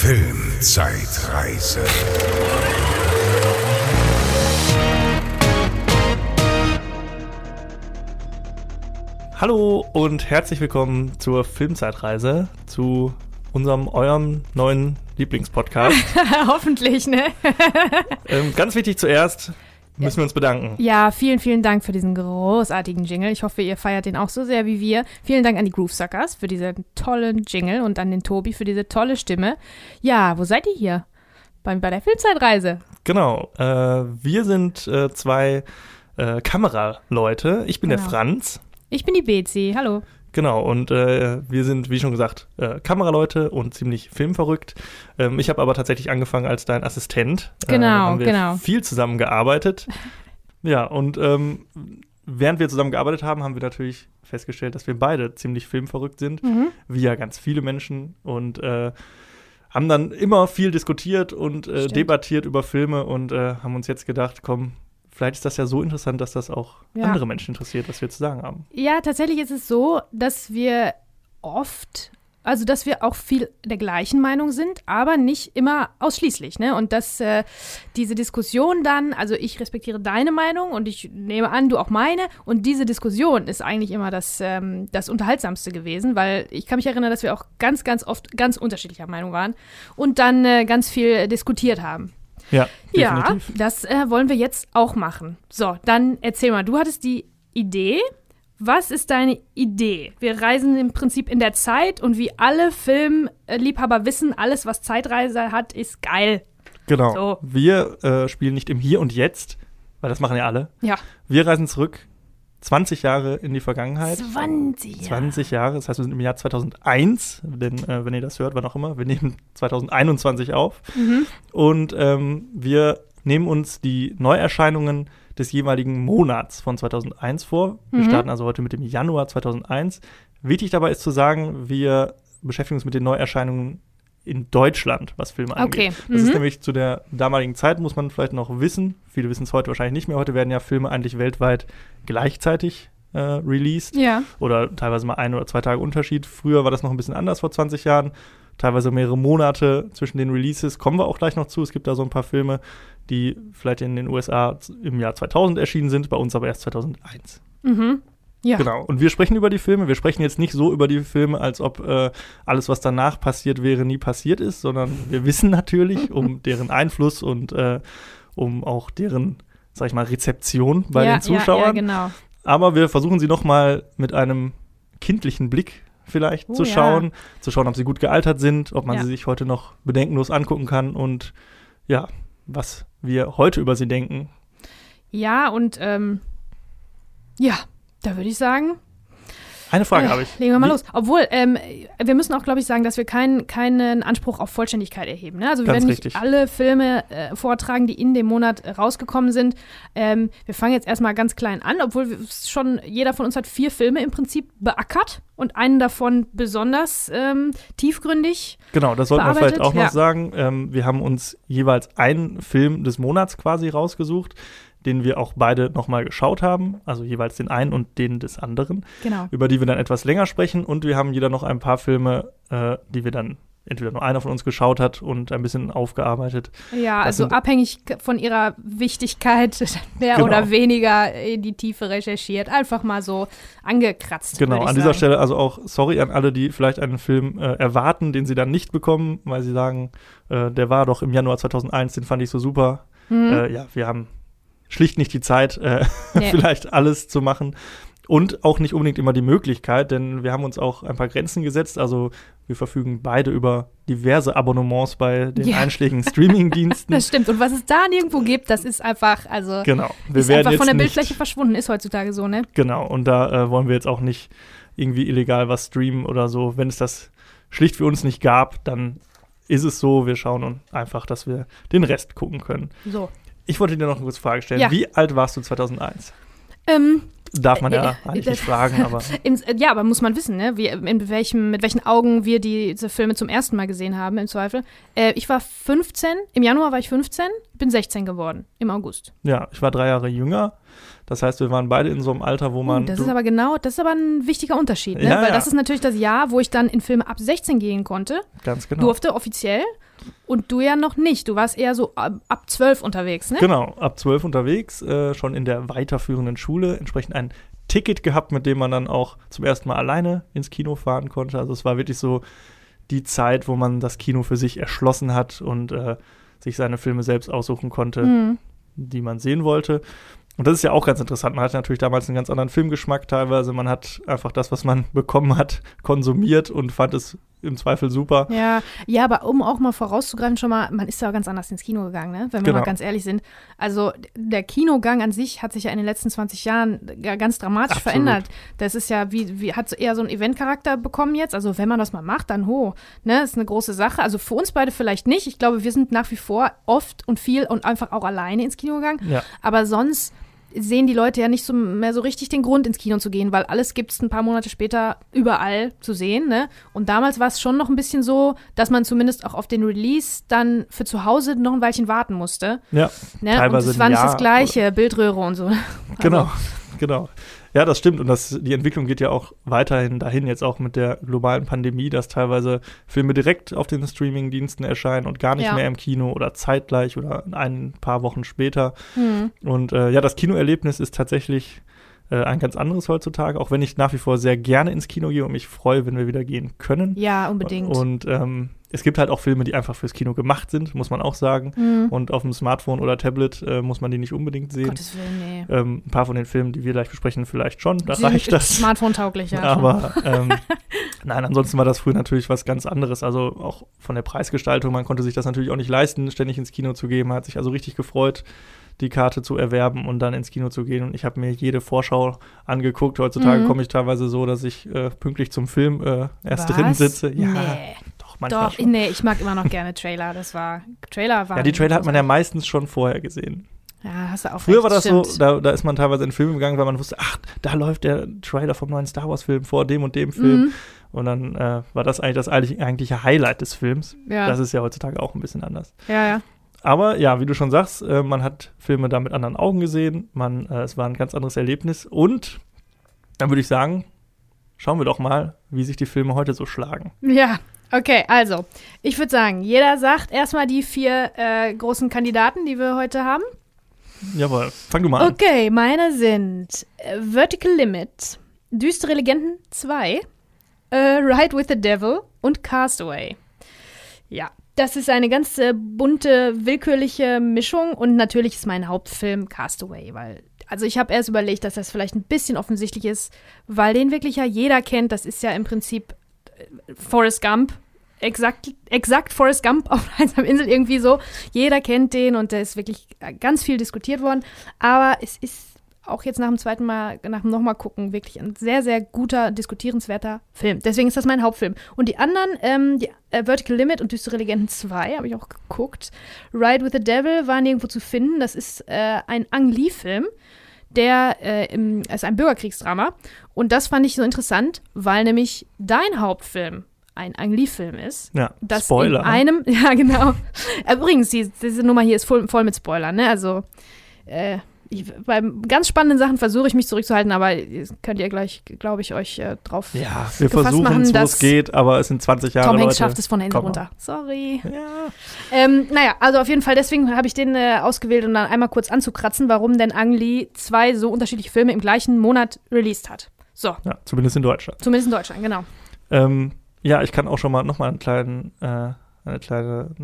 Filmzeitreise. Hallo und herzlich willkommen zur Filmzeitreise, zu eurem neuen Lieblingspodcast. Hoffentlich, ne? Ganz wichtig zuerst, müssen wir uns bedanken. Ja, vielen, vielen Dank für diesen großartigen Jingle. Ich hoffe, ihr feiert den auch so sehr wie wir. Vielen Dank an die Groovesuckers für diesen tollen Jingle und an den Tobi für diese tolle Stimme. Ja, wo seid ihr hier? Bei der Filmzeitreise. Genau. Wir sind zwei Kameraleute. Ich bin der Franz. Ich bin die Bezi. Hallo. Genau, und wir sind, wie schon gesagt, Kameraleute und ziemlich filmverrückt. Ich habe aber tatsächlich angefangen als dein Assistent. Genau. Viel zusammengearbeitet. Ja, und während wir zusammengearbeitet haben, haben wir natürlich festgestellt, dass wir beide ziemlich filmverrückt sind, wie ja ganz viele Menschen. Und haben dann immer viel diskutiert und debattiert über Filme und haben uns jetzt gedacht, komm, vielleicht ist das ja so interessant, dass das auch andere Menschen interessiert, was wir zu sagen haben. Ja, tatsächlich ist es so, dass wir oft, also dass wir auch viel der gleichen Meinung sind, aber nicht immer ausschließlich, ne? Und dass diese Diskussion dann, also ich respektiere deine Meinung und ich nehme an, du auch meine. Und diese Diskussion ist eigentlich immer das Unterhaltsamste gewesen, weil ich kann mich erinnern, dass wir auch ganz, ganz oft ganz unterschiedlicher Meinung waren und dann ganz viel diskutiert haben. Ja, definitiv. Ja, das wollen wir jetzt auch machen. So, dann erzähl mal, du hattest die Idee. Was ist deine Idee? Wir reisen im Prinzip in der Zeit und wie alle Filmliebhaber wissen, alles, was Zeitreise hat, ist geil. Genau. So. Wir spielen nicht im Hier und Jetzt, weil das machen ja alle. Ja. Wir reisen zurück 20 Jahre in die Vergangenheit. 20 Jahre. Das heißt, wir sind im Jahr 2001, denn wenn ihr das hört, wann auch immer, wir nehmen 2021 auf. Und wir nehmen uns die Neuerscheinungen des jeweiligen Monats von 2001 vor. Wir starten also heute mit dem Januar 2001. Wichtig dabei ist zu sagen, wir beschäftigen uns mit den Neuerscheinungen in Deutschland, was Filme angeht. Okay. Das ist nämlich zu der damaligen Zeit, muss man vielleicht noch wissen. Viele wissen es heute wahrscheinlich nicht mehr. Heute werden ja Filme eigentlich weltweit gleichzeitig released. Ja. Oder teilweise mal 1 oder 2 Tage Unterschied. Früher war das noch ein bisschen anders, vor 20 Jahren. Teilweise mehrere Monate zwischen den Releases. Kommen wir auch gleich noch zu. Es gibt da so ein paar Filme, die vielleicht in den USA im Jahr 2000 erschienen sind, bei uns aber erst 2001. Ja. Genau, und wir sprechen über die Filme. Wir sprechen jetzt nicht so über die Filme, als ob alles, was danach passiert wäre, nie passiert ist, sondern wir wissen natürlich um deren Einfluss und um auch deren, sag ich mal, Rezeption bei den Zuschauern. Ja, genau. Aber wir versuchen sie nochmal mit einem kindlichen Blick vielleicht zu schauen. Ja. Zu schauen, ob sie gut gealtert sind, ob man sie sich heute noch bedenkenlos angucken kann und ja, was wir heute über sie denken. Ja, und da würde ich sagen, eine Frage habe ich. Legen wir mal los. Obwohl, wir müssen auch, glaube ich, sagen, dass wir keinen Anspruch auf Vollständigkeit erheben. Ne? Also wir werden nicht alle Filme vortragen, die in dem Monat rausgekommen sind. Wir fangen jetzt erstmal ganz klein an, obwohl jeder von uns hat 4 Filme im Prinzip beackert und einen davon besonders tiefgründig. Genau, das sollten wir vielleicht auch noch sagen. Wir haben uns jeweils einen Film des Monats quasi rausgesucht, den wir auch beide nochmal geschaut haben, also jeweils den einen und den des anderen, über die wir dann etwas länger sprechen. Und wir haben jeder noch ein paar Filme, die wir dann entweder nur einer von uns geschaut hat und ein bisschen aufgearbeitet. Ja, das also abhängig von ihrer Wichtigkeit mehr oder weniger in die Tiefe recherchiert. Einfach mal so angekratzt. Genau, an dieser Stelle also auch sorry an alle, die vielleicht einen Film erwarten, den sie dann nicht bekommen, weil sie sagen, der war doch im Januar 2001, den fand ich so super. Wir haben schlicht nicht die Zeit, vielleicht alles zu machen und auch nicht unbedingt immer die Möglichkeit, denn wir haben uns auch ein paar Grenzen gesetzt. Also wir verfügen beide über diverse Abonnements bei den einschlägigen Streamingdiensten. Das stimmt. Und was es da nirgendwo gibt, das ist einfach, also ist einfach von der Bildfläche verschwunden, ist heutzutage so, ne? Genau. Und da wollen wir jetzt auch nicht irgendwie illegal was streamen oder so. Wenn es das schlicht für uns nicht gab, dann ist es so. Wir schauen einfach, dass wir den Rest gucken können. So. Ich wollte dir noch eine kurze Frage stellen. Ja. Wie alt warst du 2001? Darf man ja eigentlich nicht fragen, aber ja, aber muss man wissen, ne? Mit welchen Augen wir diese Filme zum ersten Mal gesehen haben, im Zweifel. Ich war 15, im Januar war ich 15, bin 16 geworden, im August. Ja, ich war 3 Jahre jünger. Das heißt, wir waren beide in so einem Alter, wo man... Das ist aber ein wichtiger Unterschied, ne? Ja, weil das ist natürlich das Jahr, wo ich dann in Filme ab 16 gehen konnte. Ganz genau. Durfte offiziell. Und du ja noch nicht. Du warst eher so ab 12 unterwegs, ne? Genau, ab 12 unterwegs, schon in der weiterführenden Schule. Entsprechend ein Ticket gehabt, mit dem man dann auch zum ersten Mal alleine ins Kino fahren konnte. Also es war wirklich so die Zeit, wo man das Kino für sich erschlossen hat und sich seine Filme selbst aussuchen konnte, die man sehen wollte. Und das ist ja auch ganz interessant. Man hatte natürlich damals einen ganz anderen Filmgeschmack teilweise. Man hat einfach das, was man bekommen hat, konsumiert und fand es im Zweifel super. Ja, aber um auch mal vorauszugreifen schon mal, man ist ja auch ganz anders ins Kino gegangen, ne? Wenn wir mal ganz ehrlich sind. Also der Kinogang an sich hat sich ja in den letzten 20 Jahren ganz dramatisch verändert. Das ist ja, hat eher so einen Eventcharakter bekommen jetzt. Also wenn man das mal macht, dann ne? Ist eine große Sache. Also für uns beide vielleicht nicht. Ich glaube, wir sind nach wie vor oft und viel und einfach auch alleine ins Kino gegangen. Ja. Aber sonst sehen die Leute ja nicht so mehr so richtig den Grund, ins Kino zu gehen, weil alles gibt es ein paar Monate später überall zu sehen, ne? Und damals war es schon noch ein bisschen so, dass man zumindest auch auf den Release dann für zu Hause noch ein Weilchen warten musste. Ja, ne? Teilweise. Und es war nicht das Gleiche, oder? Bildröhre und so. Also. Genau. Ja, das stimmt. Und die Entwicklung geht ja auch weiterhin dahin, jetzt auch mit der globalen Pandemie, dass teilweise Filme direkt auf den Streaming-Diensten erscheinen und gar nicht mehr im Kino oder zeitgleich oder ein paar Wochen später. Und das Kinoerlebnis ist tatsächlich ein ganz anderes heutzutage, auch wenn ich nach wie vor sehr gerne ins Kino gehe und mich freue, wenn wir wieder gehen können. Ja, unbedingt. Und es gibt halt auch Filme, die einfach fürs Kino gemacht sind, muss man auch sagen. Und auf dem Smartphone oder Tablet muss man die nicht unbedingt sehen. Gottes Willen, nee. Ein paar von den Filmen, die wir gleich besprechen, vielleicht schon. Da reicht das. Smartphone-tauglich, ja. Aber nein, ansonsten war das früher natürlich was ganz anderes. Also auch von der Preisgestaltung, man konnte sich das natürlich auch nicht leisten, ständig ins Kino zu gehen. Man hat sich also richtig gefreut, die Karte zu erwerben und dann ins Kino zu gehen. Und ich habe mir jede Vorschau angeguckt. Heutzutage komme ich teilweise so, dass ich pünktlich zum Film erst drin sitze. Ja. Nee. Manchmal doch, schon. Nee, ich mag immer noch gerne Trailer. Ja, die Trailer hat man ja meistens schon vorher gesehen. Ja, hast du auch. Früher war das stimmt. So, da ist man teilweise in Filme gegangen, weil man wusste, ach, da läuft der Trailer vom neuen Star Wars Film vor dem und dem Film. Und dann war das eigentlich das eigentliche Highlight des Films. Ja. Das ist ja heutzutage auch ein bisschen anders. Ja. Aber ja, wie du schon sagst, man hat Filme da mit anderen Augen gesehen. Es war ein ganz anderes Erlebnis. Und dann würde ich sagen, schauen wir doch mal, wie sich die Filme heute so schlagen. Ja. Okay, also, ich würde sagen, jeder sagt erstmal die 4 großen Kandidaten, die wir heute haben. Jawohl, fang du mal an. Okay, meine sind Vertical Limit, Düstere Legenden 2, Ride with the Devil und Castaway. Ja, das ist eine ganz bunte, willkürliche Mischung und natürlich ist mein Hauptfilm Castaway, weil... Also ich habe erst überlegt, dass das vielleicht ein bisschen offensichtlich ist, weil den wirklich ja jeder kennt. Das ist ja im Prinzip... Forrest Gump, exakt Forrest Gump auf einer einsamen Insel, irgendwie so. Jeder kennt den und der ist wirklich ganz viel diskutiert worden. Aber es ist auch jetzt nach dem zweiten Mal, nach dem nochmal gucken, wirklich ein sehr, sehr guter, diskutierenswerter Film. Deswegen ist das mein Hauptfilm. Und die anderen, Vertical Limit und Düstere Legenden 2, habe ich auch geguckt. Ride with the Devil war nirgendwo zu finden. Das ist ein Ang Lee-Film. Der ist ein Bürgerkriegsdrama. Und das fand ich so interessant, weil nämlich dein Hauptfilm ein Ang Lee-Film ist. Ja, das Spoiler. Ja, genau. Übrigens, diese Nummer hier ist voll mit Spoilern, ne? Also, bei ganz spannenden Sachen versuche ich mich zurückzuhalten, aber könnt ihr gleich, glaube ich, euch drauf gefasst machen. Ja, wir versuchen, wo es geht, aber es sind 20 Jahre, Tom Hanks schafft es von der Insel runter. Sorry. Ja. Also auf jeden Fall, deswegen habe ich den ausgewählt, um dann einmal kurz anzukratzen, warum denn Ang Lee 2 so unterschiedliche Filme im gleichen Monat released hat. So. Ja, zumindest in Deutschland. Genau. Ich kann auch schon mal nochmal einen kleinen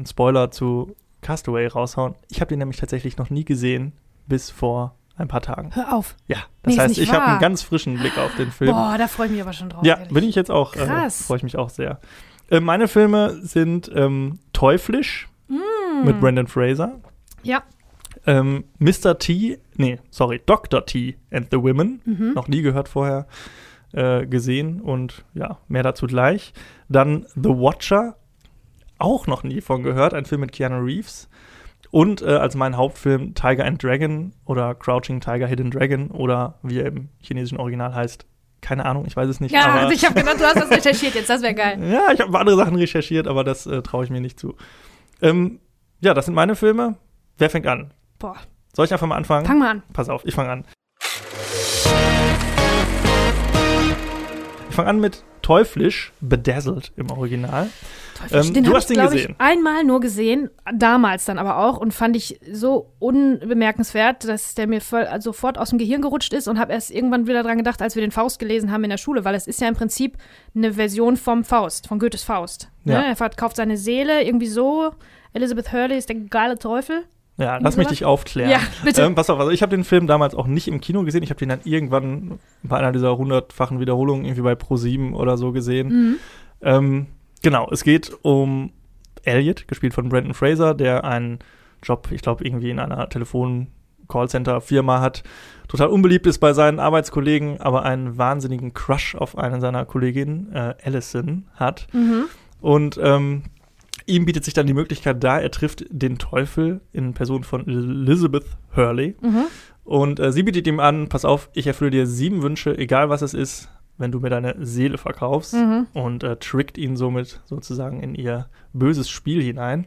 Spoiler zu Castaway raushauen. Ich habe den nämlich tatsächlich noch nie gesehen. Bis vor ein paar Tagen. Hör auf. Ja, das heißt, ich habe einen ganz frischen Blick auf den Film. Boah, da freue ich mich aber schon drauf. Ja, ehrlich. Bin ich jetzt auch. Krass. Freue ich mich auch sehr. Meine Filme sind Teuflisch mit Brendan Fraser. Ja. Dr. T and the Women. Noch nie gehört vorher, gesehen und ja, mehr dazu gleich. Dann The Watcher, auch noch nie von gehört, ein Film mit Keanu Reeves. Und als mein Hauptfilm Tiger and Dragon oder Crouching Tiger, Hidden Dragon oder wie er im chinesischen Original heißt, keine Ahnung, ich weiß es nicht. Ja, aber ich habe gedacht, du hast das recherchiert jetzt, das wäre geil. Ja, ich habe andere Sachen recherchiert, aber das traue ich mir nicht zu. Das sind meine Filme. Wer fängt an? Boah. Soll ich einfach mal anfangen? Fang mal an. Pass auf, ich fange an. fang an mit Teuflisch, Bedazzled im Original. Teuflisch, den du hast den gesehen. Ich einmal nur gesehen, damals dann aber auch, und fand ich so unbemerkenswert, dass der mir sofort aus dem Gehirn gerutscht ist, und habe erst irgendwann wieder dran gedacht, als wir den Faust gelesen haben in der Schule, weil es ist ja im Prinzip eine Version vom Faust, von Goethes Faust. Ja. Ne? Er verkauft seine Seele irgendwie so. Elizabeth Hurley ist der geile Teufel. Ja, lass mich dich aufklären. Ja, bitte. Pass auf, also ich habe den Film damals auch nicht im Kino gesehen. Ich habe den dann irgendwann bei einer dieser 100-fachen Wiederholungen irgendwie bei Pro7 oder so gesehen. Mhm. Genau, es geht um Elliot, gespielt von Brendan Fraser, der einen Job, ich glaube, irgendwie in einer Telefon-Callcenter-Firma hat. Total unbeliebt ist bei seinen Arbeitskollegen, aber einen wahnsinnigen Crush auf eine seiner Kolleginnen, Allison, hat. Mhm. Und ihm bietet sich dann die Möglichkeit da, er trifft den Teufel in Person von Elizabeth Hurley. Mhm. Und sie bietet ihm an, pass auf, ich erfülle dir 7 Wünsche, egal was es ist, wenn du mir deine Seele verkaufst. Mhm. Und trickt ihn somit sozusagen in ihr böses Spiel hinein.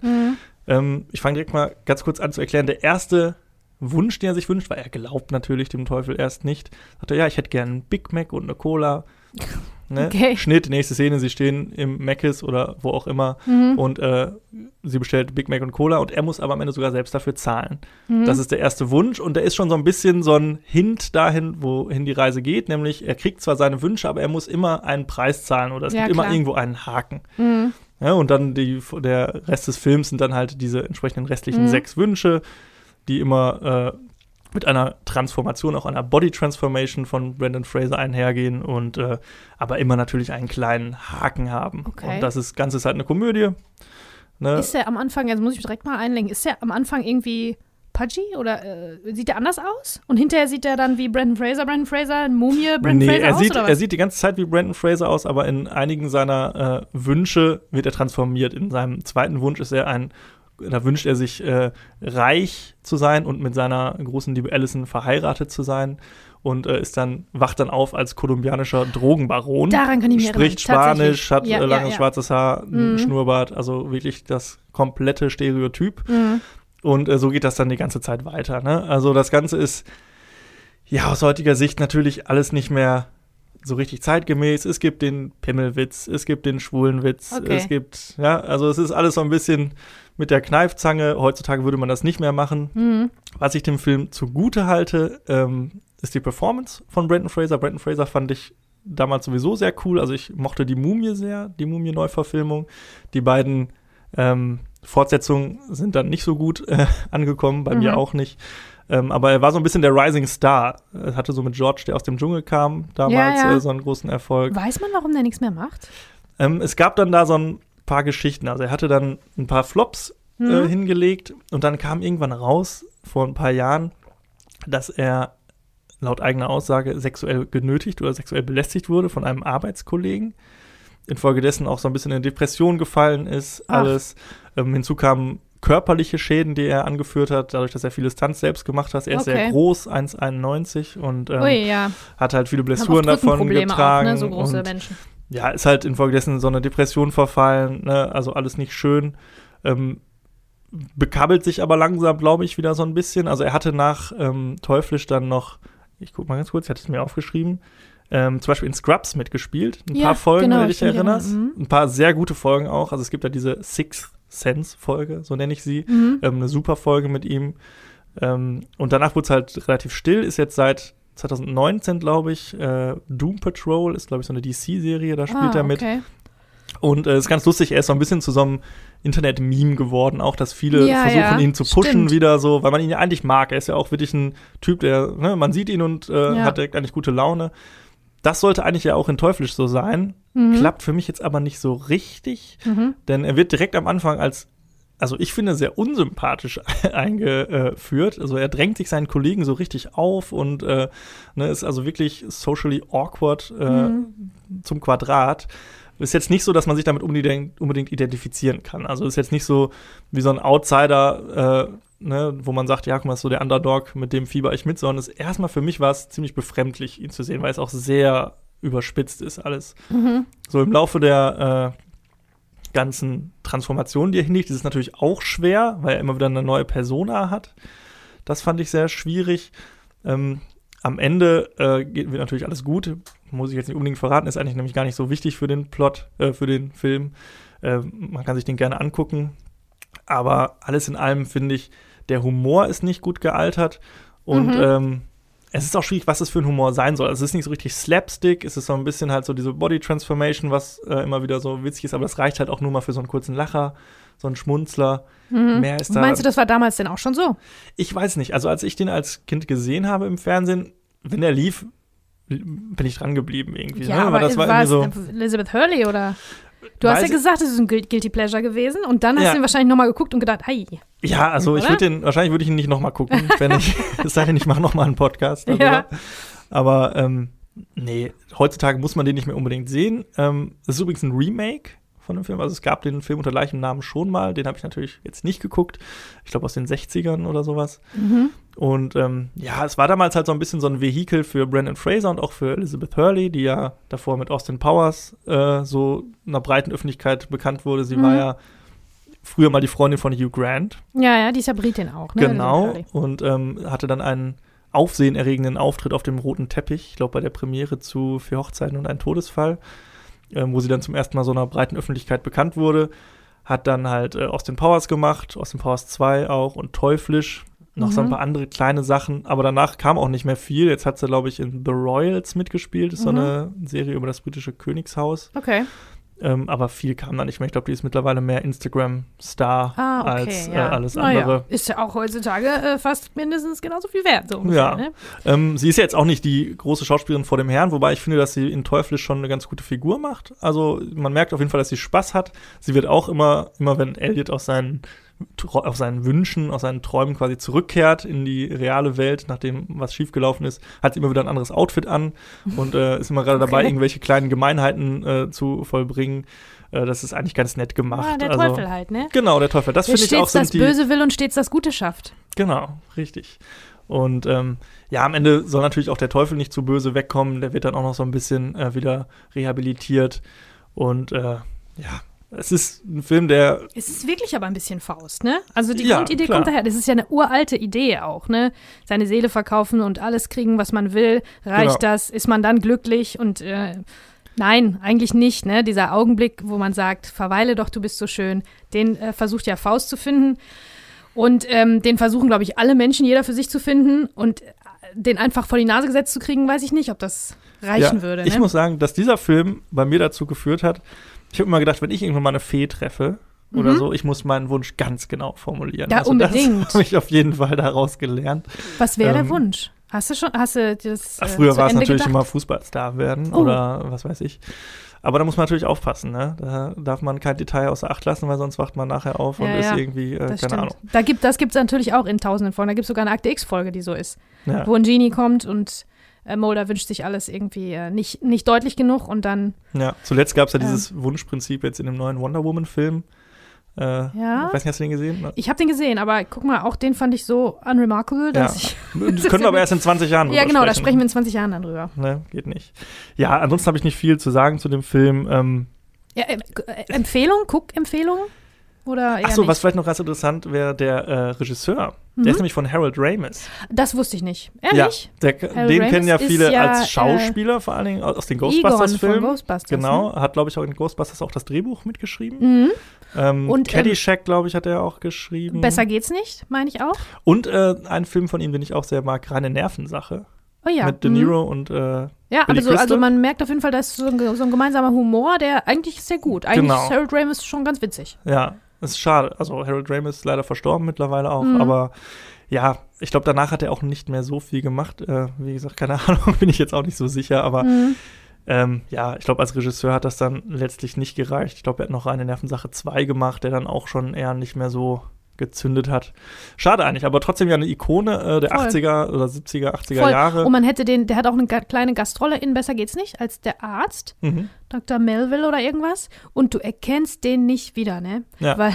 Mhm. Ich fange direkt mal ganz kurz an zu erklären. Der erste Wunsch, den er sich wünscht, weil er glaubt natürlich dem Teufel erst nicht, sagt er, ja, ich hätte gerne einen Big Mac und eine Cola. Ne? Okay. Schnitt, nächste Szene, sie stehen im Mc's oder wo auch immer, mhm, und sie bestellt Big Mac und Cola, und er muss aber am Ende sogar selbst dafür zahlen. Mhm. Das ist der erste Wunsch, und da ist schon so ein bisschen so ein Hint dahin, wohin die Reise geht, nämlich er kriegt zwar seine Wünsche, aber er muss immer einen Preis zahlen oder es gibt immer irgendwo einen Haken. Mhm. Ja, und dann der Rest des Films sind dann halt diese entsprechenden restlichen 6 Wünsche, die immer mit einer Transformation, auch einer Body-Transformation von Brendan Fraser einhergehen und aber immer natürlich einen kleinen Haken haben. Okay. Und das Ganze ist halt eine Komödie. Ne? Ist der am Anfang, jetzt muss ich direkt mal einlenken, ist der am Anfang irgendwie pudgy oder sieht der anders aus? Und hinterher sieht er dann wie Brendan Fraser, Mumie Brendan Fraser aus, oder was? Er sieht die ganze Zeit wie Brendan Fraser aus, aber in einigen seiner Wünsche wird er transformiert. In seinem zweiten Wunsch ist er da wünscht er sich, reich zu sein und mit seiner großen Liebe Allison verheiratet zu sein, und wacht dann auf als kolumbianischer Drogenbaron. Daran kann ich mich erinnern. Spricht Spanisch, hat langes schwarzes Haar, einen Schnurrbart, also wirklich das komplette Stereotyp. Mhm. Und so geht das dann die ganze Zeit weiter. Ne? Also das Ganze ist ja aus heutiger Sicht natürlich alles nicht mehr so richtig zeitgemäß. Es gibt den Pimmelwitz, es gibt den Schwulenwitz, es gibt, ja, also es ist alles so ein bisschen mit der Kneifzange. Heutzutage würde man das nicht mehr machen. Mhm. Was ich dem Film zugute halte, ist die Performance von Brendan Fraser. Brendan Fraser fand ich damals sowieso sehr cool. Also ich mochte die Mumie sehr, die Mumie-Neuverfilmung. Die beiden Fortsetzungen sind dann nicht so gut angekommen, bei mir auch nicht. Aber er war so ein bisschen der Rising Star. Er hatte so mit George, der aus dem Dschungel kam, damals so einen großen Erfolg. Weiß man, warum der nichts mehr macht? Es gab dann da so ein paar Geschichten. Also er hatte dann ein paar Flops hingelegt, und dann kam irgendwann raus, vor ein paar Jahren, dass er laut eigener Aussage sexuell genötigt oder sexuell belästigt wurde von einem Arbeitskollegen. Infolgedessen auch so ein bisschen in Depression gefallen ist, alles. Hinzu kamen körperliche Schäden, die er angeführt hat, dadurch, dass er viele Stunts selbst gemacht hat. Er ist sehr groß, 1,91 und hat halt viele Blessuren davon getragen. Auch, ne? So große Menschen. Ja, ist halt infolgedessen in so eine Depression verfallen, ne? Also alles nicht schön. Bekabbelt sich aber langsam, glaube ich, wieder so ein bisschen. Also er hatte nach Teuflisch dann noch, ich guck mal ganz kurz, ich hatte es mir aufgeschrieben, zum Beispiel in Scrubs mitgespielt. Ein paar Folgen, wenn du dich erinnerst. Ein paar sehr gute Folgen auch. Also es gibt ja diese Sixth Sense-Folge, so nenne ich sie. Mhm. Eine super Folge mit ihm. Und danach wurde es halt relativ still, ist jetzt seit 2019, glaube ich, Doom Patrol ist, glaube ich, so eine DC-Serie, da spielt er mit. Und ist ganz lustig, er ist so ein bisschen zu so einem Internet-Meme geworden, auch, dass viele versuchen, ihn zu pushen wieder so, weil man ihn ja eigentlich mag. Er ist ja auch wirklich ein Typ, der, ne, man sieht ihn und hat direkt eigentlich gute Laune. Das sollte eigentlich ja auch in Teuflisch so sein, klappt für mich jetzt aber nicht so richtig, denn er wird direkt am Anfang als, also ich finde, sehr unsympathisch eingeführt. Also er drängt sich seinen Kollegen so richtig auf und ist also wirklich socially awkward zum Quadrat. Ist jetzt nicht so, dass man sich damit unbedingt identifizieren kann. Also ist jetzt nicht so wie so ein Outsider, wo man sagt, ja, guck mal, ist so der Underdog, mit dem fieber ich mit, sondern erstmal für mich war es ziemlich befremdlich, ihn zu sehen, weil es auch sehr überspitzt ist alles. Mhm. So im Laufe der ganzen Transformationen, die er hinlegt, ist es natürlich auch schwer, weil er immer wieder eine neue Persona hat. Das fand ich sehr schwierig. Am Ende wird natürlich alles gut. muss ich jetzt nicht unbedingt verraten, ist eigentlich nämlich gar nicht so wichtig für den Plot, für den Film. Man kann sich den gerne angucken, aber alles in allem finde ich, der Humor ist nicht gut gealtert und es ist auch schwierig, was es für ein Humor sein soll. Also es ist nicht so richtig Slapstick, es ist so ein bisschen halt so diese Body-Transformation, was immer wieder so witzig ist, aber das reicht halt auch nur mal für so einen kurzen Lacher, so einen Schmunzler. Mehr ist da. Meinst du, das war damals denn auch schon so? Ich weiß nicht. Also als ich den als Kind gesehen habe im Fernsehen, wenn er lief, bin ich dran geblieben irgendwie. Ja, ne? Aber das war irgendwie so Elizabeth Hurley oder? Du hast ja gesagt, es ist ein Guilty Pleasure gewesen und dann hast du ihn wahrscheinlich nochmal geguckt und gedacht, hey. Ja, also oder? Wahrscheinlich würde ich ihn nicht nochmal gucken, wenn ich, es sei denn, ich mache nochmal einen Podcast darüber. Ja. Aber nee, heutzutage muss man den nicht mehr unbedingt sehen. Das ist übrigens ein Remake von dem Film, also es gab den Film unter gleichem Namen schon mal, den habe ich natürlich jetzt nicht geguckt, ich glaube aus den 60ern oder sowas. Und ja, es war damals halt so ein bisschen so ein Vehikel für Brendan Fraser und auch für Elizabeth Hurley, die ja davor mit Austin Powers so einer breiten Öffentlichkeit bekannt wurde. Sie war ja früher mal die Freundin von Hugh Grant. Ja, ja, die ist ja Britin auch. Ne? Genau, und hatte dann einen aufsehenerregenden Auftritt auf dem roten Teppich, ich glaube bei der Premiere zu 4 Hochzeiten und ein Todesfall. Wo sie dann zum ersten Mal so einer breiten Öffentlichkeit bekannt wurde, hat dann halt Austin Powers gemacht, Austin Powers 2 auch und Teuflisch, noch so ein paar andere kleine Sachen, aber danach kam auch nicht mehr viel. Jetzt hat sie, glaube ich, in The Royals mitgespielt, ist so eine Serie über das britische Königshaus. Okay. Aber viel kam da nicht mehr. Ich glaube, die ist mittlerweile mehr Instagram-Star als alles andere. Ja. Ist ja auch heutzutage fast mindestens genauso viel wert. So ungefähr, ne? Sie ist ja jetzt auch nicht die große Schauspielerin vor dem Herrn, wobei ich finde, dass sie in Teuflisch schon eine ganz gute Figur macht. Also man merkt auf jeden Fall, dass sie Spaß hat. Sie wird auch immer wenn Elliot aus seinen Wünschen, aus seinen Träumen quasi zurückkehrt in die reale Welt, nachdem was schiefgelaufen ist, hat sie immer wieder ein anderes Outfit an und ist immer gerade dabei, irgendwelche kleinen Gemeinheiten zu vollbringen. Das ist eigentlich ganz nett gemacht. Ja, der Teufel halt, ne? Genau, der Teufel. Das finde ich auch so. Stets das Böse will und stets das Gute schafft. Genau, richtig. Und ja, am Ende soll natürlich auch der Teufel nicht zu böse wegkommen. Der wird dann auch noch so ein bisschen wieder rehabilitiert und ja. Es ist ein Film, der. Es ist wirklich aber ein bisschen Faust, ne? Also die Grundidee kommt daher. Das ist ja eine uralte Idee auch, ne? Seine Seele verkaufen und alles kriegen, was man will. Reicht das? Ist man dann glücklich? Und nein, eigentlich nicht, ne? Dieser Augenblick, wo man sagt, verweile doch, du bist so schön, den versucht ja Faust zu finden. Und den versuchen, glaube ich, alle Menschen, jeder für sich zu finden. Und den einfach vor die Nase gesetzt zu kriegen, weiß ich nicht, ob das reichen würde. Ne? Ich muss sagen, dass dieser Film bei mir dazu geführt hat, ich habe immer gedacht, wenn ich irgendwann mal eine Fee treffe oder so, ich muss meinen Wunsch ganz genau formulieren. Ja, also unbedingt. Das habe ich auf jeden Fall daraus gelernt. Was wäre der Wunsch? Hast du das früher war es natürlich gedacht? Immer Fußballstar werden oder was weiß ich. Aber da muss man natürlich aufpassen, ne? Da darf man kein Detail außer Acht lassen, weil sonst wacht man nachher auf und ist irgendwie, keine Ahnung. Das gibt es natürlich auch in tausenden Folgen. Da gibt es sogar eine Akte X-Folge, die so ist. Ja. Wo ein Genie kommt und Mulder wünscht sich alles irgendwie nicht deutlich genug und dann. Ja, zuletzt gab es ja dieses Wunschprinzip jetzt in dem neuen Wonder Woman-Film. Ich weiß nicht, hast du den gesehen? Ich habe den gesehen, aber guck mal, auch den fand ich so unremarkable, dass das können wir aber erst in 20 Jahren drüber sprechen. Da sprechen wir in 20 Jahren dann drüber. Ne, geht nicht. Ja, ansonsten habe ich nicht viel zu sagen zu dem Film. Empfehlung? Guck-Empfehlung? Achso, was vielleicht noch ganz interessant wäre, der Regisseur. Der ist nämlich von Harold Ramis. Das wusste ich nicht. Ehrlich? Ja, den kennen ja viele als Schauspieler, vor allen Dingen aus den Ghostbusters-Filmen. Genau, ne? Hat, glaube ich, auch in Ghostbusters auch das Drehbuch mitgeschrieben. Und Caddyshack, glaube ich, hat er auch geschrieben. Besser geht's nicht, meine ich auch. Und ein Film von ihm, den ich auch sehr mag, Reine Nervensache. Oh ja. Mit De Niro und Billy Crystal. Also man merkt auf jeden Fall, da ist so ein gemeinsamer Humor, der eigentlich ist sehr gut. Ist Harold Ramis schon ganz witzig. Ja. Das ist schade. Also Harold Ramis ist leider verstorben mittlerweile auch. Aber ja, ich glaube, danach hat er auch nicht mehr so viel gemacht. Wie gesagt, keine Ahnung, bin ich jetzt auch nicht so sicher. Aber ich glaube, als Regisseur hat das dann letztlich nicht gereicht. Ich glaube, er hat noch eine Nervensache 2 gemacht, der dann auch schon eher nicht mehr so gezündet hat. Schade eigentlich, aber trotzdem ja eine Ikone der 80er oder 70er, 80er Jahre. Und man hätte der hat auch eine kleine Gastrolle in Besser geht's nicht, als der Arzt, Dr. Melville oder irgendwas. Und du erkennst den nicht wieder, ne? Ja. Weil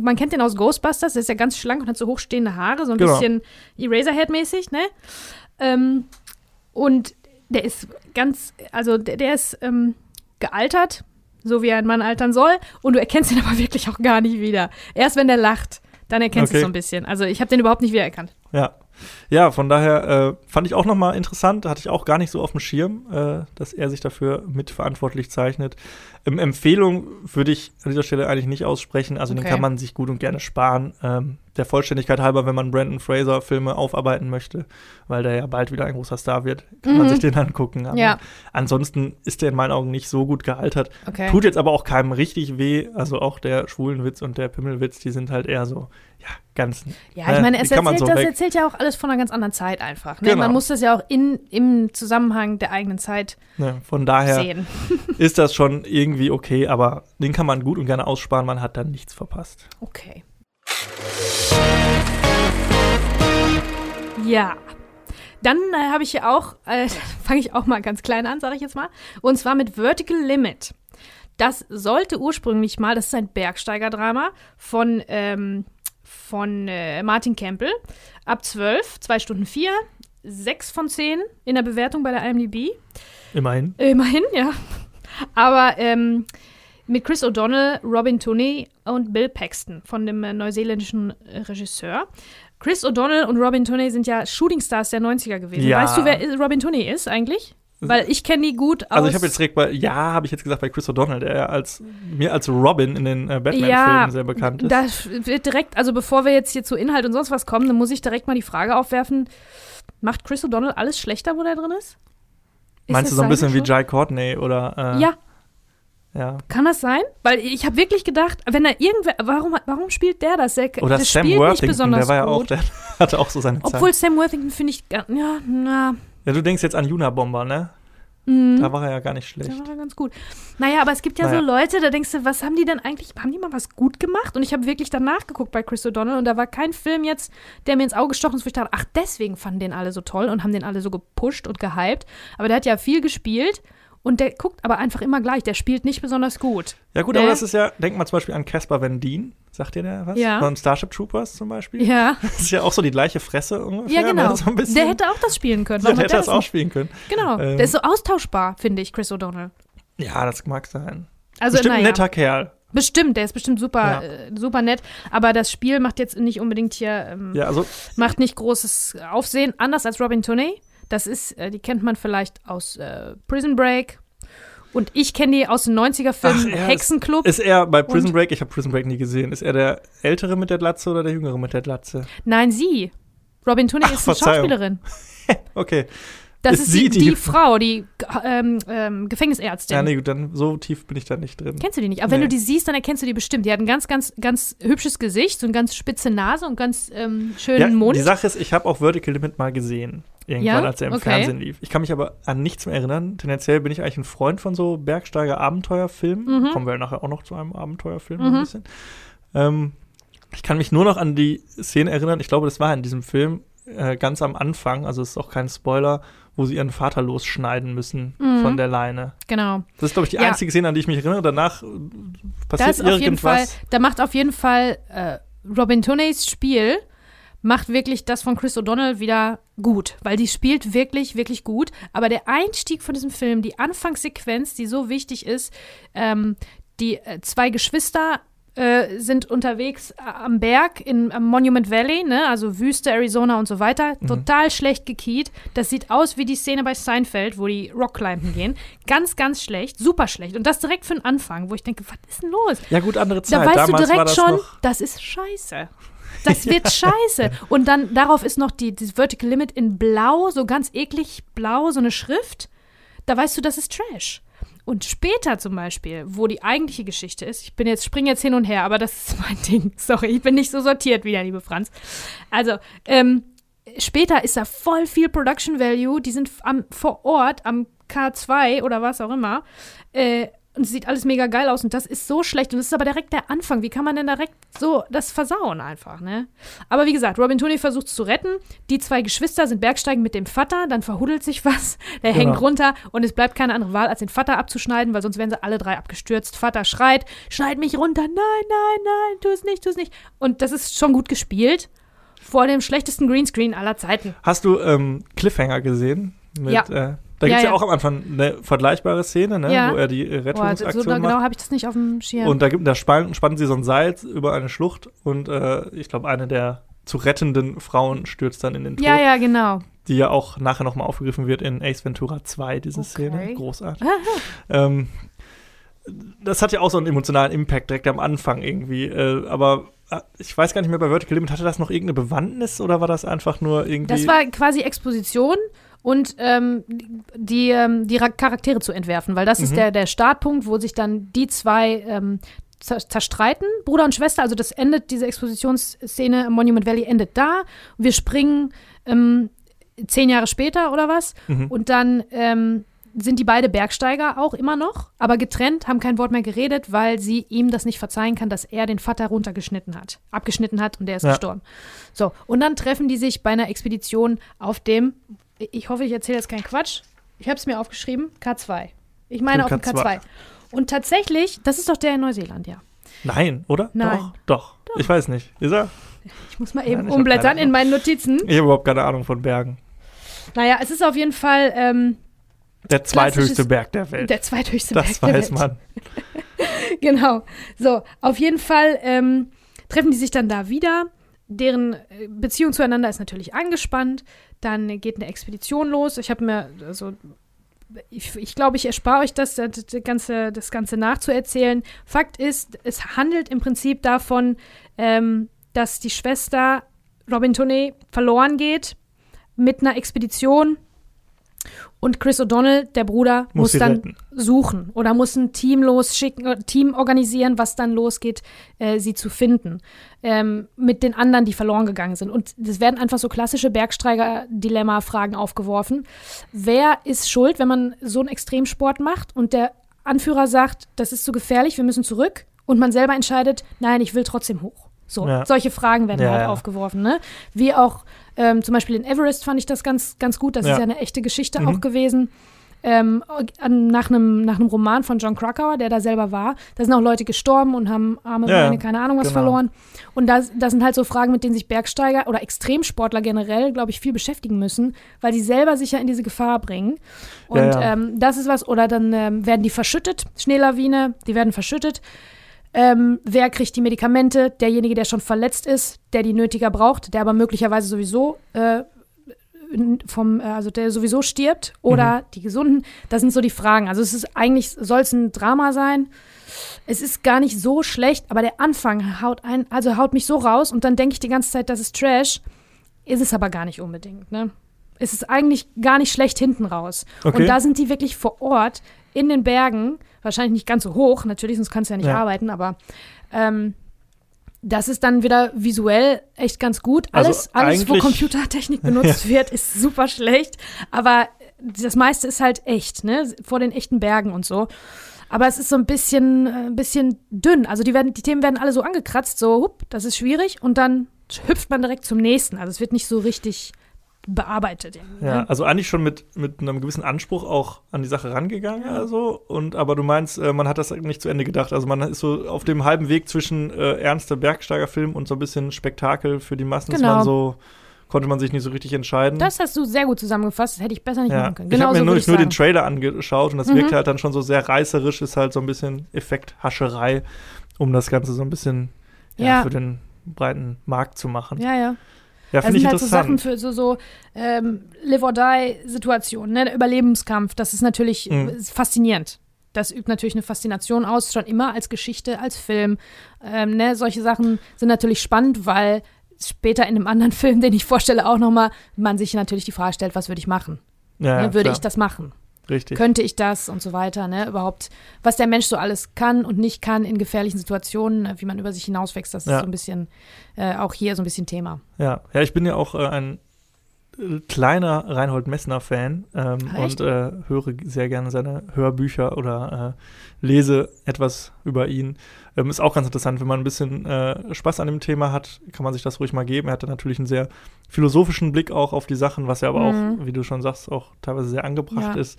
man kennt den aus Ghostbusters, der ist ja ganz schlank und hat so hochstehende Haare, so ein bisschen Eraserhead-mäßig, ne? Und der ist gealtert, so wie ein Mann altern soll. Und du erkennst ihn aber wirklich auch gar nicht wieder. Erst wenn der lacht. Dann erkennst du es so ein bisschen. Also ich habe den überhaupt nicht wiedererkannt. Ja, Ja, von daher fand ich auch noch mal interessant, hatte ich auch gar nicht so auf dem Schirm, dass er sich dafür mitverantwortlich zeichnet. Empfehlung würde ich an dieser Stelle eigentlich nicht aussprechen, also den kann man sich gut und gerne sparen, der Vollständigkeit halber, wenn man Brendan Fraser Filme aufarbeiten möchte, weil der ja bald wieder ein großer Star wird, kann man sich den angucken. Aber ansonsten ist der in meinen Augen nicht so gut gealtert, tut jetzt aber auch keinem richtig weh, also auch der Schwulenwitz und der Pimmelwitz, die sind halt eher so, ich meine, das erzählt ja auch alles von einer ganz anderen Zeit einfach. Ne? Genau. Man muss das ja auch im Zusammenhang der eigenen Zeit sehen. Von daher ist das schon irgendwie okay, aber den kann man gut und gerne aussparen, man hat dann nichts verpasst. Okay. Ja, dann habe ich hier auch, fange ich auch mal ganz klein an, sage ich jetzt mal, und zwar mit Vertical Limit. Das sollte ursprünglich mal, das ist ein Bergsteigerdrama von Martin Campbell, ab 12, 2 Stunden 4, 6 von 10 in der Bewertung bei der IMDb. Immerhin. Immerhin, ja. Aber mit Chris O'Donnell, Robin Tunney und Bill Paxton von dem neuseeländischen Regisseur. Chris O'Donnell und Robin Tunney sind ja Shootingstars der 90er gewesen. Ja. Weißt du, wer Robin Tunney ist eigentlich? Weil ich kenne die gut aus. Also ich habe jetzt direkt bei Chris O'Donnell, der als Robin in den Batman-Filmen sehr bekannt ist. Da wird direkt, also bevor wir jetzt hier zu Inhalt und sonst was kommen, dann muss ich direkt mal die Frage aufwerfen, macht Chris O'Donnell alles schlechter, wo der drin ist? Meinst du so ein bisschen wie Jai Courtney oder Ja. Kann das sein? Weil ich habe wirklich gedacht, wenn er irgendwer, warum spielt der das? Oder das Sam Worthington, der war ja auch, der hatte auch so seine Zeit. Obwohl Sam Worthington finde ich, Ja, du denkst jetzt an Juna Bomber, ne? Mhm. Da war er ja gar nicht schlecht. Da war er ganz gut. Naja, aber es gibt ja so Leute, da denkst du, was haben die denn eigentlich, haben die mal was gut gemacht? Und ich habe wirklich danach geguckt bei Chris O'Donnell und da war kein Film jetzt, der mir ins Auge gestochen ist, wo ich dachte, ach, deswegen fanden den alle so toll und haben den alle so gepusht und gehypt. Aber der hat ja viel gespielt. Und der guckt aber einfach immer gleich. Der spielt nicht besonders gut. Ja gut, aber das ist ja, denk mal zum Beispiel an Caspar Van Dien. Sagt dir der was? Ja. Von Starship Troopers zum Beispiel. Ja. Das ist ja auch so die gleiche Fresse ungefähr. Ja, genau. So ein bisschen. Der hätte auch das spielen können. Der hätte das auch spielen können. Genau. Der ist so austauschbar, finde ich, Chris O'Donnell. Ja, das mag sein. Also, bestimmt ein netter Kerl. Bestimmt, der ist bestimmt super, super nett. Aber das Spiel macht jetzt nicht unbedingt hier, macht nicht großes Aufsehen. Anders als Robin Tunney. Das ist, die kennt man vielleicht aus Prison Break. Und ich kenne die aus den 90er-Filmen Hexenclub. Ist er bei Prison Break? Ich habe Prison Break nie gesehen. Ist er der Ältere mit der Glatze oder der Jüngere mit der Glatze? Nein, sie. Robin Tunney ist eine Schauspielerin. Okay. Das ist sie die Frau, die Gefängnisärztin. Ja, nee, gut, dann so tief bin ich da nicht drin. Kennst du die nicht? Aber wenn du die siehst, dann erkennst du die bestimmt. Die hat ein ganz, ganz, ganz hübsches Gesicht, so eine ganz spitze Nase und ganz schönen Mund. Die Sache ist, ich habe auch Vertical Limit mal gesehen. Irgendwann, als er im Fernsehen lief. Ich kann mich aber an nichts mehr erinnern. Tendenziell bin ich eigentlich ein Freund von so Bergsteiger-Abenteuerfilmen. Kommen wir nachher auch noch zu einem Abenteuerfilm ein bisschen. Ich kann mich nur noch an die Szene erinnern. Ich glaube, das war in diesem Film ganz am Anfang. Also es ist auch kein Spoiler, wo sie ihren Vater losschneiden müssen von der Leine. Genau. Das ist, glaube ich, die einzige Szene, an die ich mich erinnere. Danach passiert irgendwas. Da macht auf jeden Fall Robin Tunneys Spiel macht wirklich das von Chris O'Donnell wieder gut, weil die spielt wirklich, wirklich gut. Aber der Einstieg von diesem Film, die Anfangssequenz, die so wichtig ist, die zwei Geschwister sind unterwegs am Berg am Monument Valley, ne? Also Wüste, Arizona und so weiter. Total schlecht gekiet. Das sieht aus wie die Szene bei Seinfeld, wo die Rockclimben gehen. Ganz, ganz schlecht, super schlecht. Und das direkt für den Anfang, wo ich denke, was ist denn los? Ja gut, andere Zeit. Da weißt damals du direkt schon, das ist scheiße. Das wird scheiße. Und dann, darauf ist noch die Vertical Limit in blau, so ganz eklig blau, so eine Schrift. Da weißt du, das ist Trash. Und später zum Beispiel, wo die eigentliche Geschichte ist, ich springe jetzt hin und her, aber das ist mein Ding. Sorry, ich bin nicht so sortiert wie der liebe Franz. Also, später ist da voll viel Production Value. Die sind vor Ort am K2 oder was auch immer, und sieht alles mega geil aus und das ist so schlecht. Und das ist aber direkt der Anfang. Wie kann man denn direkt so das versauen einfach, ne? Aber wie gesagt, Robin Tunney versucht es zu retten. Die zwei Geschwister sind bergsteigen mit dem Vater. Dann verhuddelt sich was. Der hängt runter. Und es bleibt keine andere Wahl, als den Vater abzuschneiden, weil sonst wären sie alle drei abgestürzt. Vater schreit, schneid mich runter. Nein, nein, nein, tu es nicht. Und das ist schon gut gespielt. Vor dem schlechtesten Greenscreen aller Zeiten. Hast du Cliffhanger gesehen? Da gibt es auch am Anfang eine vergleichbare Szene, ne, wo er die Rettungsaktion macht. Genau habe ich das nicht auf dem Schirm. Und da spannen sie so ein Seil über eine Schlucht und ich glaube, eine der zu rettenden Frauen stürzt dann in den Tod. Ja, ja, genau. Die ja auch nachher nochmal aufgegriffen wird in Ace Ventura 2, diese Szene. Großartig. Das hat ja auch so einen emotionalen Impact direkt am Anfang irgendwie. Aber ich weiß gar nicht mehr, bei Vertical Limit, hatte das noch irgendeine Bewandtnis oder war das einfach nur irgendwie? Das war quasi Exposition und die Charaktere zu entwerfen, weil das ist der Startpunkt, wo sich dann die zwei zerstreiten, Bruder und Schwester. Also das endet, diese Expositionsszene im Monument Valley endet da. Wir springen 10 Jahre später oder was und dann sind die beide Bergsteiger auch immer noch, aber getrennt, haben kein Wort mehr geredet, weil sie ihm das nicht verzeihen kann, dass er den Vater abgeschnitten hat und der ist gestorben. So, und dann treffen die sich bei einer Expedition auf dem, ich hoffe, ich erzähle jetzt keinen Quatsch, ich habe es mir aufgeschrieben, K2. Ich meine auf dem K2. Und tatsächlich, das ist doch der in Neuseeland, ja. Nein, oder? Nein. Doch. Ich weiß nicht. Ist er? Ich muss mal eben umblättern in meinen Notizen. Ich habe überhaupt keine Ahnung von Bergen. Naja, es ist auf jeden Fall der zweithöchste Berg der Welt. Das weiß man. Genau. So, auf jeden Fall treffen die sich dann da wieder. Deren Beziehung zueinander ist natürlich angespannt. Dann geht eine Expedition los. Ich glaube, ich erspare euch das Ganze nachzuerzählen. Fakt ist, es handelt im Prinzip davon, dass die Schwester Robin Tunney verloren geht mit einer Expedition und Chris O'Donnell, der Bruder, muss dann suchen oder muss ein Team organisieren, was dann losgeht, sie zu finden, mit den anderen, die verloren gegangen sind. Und es werden einfach so klassische Bergsteiger-Dilemma-Fragen aufgeworfen. Wer ist schuld, wenn man so einen Extremsport macht und der Anführer sagt, das ist zu gefährlich, wir müssen zurück, und man selber entscheidet, nein, ich will trotzdem hoch. So, solche Fragen werden halt aufgeworfen, ne? Wie auch zum Beispiel in Everest fand ich das ganz, ganz gut. Das ist ja eine echte Geschichte auch gewesen. Nach einem Roman von John Krakauer, der da selber war. Da sind auch Leute gestorben und haben arme Beine, keine Ahnung was verloren. Und das sind halt so Fragen, mit denen sich Bergsteiger oder Extremsportler generell, glaube ich, viel beschäftigen müssen, weil sie selber sich ja in diese Gefahr bringen. Und das ist was, oder dann werden die verschüttet, Schneelawine, die werden verschüttet. Wer kriegt die Medikamente? Derjenige, der schon verletzt ist, der die nötiger braucht, der aber möglicherweise sowieso der sowieso stirbt, oder die Gesunden. Das sind so die Fragen. Also es ist eigentlich, soll es ein Drama sein? Es ist gar nicht so schlecht, aber der Anfang haut mich so raus und dann denke ich die ganze Zeit, das ist Trash. Ist es aber gar nicht unbedingt, ne? Es ist eigentlich gar nicht schlecht hinten raus. Okay. Und da sind die wirklich vor Ort in den Bergen, wahrscheinlich nicht ganz so hoch, natürlich, sonst kannst du ja nicht arbeiten, aber das ist dann wieder visuell echt ganz gut. Alles wo Computertechnik benutzt wird, ist super schlecht, aber das meiste ist halt echt, ne, vor den echten Bergen und so. Aber es ist so ein bisschen dünn, also die Themen werden alle so angekratzt, so, hupp, das ist schwierig und dann hüpft man direkt zum nächsten, also es wird nicht so richtig bearbeitet. Ja, also eigentlich schon mit einem gewissen Anspruch auch an die Sache rangegangen, aber du meinst, man hat das nicht zu Ende gedacht, also man ist so auf dem halben Weg zwischen ernster Bergsteigerfilm und so ein bisschen Spektakel für die Massen, konnte man sich nicht so richtig entscheiden. Das hast du sehr gut zusammengefasst, das hätte ich besser nicht machen können. Genau, ich habe mir nur den Trailer angeschaut und das wirkt halt dann schon so sehr reißerisch, ist halt so ein bisschen Effekthascherei, um das Ganze so ein bisschen für den breiten Markt zu machen. Ja. Ja, das sind halt so Sachen für so Live-or-Die-Situationen, ne? Der Überlebenskampf, das ist natürlich faszinierend. Das übt natürlich eine Faszination aus, schon immer als Geschichte, als Film. Solche Sachen sind natürlich spannend, weil später in einem anderen Film, den ich vorstelle, auch nochmal, man sich natürlich die Frage stellt, was würde ich machen? Ja, würde ich das machen? Richtig. Könnte ich das und so weiter, ne? Überhaupt, was der Mensch so alles kann und nicht kann in gefährlichen Situationen, wie man über sich hinauswächst, das ist so ein bisschen, auch hier so ein bisschen Thema. Ja, ich bin ja auch ein kleiner Reinhold Messner-Fan und höre sehr gerne seine Hörbücher oder lese etwas über ihn. Ist auch ganz interessant, wenn man ein bisschen Spaß an dem Thema hat, kann man sich das ruhig mal geben. Er hatte natürlich einen sehr philosophischen Blick auch auf die Sachen, was ja aber auch, wie du schon sagst, auch teilweise sehr angebracht ist.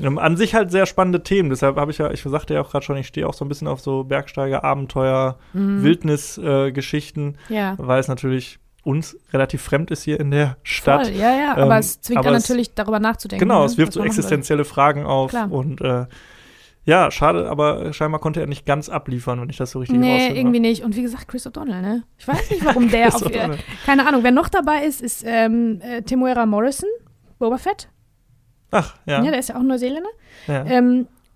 An sich halt sehr spannende Themen, deshalb habe ich sagte ja auch gerade schon, ich stehe auch so ein bisschen auf so Bergsteiger, Abenteuer, Wildnisgeschichten, weil es natürlich uns relativ fremd ist hier in der Stadt. Voll, ja, aber es zwingt dann natürlich, darüber nachzudenken. Genau, es wirft so existenzielle Fragen auf. Klar. Und Ja, schade, aber scheinbar konnte er nicht ganz abliefern, wenn ich das so richtig rausfinde. Nee, irgendwie nicht. Und wie gesagt, Chris O'Donnell, ne? Ich weiß nicht, warum der auf ihr. Keine Ahnung. Wer noch dabei ist, ist Temuera Morrison, Boba Fett. Ach, ja. Ja, der ist ja auch Neuseeländer. Ja.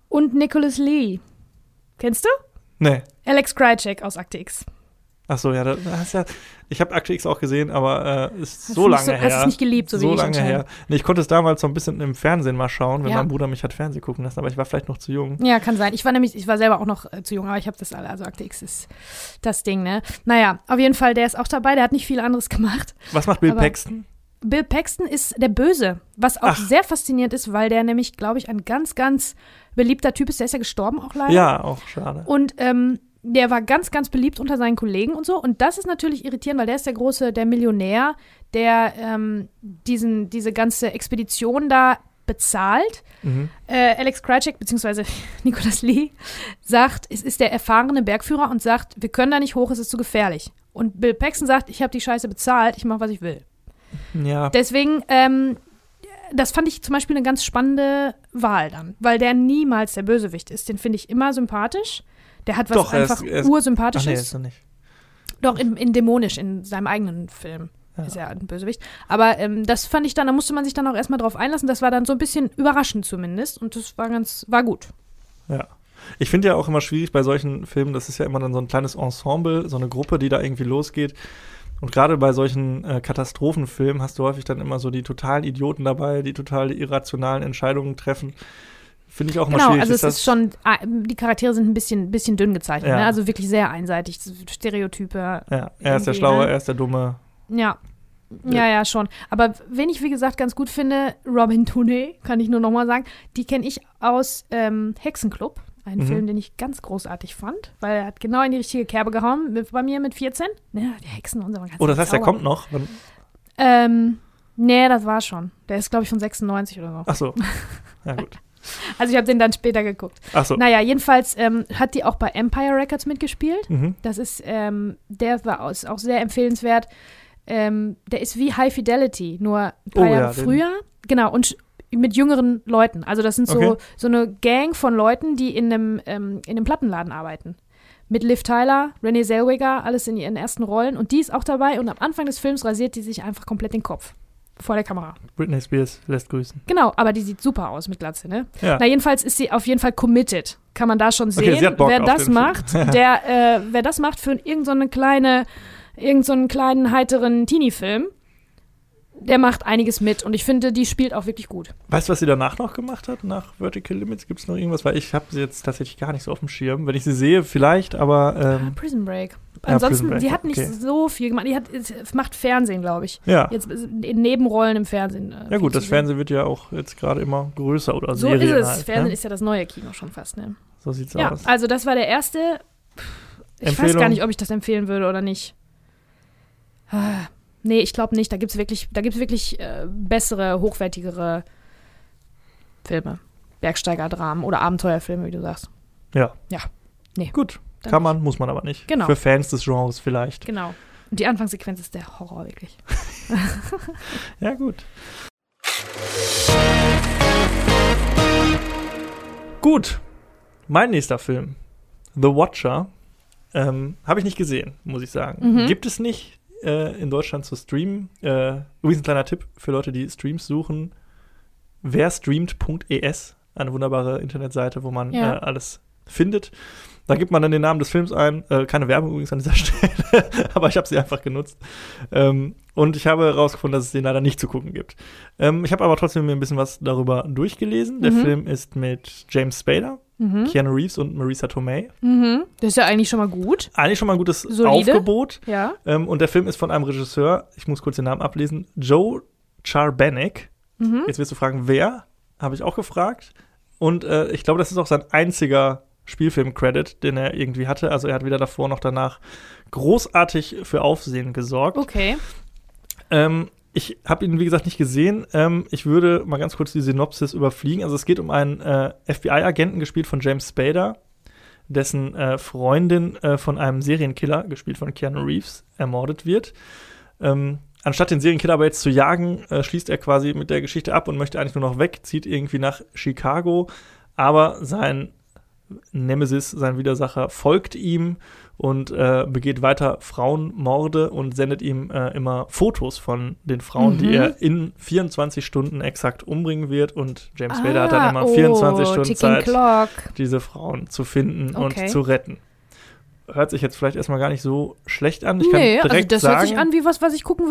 Und Nicholas Lee. Kennst du? Nee. Alex Krycek aus Akte X. Ach so, ja, ich habe Akte X auch gesehen, aber ist so lange her. Hast es nicht geliebt, so wie ich. So lange her. Nee, ich konnte es damals so ein bisschen im Fernsehen mal schauen, wenn mein Bruder mich hat Fernsehen gucken lassen, aber ich war vielleicht noch zu jung. Ja, kann sein. Ich war selber auch noch zu jung, aber ich habe das alle. Also Akte X ist das Ding, ne? Naja, auf jeden Fall, der ist auch dabei, der hat nicht viel anderes gemacht. Was macht Bill Paxton? Bill Paxton ist der Böse, was auch sehr faszinierend ist, weil der nämlich, glaube ich, ein ganz, ganz beliebter Typ ist. Der ist ja gestorben auch leider. Ja, auch schade. Und der war ganz, ganz beliebt unter seinen Kollegen und so. Und das ist natürlich irritierend, weil der ist der Millionär, der diese ganze Expedition da bezahlt. Mhm. Alex Krycek, beziehungsweise Nicholas Lee, sagt, es ist der erfahrene Bergführer und sagt, wir können da nicht hoch, es ist zu gefährlich. Und Bill Paxton sagt, ich habe die Scheiße bezahlt, ich mache, was ich will. Ja. Deswegen, das fand ich zum Beispiel eine ganz spannende Wahl dann, weil der niemals der Bösewicht ist. Den finde ich immer sympathisch. Der hat was er ist ursympathisches. Ach nee, ist er nicht. Doch, in dämonisch, in seinem eigenen Film ist er ein Bösewicht. Aber das fand ich dann, da musste man sich dann auch erstmal drauf einlassen. Das war dann so ein bisschen überraschend zumindest und das war gut. Ja. Ich finde ja auch immer schwierig bei solchen Filmen, das ist ja immer dann so ein kleines Ensemble, so eine Gruppe, die da irgendwie losgeht. Und gerade bei solchen Katastrophenfilmen hast du häufig dann immer so die totalen Idioten dabei, die total irrationalen Entscheidungen treffen. Finde ich auch mal schwierig. Genau, also es ist schon, die Charaktere sind ein bisschen dünn gezeichnet, ne? Also wirklich sehr einseitig, Stereotype. Ja, er ist der Schlaue, er ist der Dumme. Ja. Ja, schon. Aber wen ich, wie gesagt, ganz gut finde, Robin Tunney, kann ich nur nochmal sagen, die kenne ich aus Hexenclub, einen Film, den ich ganz großartig fand, weil er hat genau in die richtige Kerbe gehauen, bei mir mit 14. Ja, die Hexen und so. Oh, das heißt, der kommt noch? Nee, das war schon. Der ist, glaube ich, von 96 oder so. Ach so, ja gut. Also ich habe den dann später geguckt. Ach so. Naja, jedenfalls hat die auch bei Empire Records mitgespielt. Mhm. Das ist, der war auch sehr empfehlenswert. Der ist wie High Fidelity, nur ein paar Jahre früher. Genau, und mit jüngeren Leuten. Also das sind so eine Gang von Leuten, die in einem Plattenladen arbeiten. Mit Liv Tyler, Renee Zellweger, alles in ihren ersten Rollen. Und die ist auch dabei. Und am Anfang des Films rasiert die sich einfach komplett den Kopf. Vor der Kamera. Britney Spears lässt grüßen. Genau, aber die sieht super aus mit Glatze, ne? Ja. Na, jedenfalls ist sie auf jeden Fall committed. Kann man da schon sehen. Sie hat Bock wer das macht für irgendeinen kleinen, heiteren Teenie-Film, der macht einiges mit. Und ich finde, die spielt auch wirklich gut. Weißt du, was sie danach noch gemacht hat? Nach Vertical Limits gibt es noch irgendwas? Weil ich habe sie jetzt tatsächlich gar nicht so auf dem Schirm. Wenn ich sie sehe, vielleicht, aber Prison Break. Ansonsten, sie hat nicht so viel gemacht. Macht Fernsehen, glaube ich. Ja. Jetzt in Nebenrollen im Fernsehen. Ja gut, das Fernsehen wird ja auch jetzt gerade immer größer oder so. So ist es. Halt, Fernsehen ist ja das neue Kino schon fast, ne? So sieht's aus. Ja, also das war der erste. Ich weiß gar nicht, ob ich das empfehlen würde oder nicht. Nee, ich glaube nicht. Da gibt es wirklich bessere, hochwertigere Filme. Bergsteigerdramen oder Abenteuerfilme, wie du sagst. Ja. Ja. Nee. Gut. Kann man, muss man aber nicht. Genau. Für Fans des Genres vielleicht. Genau. Und die Anfangssequenz ist der Horror, wirklich. Ja, gut. Gut. Mein nächster Film, The Watcher, habe ich nicht gesehen, muss ich sagen. Mhm. Gibt es nicht in Deutschland zu streamen. Übrigens ein kleiner Tipp für Leute, die Streams suchen. Werstreamt.es, eine wunderbare Internetseite, wo man alles findet. Da gibt man dann den Namen des Films ein. Keine Werbung übrigens an dieser Stelle, aber ich habe sie einfach genutzt. Und ich habe herausgefunden, dass es den leider nicht zu gucken gibt. Ich habe aber trotzdem mir ein bisschen was darüber durchgelesen. Der Film ist mit James Spader, Keanu Reeves und Marisa Tomei. Mhm. Das ist ja eigentlich schon mal gut. Eigentlich schon mal ein gutes Aufgebot. Ja. Und der Film ist von einem Regisseur, ich muss kurz den Namen ablesen, Joe Charbanick. Mhm. Jetzt wirst du fragen, wer? Habe ich auch gefragt. Und ich glaube, das ist auch sein einziger Spielfilm-Credit, den er irgendwie hatte. Also er hat weder davor noch danach großartig für Aufsehen gesorgt. Okay. Ich habe ihn, wie gesagt, nicht gesehen. Ich würde mal ganz kurz die Synopsis überfliegen. Also es geht um einen FBI-Agenten, gespielt von James Spader, dessen Freundin von einem Serienkiller, gespielt von Keanu Reeves, ermordet wird. Anstatt den Serienkiller aber jetzt zu jagen, schließt er quasi mit der Geschichte ab und möchte eigentlich nur noch weg, zieht irgendwie nach Chicago. Aber sein Nemesis, sein Widersacher, folgt ihm und begeht weiter Frauenmorde und sendet ihm immer Fotos von den Frauen, die er in 24 Stunden exakt umbringen wird. Und James Spader hat dann immer 24 Stunden Zeit, diese Frauen zu finden und zu retten. Hört sich jetzt vielleicht erstmal gar nicht so schlecht an. Das hört sich an wie was ich gucken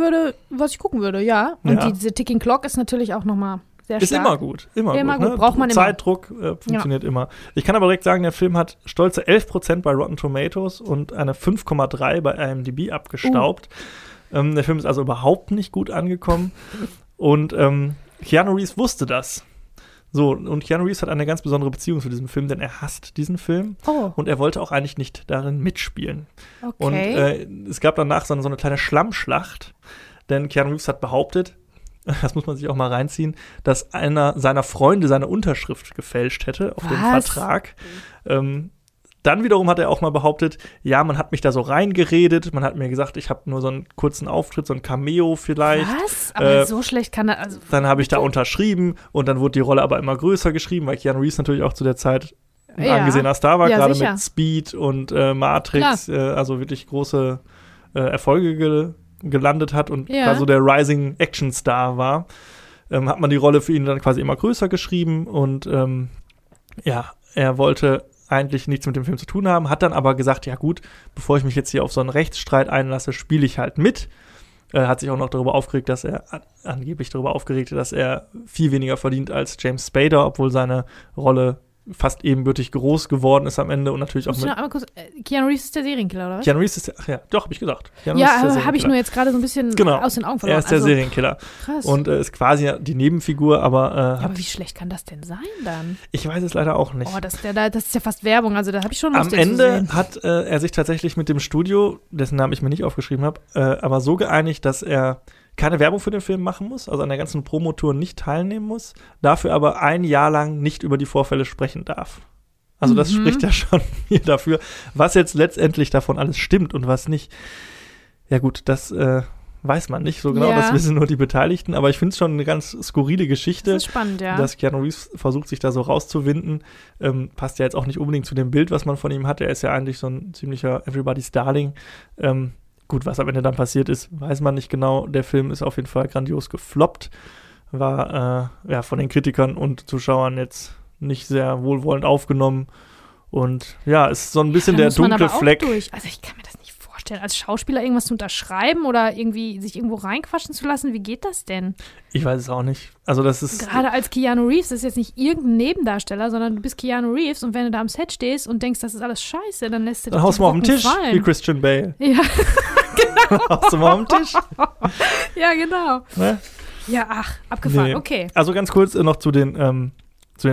würde, ja. Und diese Ticking Clock ist natürlich auch nochmal sehr stark. Ist immer gut, immer gut. Ne? Braucht man Zeitdruck, funktioniert immer. Ich kann aber direkt sagen, der Film hat stolze 11% bei Rotten Tomatoes und eine 5,3 bei IMDb abgestaubt. Der Film ist also überhaupt nicht gut angekommen. Und Keanu Reeves wusste das. So, und Keanu Reeves hat eine ganz besondere Beziehung zu diesem Film, denn er hasst diesen Film und er wollte auch eigentlich nicht darin mitspielen. Okay. Und es gab danach so eine kleine Schlammschlacht, denn Keanu Reeves hat behauptet, das muss man sich auch mal reinziehen, dass einer seiner Freunde seine Unterschrift gefälscht hätte auf den Vertrag. Dann wiederum hat er auch mal behauptet, ja, man hat mich da so reingeredet, man hat mir gesagt, ich habe nur so einen kurzen Auftritt, so ein Cameo vielleicht. Was? Aber so schlecht kann er also. Dann habe ich da unterschrieben und dann wurde die Rolle aber immer größer geschrieben, weil Keanu Reeves natürlich auch zu der Zeit ein angesehener Star war, gerade mit Speed und Matrix, also wirklich große Erfolge gelandet hat und also der Rising Action Star war. Hat man die Rolle für ihn dann quasi immer größer geschrieben und er wollte eigentlich nichts mit dem Film zu tun haben, hat dann aber gesagt, ja gut, bevor ich mich jetzt hier auf so einen Rechtsstreit einlasse, spiele ich halt mit. Hat sich auch noch darüber aufgeregt, dass er dass er viel weniger verdient als James Spader, obwohl seine Rolle fast ebenbürtig groß geworden ist am Ende und natürlich auch Keanu Reeves ist der Serienkiller, oder was? Keanu Reeves ist der, habe ich gesagt. Ja, habe ich nur jetzt gerade so ein bisschen aus den Augen verloren. Er ist der Serienkiller. Krass. Und ist quasi die Nebenfigur, aber aber wie schlecht kann das denn sein dann? Ich weiß es leider auch nicht. Oh, das ist ja fast Werbung, also da habe ich schon Lust, am Ende hat er sich tatsächlich mit dem Studio, dessen Namen ich mir nicht aufgeschrieben habe, aber so geeinigt, dass er keine Werbung für den Film machen muss, also an der ganzen Promotour nicht teilnehmen muss, dafür aber ein Jahr lang nicht über die Vorfälle sprechen darf. Also das spricht ja schon viel dafür, was jetzt letztendlich davon alles stimmt und was nicht. Ja gut, das weiß man nicht so genau, das wissen nur die Beteiligten, aber ich finde es schon eine ganz skurrile Geschichte, das ist spannend, dass Keanu Reeves versucht, sich da so rauszuwinden. Passt ja jetzt auch nicht unbedingt zu dem Bild, was man von ihm hat. Er ist ja eigentlich so ein ziemlicher Everybody's Darling. Gut, was am Ende dann passiert ist, weiß man nicht genau. Der Film ist auf jeden Fall grandios gefloppt, war von den Kritikern und Zuschauern jetzt nicht sehr wohlwollend aufgenommen und ist so ein bisschen der dunkle Fleck. Also ich kann mir das nicht vorstellen, als Schauspieler irgendwas zu unterschreiben oder irgendwie sich irgendwo reinquatschen zu lassen. Wie geht das denn? Ich weiß es auch nicht. Also das ist gerade als Keanu Reeves, das ist jetzt nicht irgendein Nebendarsteller, sondern du bist Keanu Reeves und wenn du da am Set stehst und denkst, das ist alles scheiße, dann lässt du dich haust mal auf den Tisch fallen. Wie Christian Bale. Ja. Hast du mal am Tisch? Ja, genau. Ne? Ja, abgefahren, okay. Also ganz kurz noch zu den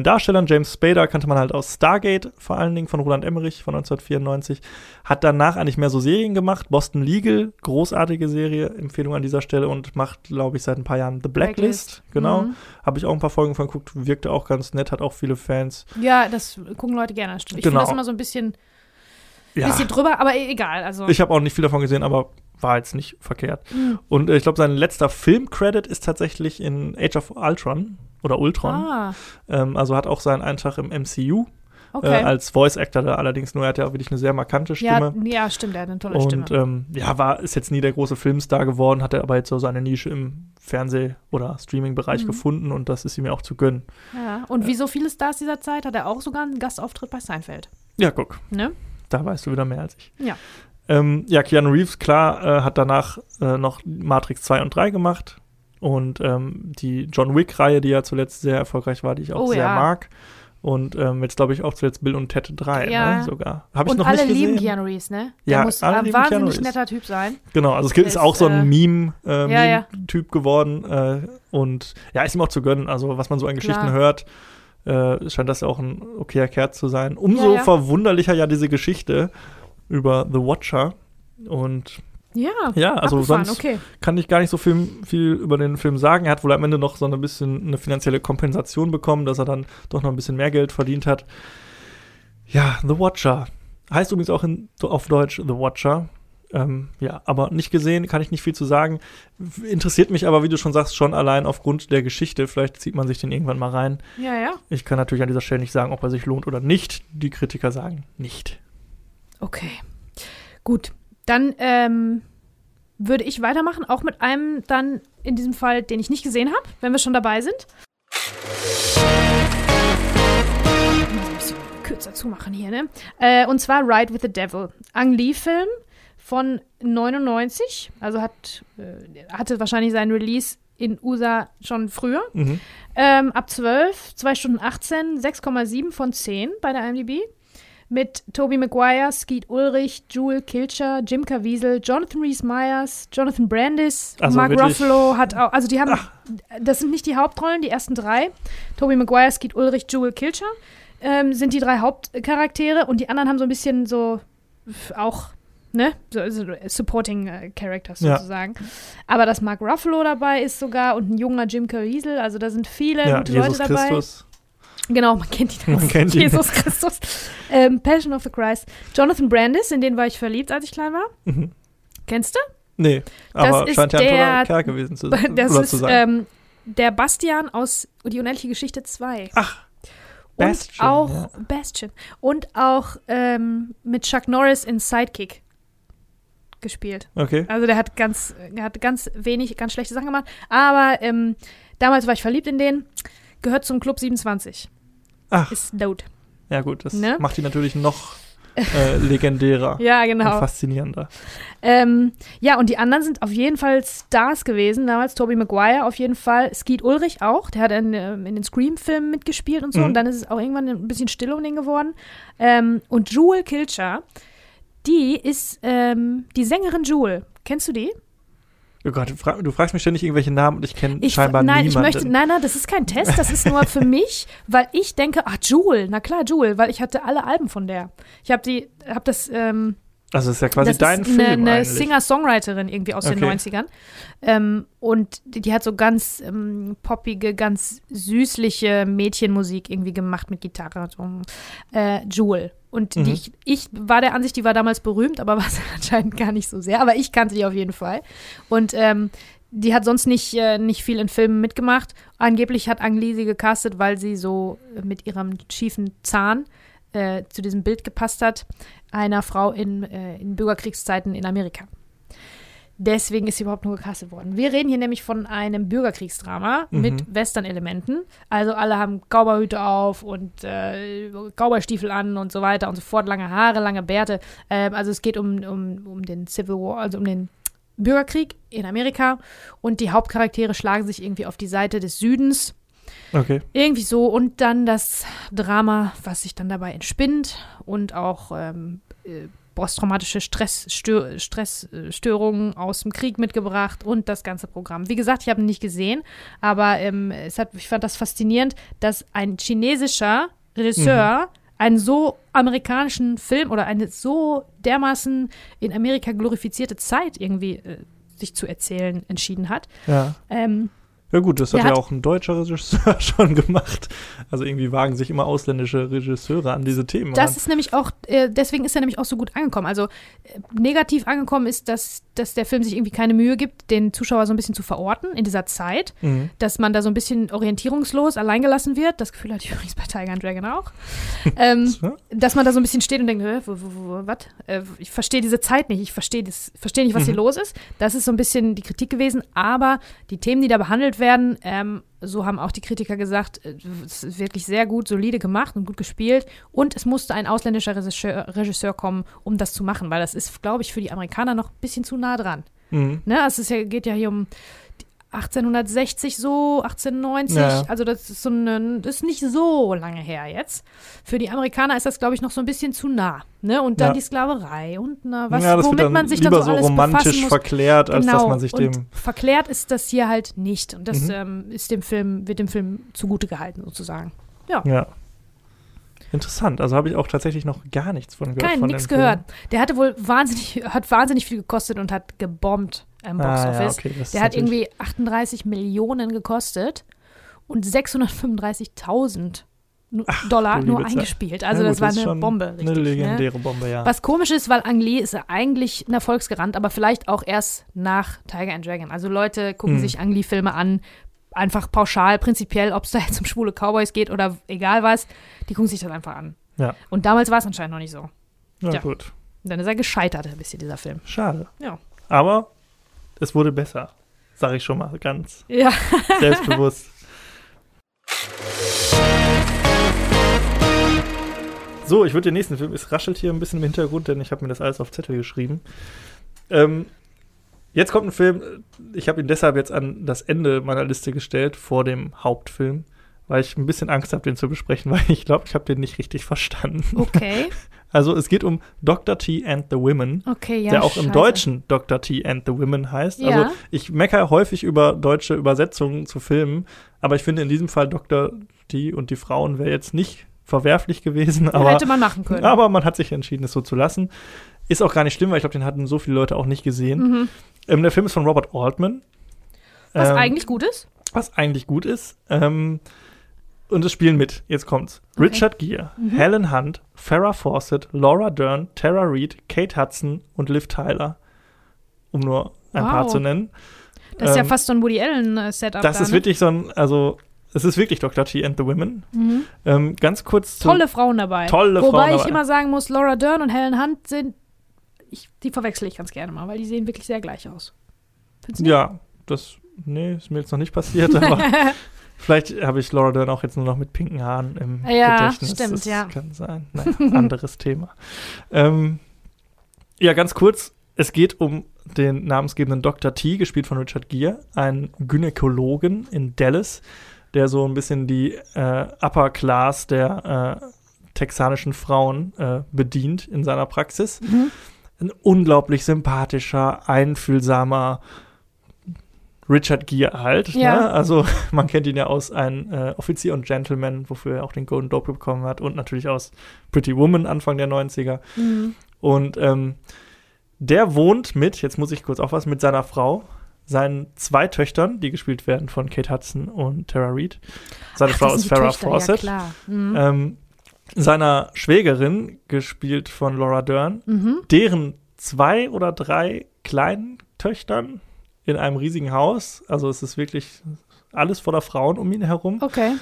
Darstellern. James Spader kannte man halt aus Stargate, vor allen Dingen von Roland Emmerich von 1994. Hat danach eigentlich mehr so Serien gemacht. Boston Legal, großartige Serie, Empfehlung an dieser Stelle. Und macht, glaube ich, seit ein paar Jahren The Blacklist. Genau. Habe ich auch ein paar Folgen von geguckt. Wirkte auch ganz nett, hat auch viele Fans. Ja, das gucken Leute gerne. Ich finde das immer so ein bisschen bisschen drüber, aber egal. Also. Ich habe auch nicht viel davon gesehen, aber war jetzt nicht verkehrt. Und ich glaube, sein letzter Film-Credit ist tatsächlich in Age of Ultron oder Ultron. Also hat auch seinen Eintrag im MCU als Voice-Actor da allerdings. Nur er hat ja auch wirklich eine sehr markante Stimme. Ja, stimmt, er hat eine tolle Stimme. Und ist jetzt nie der große Filmstar geworden, hat er aber jetzt so seine Nische im Fernseh- oder Streaming-Bereich gefunden und das ist ihm ja auch zu gönnen. Ja, und wie so viele Stars dieser Zeit hat er auch sogar einen Gastauftritt bei Seinfeld. Ja, guck. Ne? Da weißt du wieder mehr als ich. Ja. Keanu Reeves, klar, hat danach noch Matrix 2 und 3 gemacht. Und die John Wick-Reihe, die ja zuletzt sehr erfolgreich war, die ich auch sehr mag. Und jetzt, glaube ich, auch zuletzt Bill und Ted 3 ne, sogar. Hab ich noch nicht gesehen. Und alle lieben Keanu Reeves, ne? Der muss ein wahnsinnig netter Typ sein. Genau, also es ist auch so ein Meme-Typ geworden. Und ist ihm auch zu gönnen. Also was man so an Geschichten hört, scheint das auch ein okayer Kerl zu sein. Umso verwunderlicher diese Geschichte über The Watcher und also sonst kann ich gar nicht so viel über den Film sagen. Er hat wohl am Ende noch so ein bisschen eine finanzielle Kompensation bekommen, dass er dann doch noch ein bisschen mehr Geld verdient hat. Ja, The Watcher. Heißt übrigens auch auf Deutsch The Watcher. Ja, aber nicht gesehen, kann ich nicht viel zu sagen. Interessiert mich aber, wie du schon sagst, schon allein aufgrund der Geschichte. Vielleicht zieht man sich den irgendwann mal rein. Ja, ja. Ich kann natürlich an dieser Stelle nicht sagen, ob er sich lohnt oder nicht. Die Kritiker sagen nicht. Okay, gut. Dann würde ich weitermachen, auch mit einem dann in diesem Fall, den ich nicht gesehen habe, wenn wir schon dabei sind. Ein bisschen kürzer zumachen hier, ne? Und zwar Ride with the Devil. Ang Lee Film von 99, also hatte wahrscheinlich seinen Release in USA schon früher. Mhm. Ab 12, 2 Stunden 18, 6,7 von 10 bei der IMDb. Mit Tobey Maguire, Skeet Ulrich, Jewel Kilcher, Jim Caviezel, Jonathan Rhys-Meyers, Jonathan Brandis, also Mark Ruffalo hat auch, also die haben, das sind nicht die Hauptrollen, die ersten drei. Tobey Maguire, Skeet Ulrich, Jewel Kilcher sind die drei Hauptcharaktere und die anderen haben so ein bisschen so auch, ne, so Supporting Characters sozusagen. Ja. Aber dass Mark Ruffalo dabei ist sogar und ein junger Jim Caviezel, also da sind viele gute Leute dabei. Christus. Genau, man kennt ihn als Jesus Christus. Passion of the Christ. Jonathan Brandis, in den war ich verliebt, als ich klein war. Mhm. Kennst du? Nee, aber das scheint ja ein toller Kerl gewesen zu sein. Der Bastian aus Die unendliche Geschichte 2. Ach, Bastion. Und auch Bastion. Und auch mit Chuck Norris in Sidekick gespielt. Okay. Also der hat ganz schlechte Sachen gemacht. Aber damals war ich verliebt in den. Gehört zum Club 27. Ach. Ist dope. Ja gut, das macht ihn natürlich noch legendärer. Ja, genau. Und faszinierender. Ja, und die anderen sind auf jeden Fall Stars gewesen damals. Tobey Maguire auf jeden Fall. Skeet Ulrich auch. Der hat in den Scream-Filmen mitgespielt und so. Mhm. Und dann ist es auch irgendwann ein bisschen still um den geworden. Und Jewel Kilcher, die ist die Sängerin Jewel. Kennst du die? Oh Gott, du fragst mich ständig irgendwelche Namen und ich kenne scheinbar niemanden. Nein, das ist kein Test, das ist nur für mich, weil ich denke, Jewel, na klar, Jewel, weil ich hatte alle Alben von der. Ich habe das, also das ist ja quasi dein Film eigentlich. Eine Singer-Songwriterin irgendwie aus den 90ern. Und die hat so ganz poppige, ganz süßliche Mädchenmusik irgendwie gemacht mit Gitarre. Jewel. Und ich war der Ansicht, die war damals berühmt, aber war es anscheinend gar nicht so sehr. Aber ich kannte die auf jeden Fall. Und die hat sonst nicht viel in Filmen mitgemacht. Angeblich hat Ang Lee sie gecastet, weil sie so mit ihrem schiefen Zahn zu diesem Bild gepasst hat, einer Frau in Bürgerkriegszeiten in Amerika. Deswegen ist sie überhaupt nur gecastet worden. Wir reden hier nämlich von einem Bürgerkriegsdrama mit Western-Elementen. Also alle haben Cowboyhüte auf und Cowboystiefel an und so weiter und so fort. Lange Haare, lange Bärte. Also es geht um den Civil War, also um den Bürgerkrieg in Amerika. Und die Hauptcharaktere schlagen sich irgendwie auf die Seite des Südens. Okay. Irgendwie so. Und dann das Drama, was sich dann dabei entspinnt und auch posttraumatische Stressstörungen aus dem Krieg mitgebracht und das ganze Programm. Wie gesagt, ich habe ihn nicht gesehen, aber ich fand das faszinierend, dass ein chinesischer Regisseur einen so amerikanischen Film oder eine so dermaßen in Amerika glorifizierte Zeit irgendwie sich zu erzählen entschieden hat. Ja. Ja gut, das hat ja auch ein deutscher Regisseur schon gemacht. Also irgendwie wagen sich immer ausländische Regisseure an diese Themen. Das ist nämlich auch, deswegen ist er nämlich auch so gut angekommen. Also negativ angekommen ist, dass der Film sich irgendwie keine Mühe gibt, den Zuschauer so ein bisschen zu verorten in dieser Zeit. Mhm. Dass man da so ein bisschen orientierungslos alleingelassen wird. Das Gefühl hatte ich übrigens bei Tiger and Dragon auch. Dass man da so ein bisschen steht und denkt, was? Ich verstehe diese Zeit nicht. Ich verstehe nicht, was hier los ist. Das ist so ein bisschen die Kritik gewesen. Aber die Themen, die da behandelt werden. So haben auch die Kritiker gesagt, es ist wirklich sehr gut, solide gemacht und gut gespielt. Und es musste ein ausländischer Regisseur kommen, um das zu machen, weil das ist, glaube ich, für die Amerikaner noch ein bisschen zu nah dran. Mhm. Ne? Also es geht ja hier um 1860 so, 1890. Ja. Also das ist nicht so lange her jetzt. Für die Amerikaner ist das, glaube ich, noch so ein bisschen zu nah. Ne? Und dann die Sklaverei und womit man sich dann so alles romantisch verklärt, als dass man sich dem. Verklärt ist das hier halt nicht. Und das ist wird dem Film zugute gehalten, sozusagen. Ja. Interessant. Also habe ich auch tatsächlich noch gar nichts von gehört. Nichts gehört. Der hatte wohl wahnsinnig viel gekostet und hat gebombt. Box Office. Ja, okay, der hat irgendwie 38 Millionen gekostet und 635.000 Dollar nur eingespielt. Also ja, gut, das war eine Bombe. Richtig, eine legendäre Bombe, ja. Was komisch ist, weil Ang Lee ist ja eigentlich ein Erfolgsgarant, aber vielleicht auch erst nach Tiger and Dragon. Also Leute gucken sich Ang Lee-Filme an, einfach pauschal, prinzipiell, ob es da jetzt um schwule Cowboys geht oder egal was, die gucken sich das einfach an. Ja. Und damals war es anscheinend noch nicht so. Ja, ja. Gut. Und dann ist er gescheitert, ein bisschen, dieser Film. Schade. Ja. Aber es wurde besser, sage ich schon mal ganz selbstbewusst. So, ich würde den nächsten Film, es raschelt hier ein bisschen im Hintergrund, denn ich habe mir das alles auf Zettel geschrieben. Jetzt kommt ein Film, ich habe ihn deshalb jetzt an das Ende meiner Liste gestellt, vor dem Hauptfilm, weil ich ein bisschen Angst habe, den zu besprechen, weil ich glaube, ich habe den nicht richtig verstanden. Okay. Also es geht um Dr. T and the Women, der auch im Deutschen Dr. T and the Women heißt. Ja. Also ich meckere häufig über deutsche Übersetzungen zu Filmen, aber ich finde in diesem Fall Dr. T und die Frauen wäre jetzt nicht verwerflich gewesen. Aber hätte man machen können. Aber man hat sich entschieden, es so zu lassen. Ist auch gar nicht schlimm, weil ich glaube, den hatten so viele Leute auch nicht gesehen. Mhm. Der Film ist von Robert Altman. Was eigentlich gut ist. Was eigentlich gut ist. Und es spielen mit, jetzt kommt's. Okay. Richard Gere, Helen Hunt, Farrah Fawcett, Laura Dern, Tara Reid, Kate Hudson und Liv Tyler. Um nur ein paar zu nennen. Das ist ja fast so ein Woody Allen-Setup. Das ist wirklich so ein, also es ist wirklich Dr. T and the Women. Mhm. Ganz kurz. Tolle Frauen dabei. Wobei ich immer sagen muss, Laura Dern und Helen Hunt sind, die verwechsel ich ganz gerne mal, weil die sehen wirklich sehr gleich aus. Findest du nicht? Ja, nee, ist mir jetzt noch nicht passiert, aber vielleicht habe ich Laura Dern auch jetzt nur noch mit pinken Haaren im Gedächtnis. Stimmt, das kann sein. Naja, anderes Thema. Ja, ganz kurz, es geht um den namensgebenden Dr. T, gespielt von Richard Gere, einen Gynäkologen in Dallas, der so ein bisschen die Upper Class der texanischen Frauen bedient in seiner Praxis. Mhm. Ein unglaublich sympathischer, einfühlsamer Richard Gere halt. Ja. Ne? Also man kennt ihn ja aus Ein Offizier und Gentleman, wofür er auch den Golden Globe bekommen hat und natürlich aus Pretty Woman Anfang der 90er. Mhm. Und der wohnt mit, jetzt muss ich kurz auf was, mit seiner Frau, seinen zwei Töchtern, die gespielt werden von Kate Hudson und Tara Reid. Seine Frau ist Farrah Fawcett. Ja, klar. Mhm. Seiner Schwägerin, gespielt von Laura Dern, deren zwei oder drei kleinen Töchtern in einem riesigen Haus. Also es ist wirklich alles voller Frauen um ihn herum. Okay.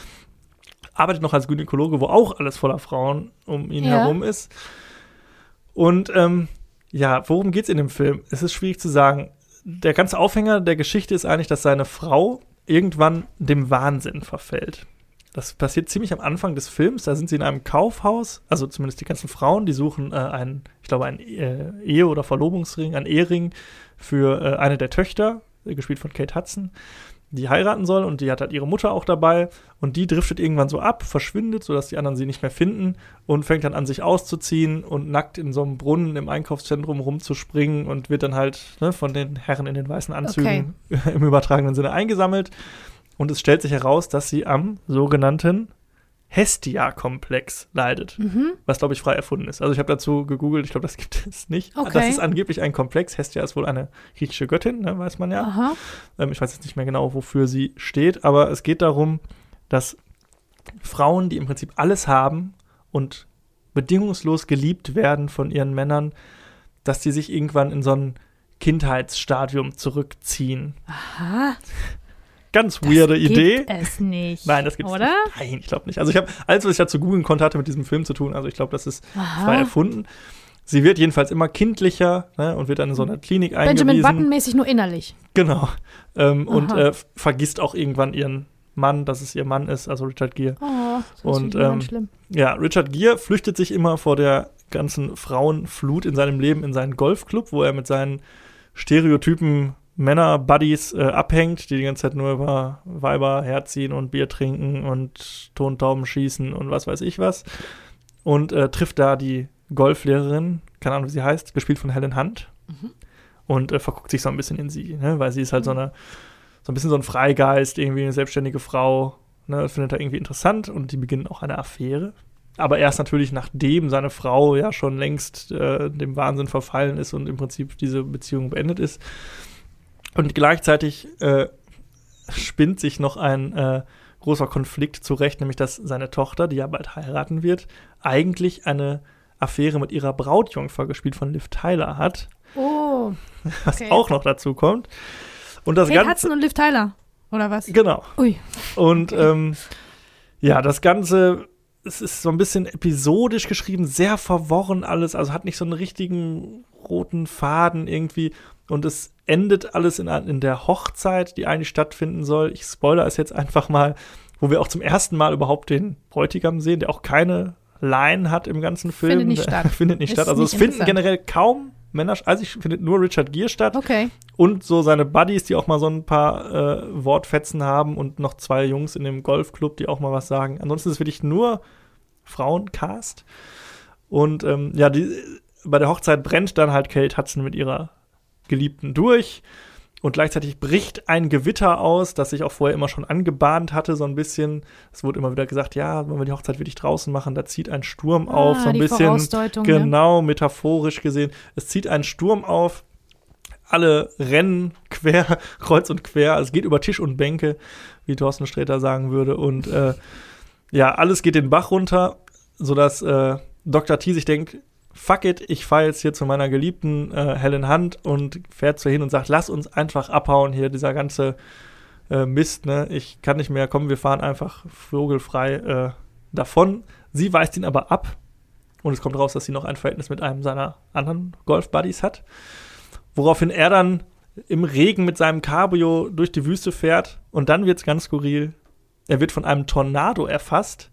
Arbeitet noch als Gynäkologe, wo auch alles voller Frauen um ihn herum ist. Und worum geht's in dem Film? Es ist schwierig zu sagen. Der ganze Aufhänger der Geschichte ist eigentlich, dass seine Frau irgendwann dem Wahnsinn verfällt. Das passiert ziemlich am Anfang des Films. Da sind sie in einem Kaufhaus, also zumindest die ganzen Frauen, die suchen einen Ehe- oder Verlobungsring, einen Ehering für eine der Töchter, gespielt von Kate Hudson, die heiraten soll, und die hat halt ihre Mutter auch dabei, und die driftet irgendwann so ab, verschwindet, sodass die anderen sie nicht mehr finden, und fängt dann an, sich auszuziehen und nackt in so einem Brunnen im Einkaufszentrum rumzuspringen und wird dann halt von den Herren in den weißen Anzügen im übertragenen Sinne eingesammelt. Und es stellt sich heraus, dass sie am sogenannten Hestia-Komplex leidet, was, glaube ich, frei erfunden ist. Also ich habe dazu gegoogelt, ich glaube, das gibt es nicht. Okay. Das ist angeblich ein Komplex. Hestia ist wohl eine griechische Göttin, ne, weiß man ja. Ich weiß jetzt nicht mehr genau, wofür sie steht, aber es geht darum, dass Frauen, die im Prinzip alles haben und bedingungslos geliebt werden von ihren Männern, dass die sich irgendwann in so ein Kindheitsstadium zurückziehen. Aha. Ganz weirde Idee. Das gibt es nicht. Nein, das gibt es nicht. Nein, ich glaube nicht. Also ich habe alles, was ich dazu googeln konnte, hatte mit diesem Film zu tun. Also ich glaube, das ist frei erfunden. Sie wird jedenfalls immer kindlicher, ne, und wird dann in so einer Klinik eingewiesen. Benjamin Button-mäßig, nur innerlich. Genau. Und vergisst auch irgendwann ihren Mann, dass es ihr Mann ist, also Richard Gere. Oh, das ist ganz schlimm. Ja, Richard Gere flüchtet sich immer vor der ganzen Frauenflut in seinem Leben in seinen Golfclub, wo er mit seinen Stereotypen Männer-Buddies abhängt, die die ganze Zeit nur über Weiber herziehen und Bier trinken und Tontauben schießen und was weiß ich was. Und trifft da die Golflehrerin, keine Ahnung, wie sie heißt, gespielt von Helen Hunt. Und verguckt sich so ein bisschen in sie, ne? Weil sie ist halt so ein bisschen so ein Freigeist, irgendwie eine selbstständige Frau. Ne? Das findet er irgendwie interessant, und die beginnen auch eine Affäre. Aber erst natürlich, nachdem seine Frau ja schon längst dem Wahnsinn verfallen ist und im Prinzip diese Beziehung beendet ist. Und gleichzeitig spinnt sich noch ein großer Konflikt zurecht, nämlich dass seine Tochter, die ja bald heiraten wird, eigentlich eine Affäre mit ihrer Brautjungfer, gespielt von Liv Tyler, hat. Oh. Okay. Was auch noch dazu kommt. Und das Kate Hudson und Liv Tyler, oder was? Genau. Ui. Und okay. Ja, das Ganze, es ist so ein bisschen episodisch geschrieben, sehr verworren alles, also hat nicht so einen richtigen roten Faden irgendwie. Und es endet alles in der Hochzeit, die eigentlich stattfinden soll. Ich spoilere es jetzt einfach mal, wo wir auch zum ersten Mal überhaupt den Bräutigam sehen, der auch keine Line hat im ganzen Film. Findet nicht statt. Also es finden generell kaum Männer, also es findet nur Richard Gere statt. Okay. Und so seine Buddies, die auch mal so ein paar Wortfetzen haben, und noch zwei Jungs in dem Golfclub, die auch mal was sagen. Ansonsten ist es wirklich nur Frauencast. Und ja, bei der Hochzeit brennt dann halt Kate Hudson mit ihrer Geliebten durch, und gleichzeitig bricht ein Gewitter aus, das sich auch vorher immer schon angebahnt hatte, so ein bisschen. Es wurde immer wieder gesagt, ja, wenn wir die Hochzeit wirklich draußen machen, da zieht ein Sturm auf, so ein bisschen, genau, metaphorisch gesehen. Es zieht ein Sturm auf, alle rennen quer, kreuz und quer, es geht über Tisch und Bänke, wie Thorsten Sträter sagen würde, und ja, alles geht den Bach runter, sodass Dr. T sich denkt, fuck it, ich fahre jetzt hier zu meiner geliebten Helen Hunt, und fährt zu ihr hin und sagt, lass uns einfach abhauen hier, dieser ganze Mist, ne? Ich kann nicht mehr, komm, wir fahren einfach vogelfrei davon. Sie weist ihn aber ab, und es kommt raus, dass sie noch ein Verhältnis mit einem seiner anderen Golf-Buddies hat, woraufhin er dann im Regen mit seinem Cabrio durch die Wüste fährt, und dann wird's ganz skurril. Er wird von einem Tornado erfasst,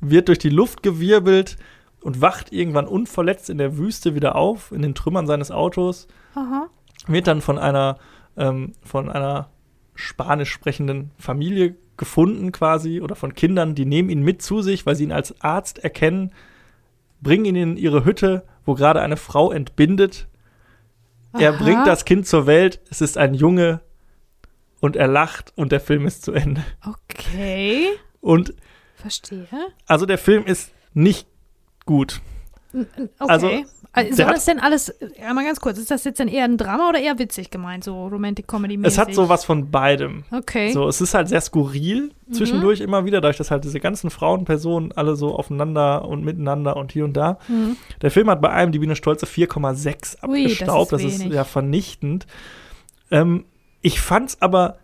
wird durch die Luft gewirbelt und wacht irgendwann unverletzt in der Wüste wieder auf, in den Trümmern seines Autos. Aha. Wird dann von einer spanisch sprechenden Familie gefunden quasi, oder von Kindern, die nehmen ihn mit zu sich, weil sie ihn als Arzt erkennen, bringen ihn in ihre Hütte, wo gerade eine Frau entbindet. Aha. Er bringt das Kind zur Welt, es ist ein Junge, und er lacht, und der Film ist zu Ende. Okay. Und verstehe. Also der Film ist nicht gut. Okay. Also soll das denn alles, einmal ganz kurz, ist das jetzt dann eher ein Drama oder eher witzig gemeint, so Romantic-Comedy-mäßig? Es hat sowas von beidem. Okay. So, es ist halt sehr skurril, zwischendurch immer wieder, dadurch, dass halt diese ganzen Frauenpersonen alle so aufeinander und miteinander und hier und da. Mhm. Der Film hat bei einem die eine stolze 4,6 abgestaubt, das ist ja vernichtend. Ich fand's aber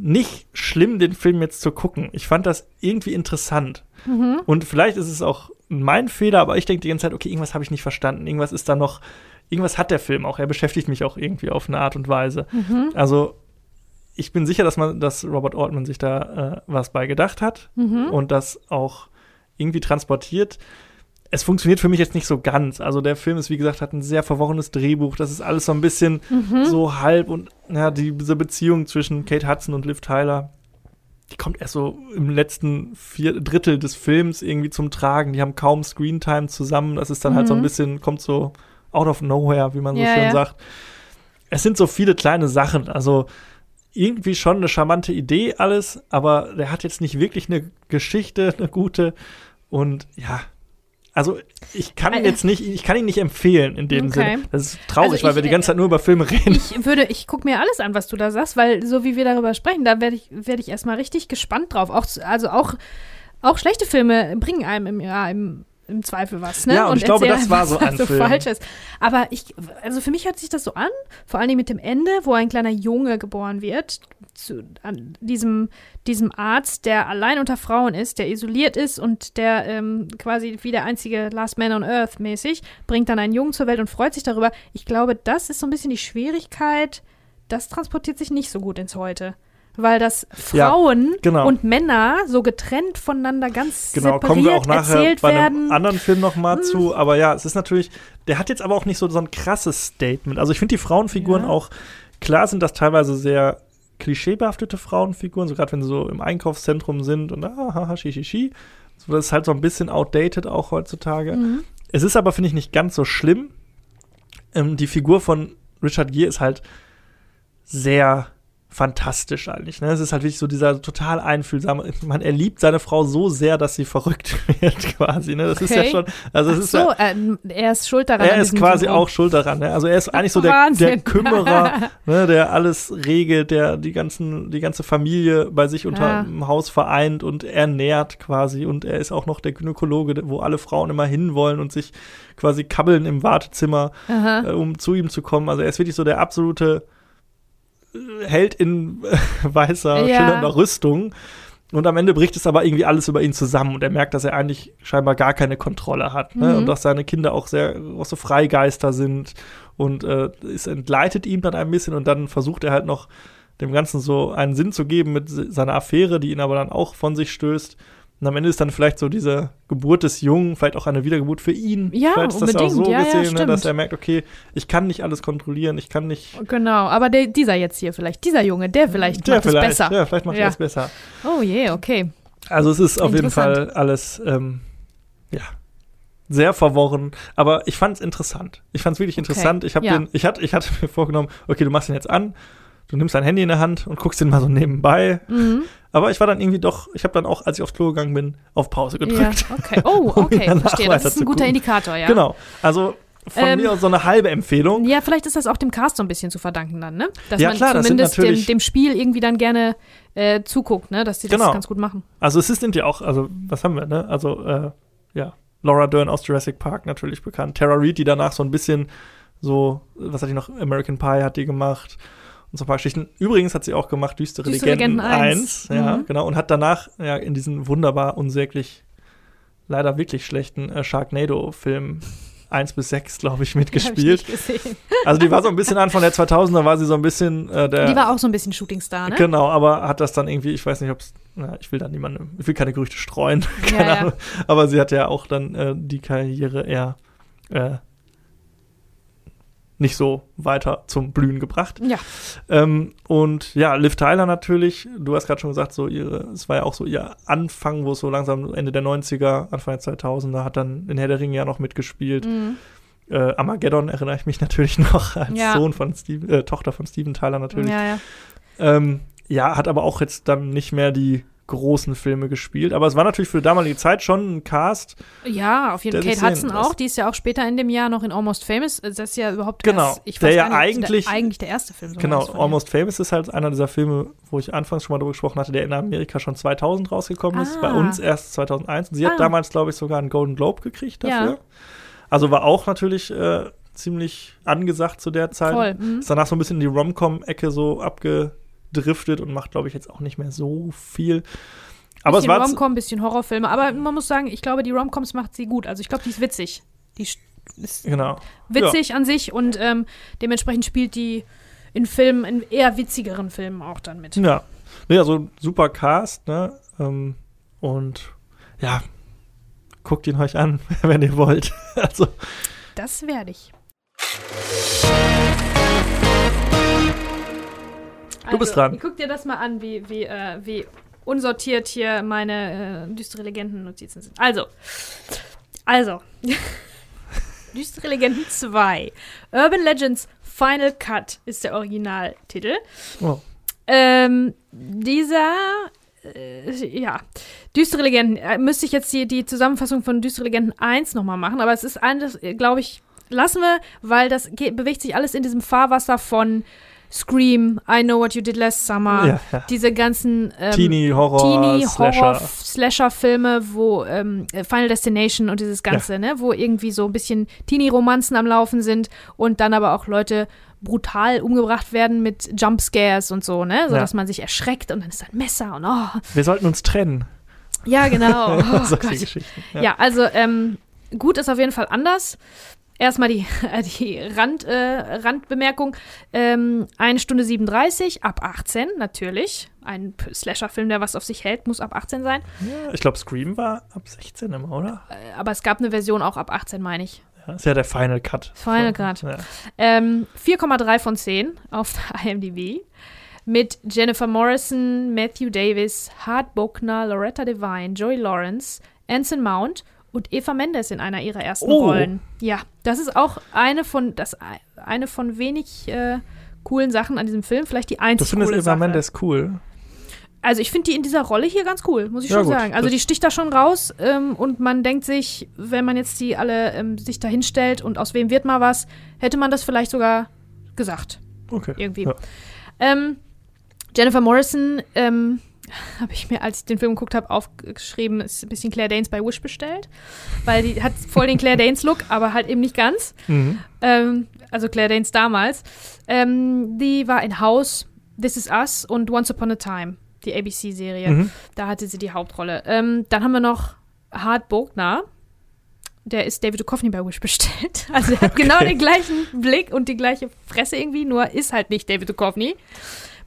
nicht schlimm, den Film jetzt zu gucken. Ich fand das irgendwie interessant. Mhm. Und vielleicht ist es auch mein Fehler, aber ich denke die ganze Zeit, okay, irgendwas habe ich nicht verstanden, irgendwas ist da noch, irgendwas hat der Film auch, er beschäftigt mich auch irgendwie auf eine Art und Weise. Mhm. Also ich bin sicher, dass Robert Altman sich da was bei gedacht hat und das auch irgendwie transportiert. Es funktioniert für mich jetzt nicht so ganz. Also der Film ist, wie gesagt, hat ein sehr verworrenes Drehbuch, das ist alles so ein bisschen so halb, und ja, diese Beziehung zwischen Kate Hudson und Liv Tyler, die kommt erst so im letzten Drittel des Films irgendwie zum Tragen. Die haben kaum Screentime zusammen. Das ist dann halt so ein bisschen, kommt so out of nowhere, wie man so schön sagt. Es sind so viele kleine Sachen. Also irgendwie schon eine charmante Idee alles, aber der hat jetzt nicht wirklich eine Geschichte, eine gute. Und ja, also ich kann ihn nicht empfehlen in dem Sinne. Das ist traurig, weil wir die ganze Zeit nur über Filme reden. Ich gucke mir alles an, was du da sagst, weil so wie wir darüber sprechen, da werde ich erstmal richtig gespannt drauf. Auch schlechte Filme bringen einem im Zweifel was, ne? Ja, und ich glaube, das war so ein Film. Falsch ist. Aber für mich hört sich das so an, vor allen Dingen mit dem Ende, wo ein kleiner Junge geboren wird, an diesem Arzt, der allein unter Frauen ist, der isoliert ist und der quasi wie der einzige Last Man on Earth mäßig, bringt dann einen Jungen zur Welt und freut sich darüber. Ich glaube, das ist so ein bisschen die Schwierigkeit, das transportiert sich nicht so gut ins Heute. Weil das Frauen und Männer so getrennt voneinander ganz separiert kommen wir auch nachher bei einem anderen Film noch mal zu. Aber ja, es ist natürlich, der hat jetzt aber auch nicht so ein krasses Statement. Also ich finde die Frauenfiguren auch, klar sind das teilweise sehr klischeebehaftete Frauenfiguren, so gerade wenn sie so im Einkaufszentrum sind und schi. So, das ist halt so ein bisschen outdated auch heutzutage. Mhm. Es ist aber, finde ich, nicht ganz so schlimm. Die Figur von Richard Gere ist halt sehr fantastisch eigentlich. Ne? Es ist halt wirklich so dieser total einfühlsame, man erliebt seine Frau so sehr, dass sie verrückt wird quasi. Ne? Das ist ja schon, also es ist so, ja, er ist schuld daran. Er ist quasi auch schuld daran. Ne? Also er ist eigentlich so der Kümmerer, ne? Der alles regelt, der die ganze Familie bei sich unter dem Haus vereint und ernährt quasi. Und er ist auch noch der Gynäkologe, wo alle Frauen immer hinwollen und sich quasi kabbeln im Wartezimmer, um zu ihm zu kommen. Also er ist wirklich so der absolute Held in weißer, schillernder Rüstung. Und am Ende bricht es aber irgendwie alles über ihn zusammen. Und er merkt, dass er eigentlich scheinbar gar keine Kontrolle hat. Ne? Und dass seine Kinder auch so Freigeister sind. Und es entgleitet ihm dann ein bisschen. Und dann versucht er halt noch dem Ganzen so einen Sinn zu geben mit seiner Affäre, die ihn aber dann auch von sich stößt. Und am Ende ist dann vielleicht so diese Geburt des Jungen, vielleicht auch eine Wiedergeburt für ihn. Ja, vielleicht ist das unbedingt. Auch so gesehen, ja, dass er merkt, okay, ich kann nicht alles kontrollieren, ich kann nicht. Genau, aber dieser jetzt hier vielleicht, dieser Junge, der macht es besser. Ja, vielleicht macht er es besser. Oh je, okay. Also es ist auf jeden Fall alles, sehr verworren, aber ich fand es interessant. Ich fand es wirklich interessant. Ich habe ich hatte mir vorgenommen, okay, du machst ihn jetzt an. Du nimmst dein Handy in der Hand und guckst den mal so nebenbei. Mhm. Aber ich war dann irgendwie doch, ich habe dann auch, als ich aufs Klo gegangen bin, auf Pause gedrückt. Ja, okay. Oh, okay, verstehe. Das ist ein guter Indikator, ja. Genau, also von mir aus so eine halbe Empfehlung. Ja, vielleicht ist das auch dem Cast so ein bisschen zu verdanken dann, ne? Dass ja, klar, man zumindest das sind dem Spiel irgendwie dann gerne zuguckt, ne? Dass die das ganz gut machen. Also es sind ja auch, also was haben wir, ne? Also, Laura Dern aus Jurassic Park natürlich bekannt. Tara Reid, die danach so ein bisschen so, was hat die noch, American Pie hat die gemacht. Und so ein paar Geschichten. Übrigens hat sie auch gemacht Düstere Legenden 1. Ja, genau. Und hat danach in diesen wunderbar unsäglich, leider wirklich schlechten Sharknado-Film 1-6, glaube ich, mitgespielt. Die hab ich nicht gesehen. Also die war so ein bisschen Anfang der 2000er, war sie so ein bisschen Die war auch so ein bisschen Shootingstar, ne? Genau, aber hat das dann irgendwie, ich weiß nicht, ich will keine Gerüchte streuen, keine Ahnung. Aber sie hat ja auch dann die Karriere eher nicht so weiter zum Blühen gebracht. Ja. Liv Tyler natürlich, du hast gerade schon gesagt, so es war ja auch so ihr Anfang, wo es so langsam Ende der 90er, Anfang der 2000er, hat dann in Herr der Ringe ja noch mitgespielt. Mhm. Armageddon erinnere ich mich natürlich noch als Sohn von Tochter von Steven Tyler natürlich. Ja, ja. Hat aber auch jetzt dann nicht mehr die großen Filme gespielt, aber es war natürlich für die damalige Zeit schon ein Cast. Ja, auf jeden Fall. Kate Hudson auch, die ist ja auch später in dem Jahr noch in Almost Famous, das ist ja überhaupt eigentlich der erste Film. Genau, Almost Famous ist halt einer dieser Filme, wo ich anfangs schon mal drüber gesprochen hatte, der in Amerika schon 2000 rausgekommen ist, bei uns erst 2001 und sie hat damals, glaube ich, sogar einen Golden Globe gekriegt dafür. Ja. Also war auch natürlich ziemlich angesagt zu der Zeit. Voll, ist danach so ein bisschen in die Rom-Com-Ecke so abgedriftet und macht, glaube ich, jetzt auch nicht mehr so viel. Aber bisschen Rom-Com, bisschen Horrorfilme, aber man muss sagen, ich glaube, die Rom-Coms macht sie gut. Also ich glaube, die ist witzig. Die ist witzig an sich und dementsprechend spielt die in eher witzigeren Filmen auch dann mit. Ja, also super Cast, ne? Guckt ihn euch an, wenn ihr wollt. Also. Das werde ich. Du bist dran. Guck dir das mal an, wie unsortiert hier meine düstere Legenden-Notizen sind. Also. Düstere Legenden 2. Urban Legends Final Cut ist der Originaltitel. Oh. Düstere Legenden. Müsste ich jetzt die Zusammenfassung von Düstere Legenden 1 nochmal machen, aber es ist anders, glaube ich, lassen wir, weil das bewegt sich alles in diesem Fahrwasser von Scream, I Know What You Did Last Summer, diese ganzen Teenie-Horror-Slasher-Filme, wo Final Destination und dieses Ganze, ne, wo irgendwie so ein bisschen Teenie-Romanzen am Laufen sind und dann aber auch Leute brutal umgebracht werden mit Jumpscares und so, ne, sodass man sich erschreckt und dann ist da ein Messer und oh. Wir sollten uns trennen. Ja, genau. Oh, solche Geschichten. Gut ist auf jeden Fall anders. Erstmal die Randbemerkung. 1 Stunde 37, ab 18 natürlich. Ein Slasher-Film, der was auf sich hält, muss ab 18 sein. Ja, ich glaube, Scream war ab 16 immer, oder? Aber es gab eine Version auch ab 18, meine ich. Ja, ist ja der Final Cut. 4,3 von 10 auf IMDb. Mit Jennifer Morrison, Matthew Davis, Hart Bochner, Loretta Devine, Joey Lawrence, Anson Mount und Eva Mendes in einer ihrer ersten Rollen. Ja, das ist auch eine von wenig coolen Sachen an diesem Film vielleicht die einzige coole Sache. Du findest Eva Mendes cool? Also ich finde die in dieser Rolle hier ganz cool, muss ich schon sagen. Also die sticht da schon raus und man denkt sich, wenn man jetzt die alle sich da hinstellt und aus wem wird mal was, hätte man das vielleicht sogar gesagt. Okay. Irgendwie. Ja. Jennifer Morrison habe ich mir, als ich den Film geguckt habe, aufgeschrieben, ist ein bisschen Claire Danes bei Wish bestellt, weil die hat voll den Claire Danes-Look, aber halt eben nicht ganz. Mhm. Also Claire Danes damals. Die war in House, This Is Us und Once Upon a Time, die ABC-Serie. Mhm. Da hatte sie die Hauptrolle. Dann haben wir noch Hart Bogner. Der ist David Duchovny bei Wish bestellt. Also er hat genau den gleichen Blick und die gleiche Fresse irgendwie, nur ist halt nicht David Duchovny.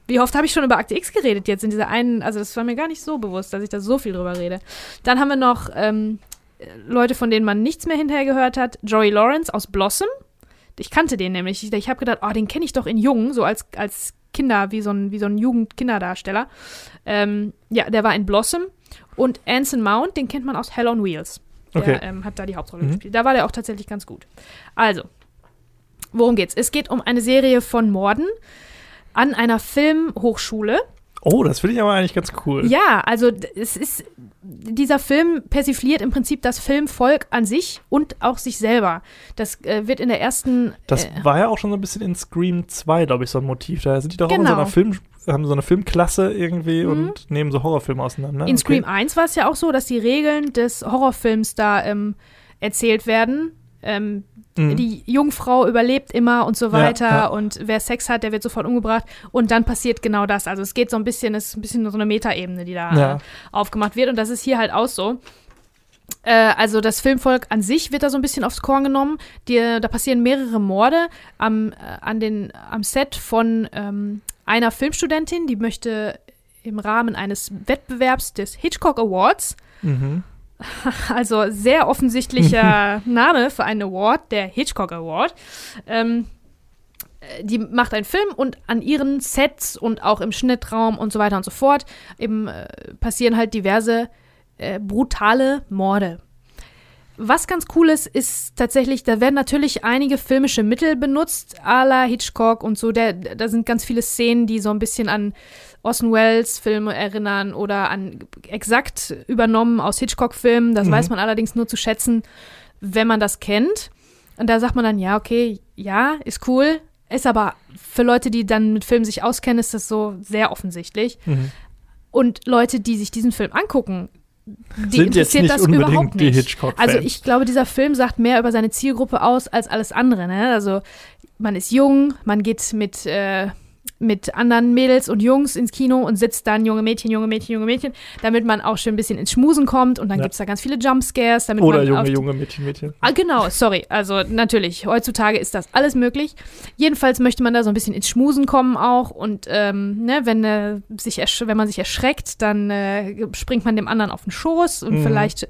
Wie oft habe ich schon über Akte X geredet jetzt in dieser einen, also das war mir gar nicht so bewusst, dass ich da so viel drüber rede. Dann haben wir noch Leute, von denen man nichts mehr hinterher gehört hat. Joey Lawrence aus Blossom. Ich kannte den nämlich. Ich habe gedacht, oh, den kenne ich doch in Jung, so als Kinder, wie so ein Jugend-Kinderdarsteller. Ja, der war in Blossom. Und Anson Mount, den kennt man aus Hell on Wheels. Der hat da die Hauptrolle gespielt. Da war der auch tatsächlich ganz gut. Also, worum geht's? Es geht um eine Serie von Morden an einer Filmhochschule. Oh, das finde ich aber eigentlich ganz cool. Ja, also es ist, dieser Film persifliert im Prinzip das Filmvolk an sich und auch sich selber. Das wird in der ersten... Das war ja auch schon so ein bisschen in Scream 2, glaube ich, so ein Motiv. Da sind die doch auch in so einer haben so eine Filmklasse irgendwie und nehmen so Horrorfilme auseinander. In Scream 1 war es ja auch so, dass die Regeln des Horrorfilms da erzählt werden. Die Jungfrau überlebt immer und so weiter und wer Sex hat, der wird sofort umgebracht und dann passiert genau das. Also es geht so ein bisschen, es ist ein bisschen so eine Metaebene, die da aufgemacht wird und das ist hier halt auch so. Also das Filmvolk an sich wird da so ein bisschen aufs Korn genommen. Da passieren mehrere Morde am Set von einer Filmstudentin, die möchte im Rahmen eines Wettbewerbs des Hitchcock Awards, also sehr offensichtlicher Name für einen Award, der Hitchcock Award, die macht einen Film und an ihren Sets und auch im Schnittraum und so weiter und so fort eben passieren halt diverse brutale Morde. Was ganz cool ist tatsächlich, da werden natürlich einige filmische Mittel benutzt, à la Hitchcock und so. Da sind ganz viele Szenen, die so ein bisschen an Orson Welles Filme erinnern oder an exakt übernommen aus Hitchcock-Filmen. Das weiß man allerdings nur zu schätzen, wenn man das kennt. Und da sagt man dann, ja, okay, ja, ist cool. Ist aber für Leute, die dann mit Filmen sich auskennen, ist das so sehr offensichtlich. Mhm. Und Leute, die sich diesen Film angucken, die sind jetzt nicht das unbedingt überhaupt nicht. Die Hitchcock-Fans. Also ich glaube, dieser Film sagt mehr über seine Zielgruppe aus als alles andere. Ne? Also man ist jung, man geht mit anderen Mädels und Jungs ins Kino und sitzt dann junge Mädchen, damit man auch schön ein bisschen ins Schmusen kommt und dann gibt es da ganz viele Jumpscares. Damit oder man junge Mädchen. Ah, genau, sorry. Also natürlich, heutzutage ist das alles möglich. Jedenfalls möchte man da so ein bisschen ins Schmusen kommen auch und wenn man sich erschreckt, dann springt man dem anderen auf den Schoß und vielleicht,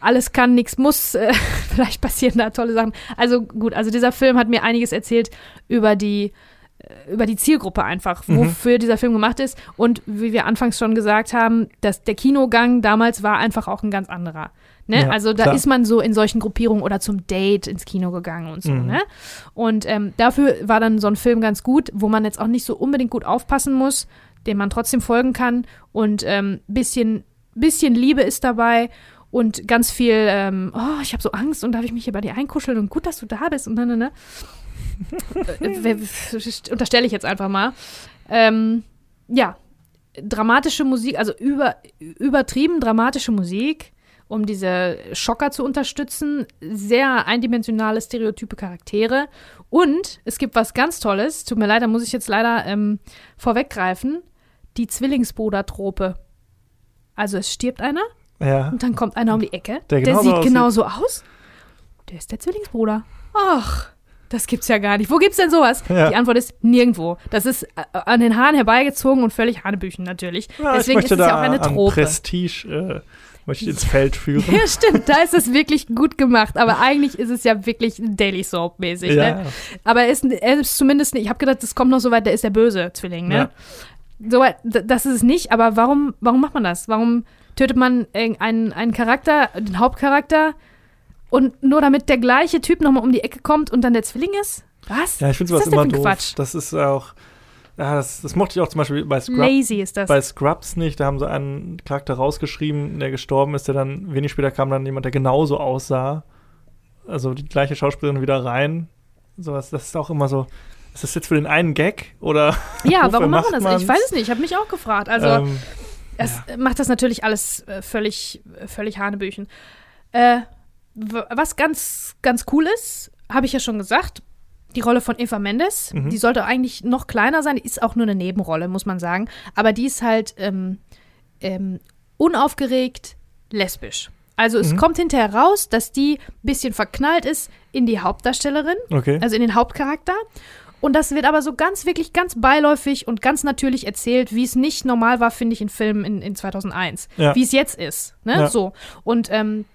alles kann, nichts muss, vielleicht passieren da tolle Sachen. Also gut, also dieser Film hat mir einiges erzählt über die Zielgruppe einfach, wofür dieser Film gemacht ist. Und wie wir anfangs schon gesagt haben, dass der Kinogang damals war einfach auch ein ganz anderer. Ne? Ja, also da ist man so in solchen Gruppierungen oder zum Date ins Kino gegangen und so. Ne? Und dafür war dann so ein Film ganz gut, wo man jetzt auch nicht so unbedingt gut aufpassen muss, dem man trotzdem folgen kann. Und bisschen Liebe ist dabei. Und ganz viel, ich habe so Angst und darf ich mich hier bei dir einkuscheln und gut, dass du da bist und ne. Unterstelle ich jetzt einfach mal. Dramatische Musik, also übertrieben dramatische Musik, um diese Schocker zu unterstützen. Sehr eindimensionale, stereotype Charaktere. Und es gibt was ganz Tolles, tut mir leid, da muss ich jetzt leider vorweggreifen, die Zwillingsbruder-Trope. Also es stirbt einer. Ja. Und dann kommt einer um die Ecke, der sieht genauso aus. Der ist der Zwillingsbruder. Ach, das gibt's ja gar nicht. Wo gibt's denn sowas? Ja. Die Antwort ist nirgendwo. Das ist an den Haaren herbeigezogen und völlig hanebüchen natürlich. Ja, deswegen ist es ja auch eine Trope. Prestige möchte ich ins Feld führen. Ja, stimmt, da ist es wirklich gut gemacht. Aber eigentlich ist es ja wirklich Daily Soap-mäßig. Ja. Ne? Aber er ist zumindest, ich habe gedacht, das kommt noch so weit, der ist der böse Zwilling. Ne? Ja. So weit, das ist es nicht. Aber warum macht man das? Warum tötet man einen Charakter, den Hauptcharakter, und nur damit der gleiche Typ nochmal um die Ecke kommt und dann der Zwilling ist? Was? Ja, ich finde sowas immer doof. Quatsch? Das ist auch, ja, das mochte ich auch zum Beispiel bei Scrubs. Lazy ist das. Bei Scrubs nicht, da haben sie einen Charakter rausgeschrieben, der gestorben ist, der dann, wenig später kam dann jemand, der genauso aussah. Also die gleiche Schauspielerin wieder rein. Sowas, das ist auch immer so, ist das jetzt für den einen Gag? Oder ja, warum machen das? Man's? Ich weiß es nicht, ich habe mich auch gefragt. Also es macht das natürlich alles völlig Hanebüchen. Was ganz, ganz cool ist, habe ich ja schon gesagt, die Rolle von Eva Mendes, die sollte eigentlich noch kleiner sein, die ist auch nur eine Nebenrolle, muss man sagen, aber die ist halt unaufgeregt lesbisch. Also es kommt hinterher raus, dass die ein bisschen verknallt ist in die Hauptdarstellerin, also in den Hauptcharakter. Und das wird aber so ganz, wirklich ganz beiläufig und ganz natürlich erzählt, wie es nicht normal war, finde ich, in Filmen in 2001. Ja. Wie es jetzt ist. Ne? Ja. So. Und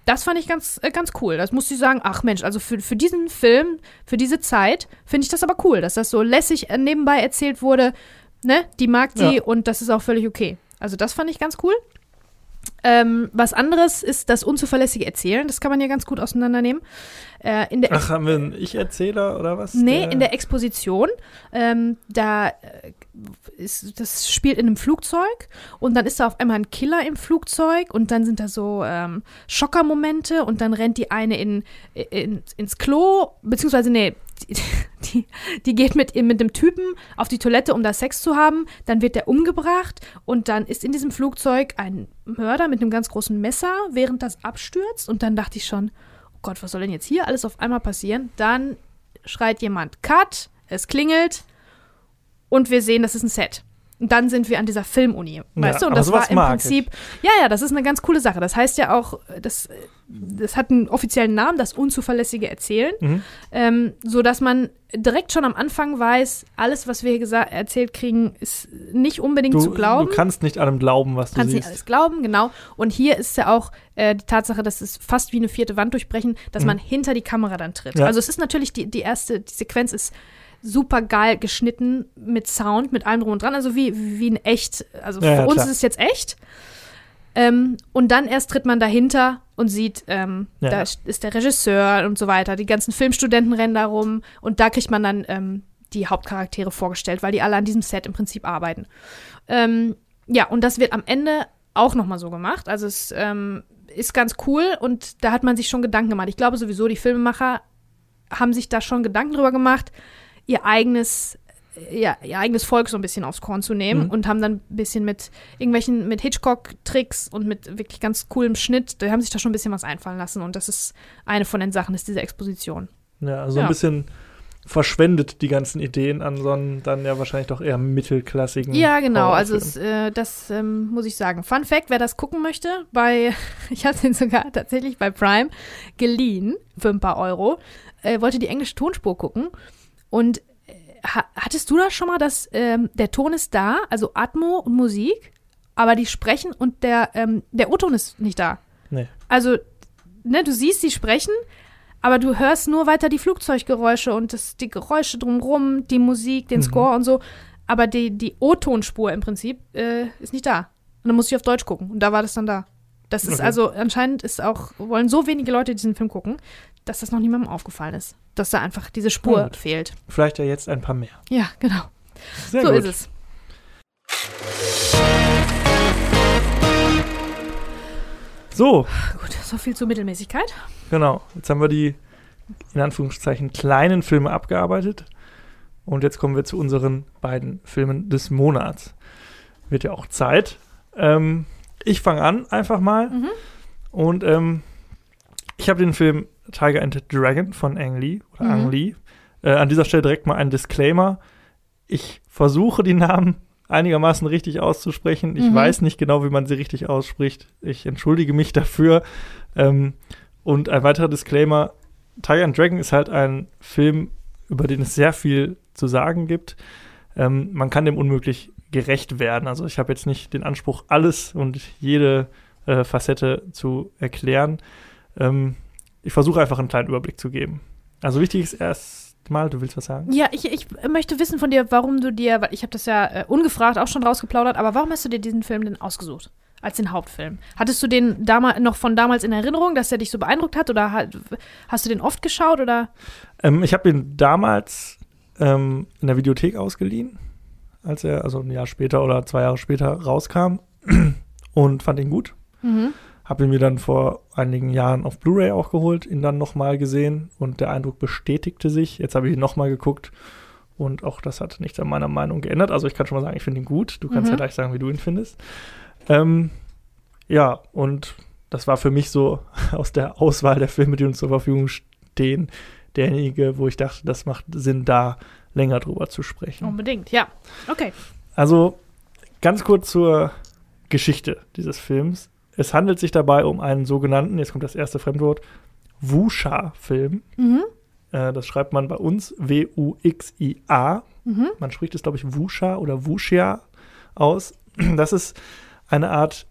das fand ich ganz cool. Das musste ich sagen, ach Mensch, also für diesen Film, für diese Zeit, finde ich das aber cool, dass das so lässig nebenbei erzählt wurde. Ne? Die mag die und das ist auch völlig okay. Also das fand ich ganz cool. Was anderes ist das unzuverlässige Erzählen. Das kann man ja ganz gut auseinandernehmen. Haben wir einen Ich-Erzähler oder was? Nee, in der Exposition. Das spielt in einem Flugzeug und dann ist da auf einmal ein Killer im Flugzeug und dann sind da so Schockermomente und dann rennt die eine ins Klo, beziehungsweise die geht mit dem Typen auf die Toilette, um da Sex zu haben. Dann wird der umgebracht und dann ist in diesem Flugzeug ein Mörder mit einem ganz großen Messer, während das abstürzt. Und dann dachte ich schon, oh Gott, was soll denn jetzt hier alles auf einmal passieren? Dann schreit jemand, Cut, es klingelt und wir sehen, das ist ein Set. Und dann sind wir an dieser Filmuni, weißt du? Und das war im Prinzip, das ist eine ganz coole Sache. Das heißt ja auch, das hat einen offiziellen Namen, das unzuverlässige Erzählen, sodass man direkt schon am Anfang weiß, alles, was wir hier erzählt kriegen, ist nicht unbedingt zu glauben. Du kannst nicht allem glauben, was du siehst. Du kannst nicht alles glauben, genau. Und hier ist ja auch die Tatsache, dass es fast wie eine vierte Wand durchbrechen, dass man hinter die Kamera dann tritt. Ja. Also es ist natürlich, die erste Sequenz ist super geil geschnitten, mit Sound, mit allem drum und dran, also wie ein echt, also für uns ist es jetzt echt. Und dann erst tritt man dahinter und sieht, da ist der Regisseur und so weiter, die ganzen Filmstudenten rennen da rum und da kriegt man dann die Hauptcharaktere vorgestellt, weil die alle an diesem Set im Prinzip arbeiten. Und das wird am Ende auch nochmal so gemacht, also es ist ganz cool und da hat man sich schon Gedanken gemacht. Ich glaube sowieso, die Filmemacher haben sich da schon Gedanken drüber gemacht, ihr eigenes Volk so ein bisschen aufs Korn zu nehmen und haben dann ein bisschen mit Hitchcock-Tricks und mit wirklich ganz coolem Schnitt, die haben sich da schon ein bisschen was einfallen lassen und das ist eine von den Sachen, ist diese Exposition. Ja, also ein bisschen verschwendet die ganzen Ideen an so einen dann ja wahrscheinlich doch eher mittelklassigen. Ja, genau, also das muss ich sagen. Fun Fact, wer das gucken möchte, ich habe den sogar tatsächlich bei Prime geliehen für ein paar Euro, wollte die englische Tonspur gucken. Und hattest du das schon mal, dass der Ton ist da, also Atmo und Musik, aber die sprechen und der O-Ton ist nicht da? Nee. Also, ne, du siehst sie sprechen, aber du hörst nur weiter die Flugzeuggeräusche und die Geräusche drumherum, die Musik, den Score und so, aber die O-Tonspur im Prinzip ist nicht da. Und dann musste ich auf Deutsch gucken und da war das dann da. Das ist also, anscheinend wollen so wenige Leute diesen Film gucken, dass das noch niemandem aufgefallen ist, dass da einfach diese Spur fehlt. Vielleicht ja jetzt ein paar mehr. Ja, genau. Sehr so gut. Ist es. So. Gut, so viel zur Mittelmäßigkeit. Genau, jetzt haben wir die, in Anführungszeichen, kleinen Filme abgearbeitet. Und jetzt kommen wir zu unseren beiden Filmen des Monats. Wird ja auch Zeit. Ich fange an, einfach mal. Und ich habe den Film Tiger and the Dragon von Ang Lee. Oder Ang Lee. An dieser Stelle direkt mal ein Disclaimer. Ich versuche, die Namen einigermaßen richtig auszusprechen. Ich weiß nicht genau, wie man sie richtig ausspricht. Ich entschuldige mich dafür. Und ein weiterer Disclaimer. Tiger and Dragon ist halt ein Film, über den es sehr viel zu sagen gibt. Man kann dem unmöglich gerecht werden. Also ich habe jetzt nicht den Anspruch, alles und jede Facette zu erklären. Ich versuche einfach einen kleinen Überblick zu geben. Also wichtig ist erstmal, du willst was sagen? Ja, ich möchte wissen von dir, warum du dir, weil ich habe das ja ungefragt auch schon rausgeplaudert, aber warum hast du dir diesen Film denn ausgesucht als den Hauptfilm? Hattest du den noch von damals in Erinnerung, dass er dich so beeindruckt hat oder hast du den oft geschaut oder? Ich habe ihn damals in der Videothek ausgeliehen, als er, also ein Jahr später oder 2 Jahre später rauskam und fand ihn gut. Mhm. Hab ihn mir dann vor einigen Jahren auf Blu-ray auch geholt, ihn dann nochmal gesehen und der Eindruck bestätigte sich. Jetzt habe ich ihn nochmal geguckt und auch das hat nichts an meiner Meinung geändert. Also ich kann schon mal sagen, ich finde ihn gut. Du kannst ja gleich sagen, wie du ihn findest. Ja, und das war für mich so aus der Auswahl der Filme, die uns zur Verfügung stehen, derjenige, wo ich dachte, das macht Sinn, da länger drüber zu sprechen. Unbedingt, ja. Okay. Also ganz kurz zur Geschichte dieses Films. Es handelt sich dabei um einen sogenannten, jetzt kommt das erste Fremdwort, Wuxia-Film. Mhm. Das schreibt man bei uns W-U-X-I-A. Mhm. Man spricht es, glaube ich, Wuxia oder Wuxia aus. Das ist eine Art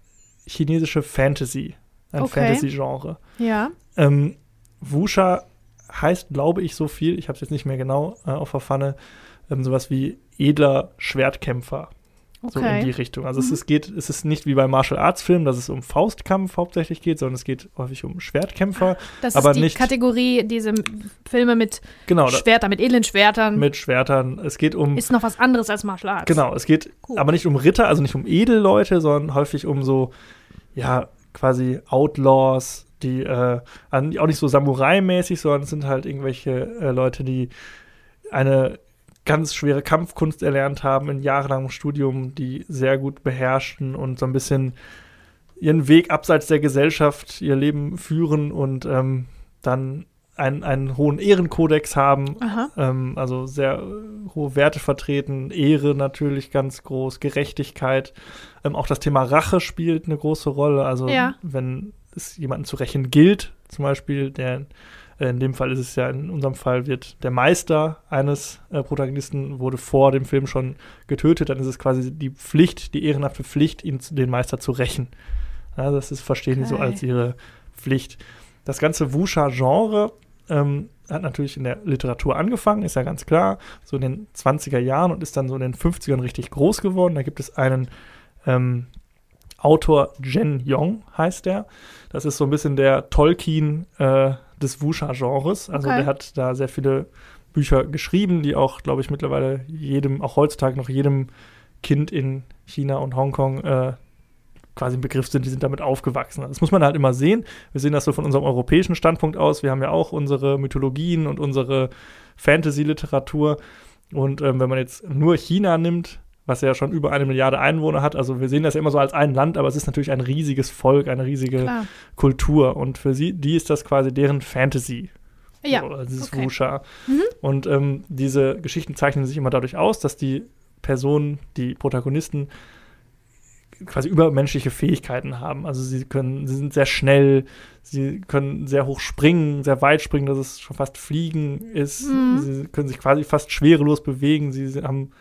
chinesische Fantasy, ein Fantasy-Genre. Ja. Wuxia heißt, glaube ich, so viel, ich habe es jetzt nicht mehr genau auf der Pfanne, sowas wie edler Schwertkämpfer. Okay. So in die Richtung. Also es ist nicht wie bei Martial-Arts-Filmen, dass es um Faustkampf hauptsächlich geht, sondern es geht häufig um Schwertkämpfer. Das aber ist die nicht Kategorie, diese Filme mit Schwertern, mit edlen Schwertern. Mit Schwertern. Es geht um ist noch was anderes als Martial-Arts. Genau, es geht aber nicht um Ritter, also nicht um Edelleute, sondern häufig um so, ja, quasi Outlaws, die auch nicht so Samurai-mäßig, sondern es sind halt irgendwelche Leute, die eine ganz schwere Kampfkunst erlernt haben in jahrelangem Studium, die sehr gut beherrschen und so ein bisschen ihren Weg abseits der Gesellschaft, ihr Leben führen und dann einen hohen Ehrenkodex haben, also sehr hohe Werte vertreten, Ehre natürlich ganz groß, Gerechtigkeit, auch das Thema Rache spielt eine große Rolle, also wenn es jemanden zu rächen gilt, zum Beispiel der in dem Fall ist es ja, in unserem Fall wird der Meister eines Protagonisten, wurde vor dem Film schon getötet, dann ist es quasi die Pflicht, die ehrenhafte Pflicht, den Meister zu rächen. Ja, das ist, verstehen die so als ihre Pflicht. Das ganze Wuxia-Genre hat natürlich in der Literatur angefangen, ist ja ganz klar, so in den 20er Jahren und ist dann so in den 50ern richtig groß geworden. Da gibt es einen Autor, Jun Long heißt der. Das ist so ein bisschen der Tolkien des Wuxia-Genres. Also der hat da sehr viele Bücher geschrieben, die auch, glaube ich, mittlerweile auch heutzutage noch jedem Kind in China und Hongkong quasi ein Begriff sind, die sind damit aufgewachsen. Das muss man halt immer sehen. Wir sehen das so von unserem europäischen Standpunkt aus. Wir haben ja auch unsere Mythologien und unsere Fantasy-Literatur. Und wenn man jetzt nur China nimmt, was ja schon über 1 Milliarde Einwohner hat. Also wir sehen das ja immer so als ein Land, aber es ist natürlich ein riesiges Volk, eine riesige Kultur. Und für die ist das quasi deren Fantasy. Ja. So, dieses Wuxia. Und diese Geschichten zeichnen sich immer dadurch aus, dass die Personen, die Protagonisten, quasi übermenschliche Fähigkeiten haben. Also sie sind sehr schnell, sie können sehr hoch springen, sehr weit springen, dass es schon fast Fliegen ist. Mhm. Sie können sich quasi fast schwerelos bewegen. Sie haben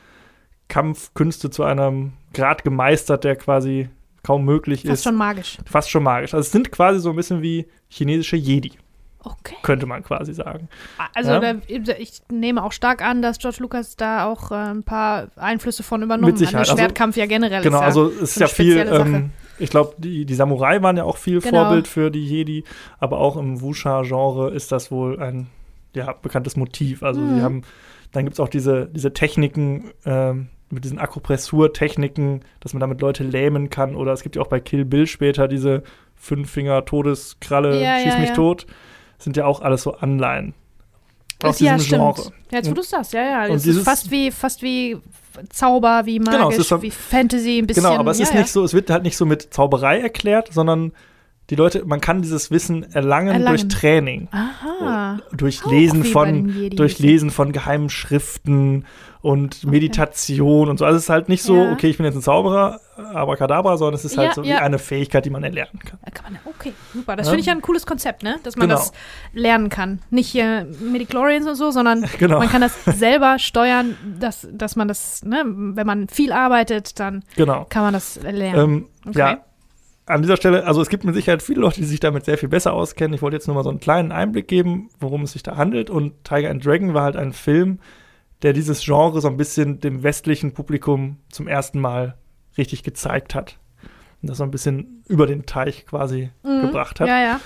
Kampfkünste zu einem Grad gemeistert, der quasi kaum möglich ist. Fast schon magisch. Also es sind quasi so ein bisschen wie chinesische Jedi. Okay. Könnte man quasi sagen. Also ich nehme auch stark an, dass George Lucas da auch ein paar Einflüsse von übernommen hat. Mit Sicherheit. Der Schwertkampf ja generell. Genau, also es ist ja viel, ich glaube, die Samurai waren ja auch viel Vorbild für die Jedi, aber auch im Wuxia-Genre ist das wohl ein bekanntes Motiv. Also sie haben, dann gibt es auch diese Techniken, mit diesen Akupressur-Techniken, dass man damit Leute lähmen kann. Oder es gibt ja auch bei Kill Bill später diese 5-Finger-Todeskralle, schieß mich tot. Das sind ja auch alles so Anleihen. Aus diesem Genre. Ja, jetzt wo du sagst, Und es ist fast wie Zauber, wie magisch, es ist wie Fantasy, ein bisschen. Genau, aber es ist nicht so, es wird halt nicht so mit Zauberei erklärt, sondern die Leute, man kann dieses Wissen erlangen. Durch Training. Aha. Durch Lesen von geheimen Schriften und Meditation und so. Also es ist halt nicht so, okay, ich bin jetzt ein Zauberer, Abracadabra, sondern es ist halt so wie eine Fähigkeit, die man erlernen kann. Okay, super. Das finde ich ja ein cooles Konzept, ne? Dass man das lernen kann. Nicht Midichlorians und so, sondern man kann das selber steuern, dass man das, ne, wenn man viel arbeitet, dann kann man das lernen. An dieser Stelle, also es gibt mit Sicherheit viele Leute, die sich damit sehr viel besser auskennen. Ich wollte jetzt nur mal so einen kleinen Einblick geben, worum es sich da handelt. Und Tiger and Dragon war halt ein Film, der dieses Genre so ein bisschen dem westlichen Publikum zum ersten Mal richtig gezeigt hat. Und das so ein bisschen über den Teich quasi gebracht hat. Der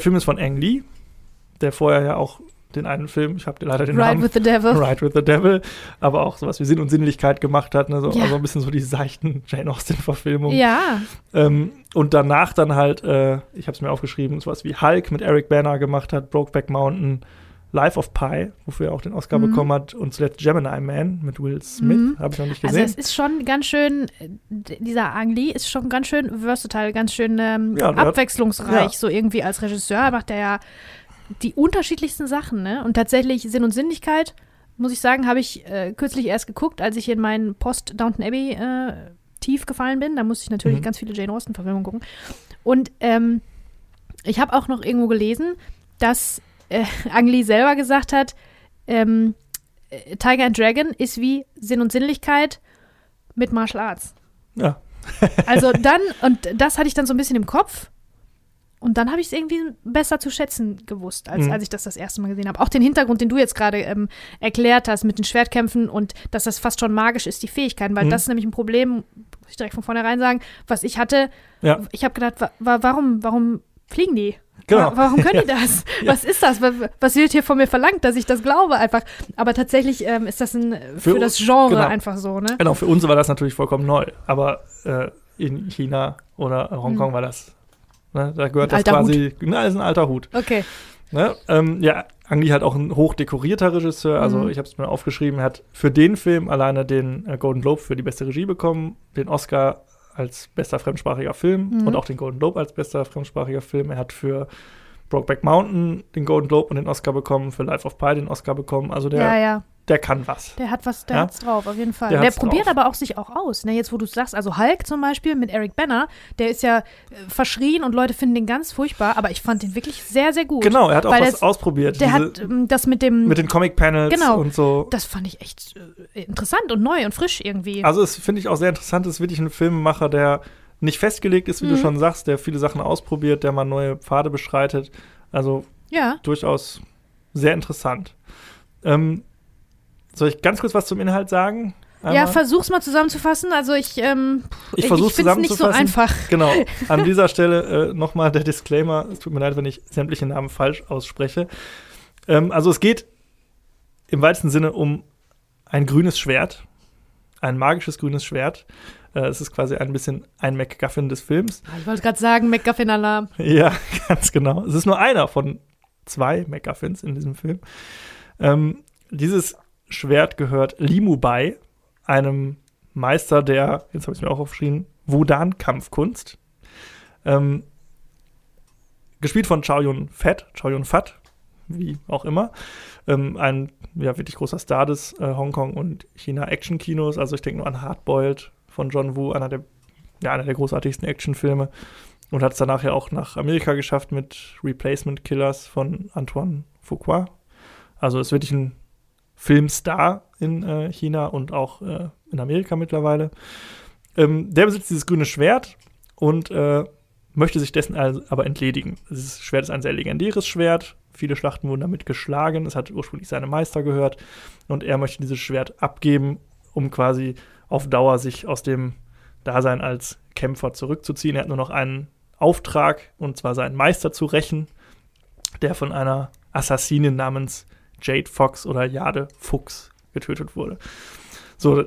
Film ist von Ang Lee, der vorher ja auch den einen Film, ich habe leider den Namen. Ride with the Devil. Ride with the Devil. Aber auch sowas wie Sinn und Sinnlichkeit gemacht hat. Ne? So, ja. Also ein bisschen so die seichten Jane Austen-Verfilmungen. Ja. Und danach dann halt, ich habe es mir aufgeschrieben, sowas wie Hulk mit Eric Bana gemacht hat, Brokeback Mountain, Life of Pi, wofür er auch den Oscar bekommen hat, und zuletzt Gemini Man mit Will Smith, habe ich noch nicht gesehen. Also es ist schon ganz schön, dieser Ang Lee ist schon ganz schön versatile, ganz schön abwechslungsreich, so irgendwie als Regisseur macht er ja die unterschiedlichsten Sachen, ne? Und tatsächlich Sinn und Sinnlichkeit, muss ich sagen, habe ich kürzlich erst geguckt, als ich in meinen Post-Downton Abbey tief gefallen bin, da musste ich natürlich ganz viele Jane Austen-Verfilmungen gucken. Und ich habe auch noch irgendwo gelesen, dass Ang Lee selber gesagt hat, Tiger and Dragon ist wie Sinn und Sinnlichkeit mit Martial Arts. Ja. Also dann, und das hatte ich dann so ein bisschen im Kopf, und dann habe ich es irgendwie besser zu schätzen gewusst, als ich das erste Mal gesehen habe. Auch den Hintergrund, den du jetzt gerade erklärt hast mit den Schwertkämpfen und dass das fast schon magisch ist, die Fähigkeiten, weil das ist nämlich ein Problem, muss ich direkt von vornherein sagen, was ich hatte. Ja. Ich habe gedacht, warum fliegen die? Genau. Warum können die das? Was ist das? Was wird hier von mir verlangt, dass ich das glaube einfach? Aber tatsächlich ist das für das Genre einfach so, ne? Genau, für uns war das natürlich vollkommen neu. Aber in China oder in Hongkong war das, ne, da gehört das quasi, na, ist ein alter Hut. Okay. Ne? Ja, Ang Lee halt auch ein hochdekorierter Regisseur. Also ich habe es mir aufgeschrieben, er hat für den Film alleine den Golden Globe für die beste Regie bekommen, den Oscar als bester fremdsprachiger Film und auch den Golden Globe als bester fremdsprachiger Film. Er hat für Brokeback Mountain den Golden Globe und den Oscar bekommen, für Life of Pi den Oscar bekommen. Also der kann was. Der hat was, der hat's drauf, auf jeden Fall. Der probiert drauf. Aber auch sich auch aus. Ne? Jetzt, wo du es sagst, also Hulk zum Beispiel mit Eric Bana, der ist ja verschrien und Leute finden den ganz furchtbar, aber ich fand den wirklich sehr, sehr gut. Genau, er hat auch was ausprobiert. Der hat das mit den Comic-Panels und so. Das fand ich echt interessant und neu und frisch irgendwie. Also es finde ich auch sehr interessant, es ist wirklich ein Filmemacher, der nicht festgelegt ist, wie du schon sagst, der viele Sachen ausprobiert, der mal neue Pfade beschreitet. Also durchaus sehr interessant. Soll ich ganz kurz was zum Inhalt sagen? Einmal? Ja, versuch's mal zusammenzufassen. Also ich finde es nicht so einfach. Genau. An dieser Stelle nochmal der Disclaimer. Es tut mir leid, wenn ich sämtliche Namen falsch ausspreche. Also es geht im weitesten Sinne um ein grünes Schwert. Ein magisches grünes Schwert. Es ist quasi ein bisschen ein MacGuffin des Films. Ich wollte gerade sagen, MacGuffin-Alarm. Ja, ganz genau. Es ist nur einer von zwei MacGuffins in diesem Film. Dieses Schwert gehört Limu Bai, einem Meister der, jetzt habe ich es mir auch aufgeschrieben, Wudan-Kampfkunst. Gespielt von Chow Yun-Fat, wie auch immer. Ein wirklich großer Star des Hongkong- und China-Action-Kinos. Also ich denke nur an Hardboiled von John Woo, einer der großartigsten Actionfilme. Und hat es danach ja auch nach Amerika geschafft mit Replacement Killers von Antoine Fuqua. Also ist wirklich ein Filmstar in China und auch in Amerika mittlerweile. Der besitzt dieses grüne Schwert und möchte sich dessen aber entledigen. Dieses Schwert ist ein sehr legendäres Schwert. Viele Schlachten wurden damit geschlagen. Es hat ursprünglich seinem Meister gehört. Und er möchte dieses Schwert abgeben, um quasi auf Dauer sich aus dem Dasein als Kämpfer zurückzuziehen. Er hat nur noch einen Auftrag, und zwar seinen Meister zu rächen, der von einer Assassinin namens Jade Fox oder Jade Fuchs getötet wurde. So,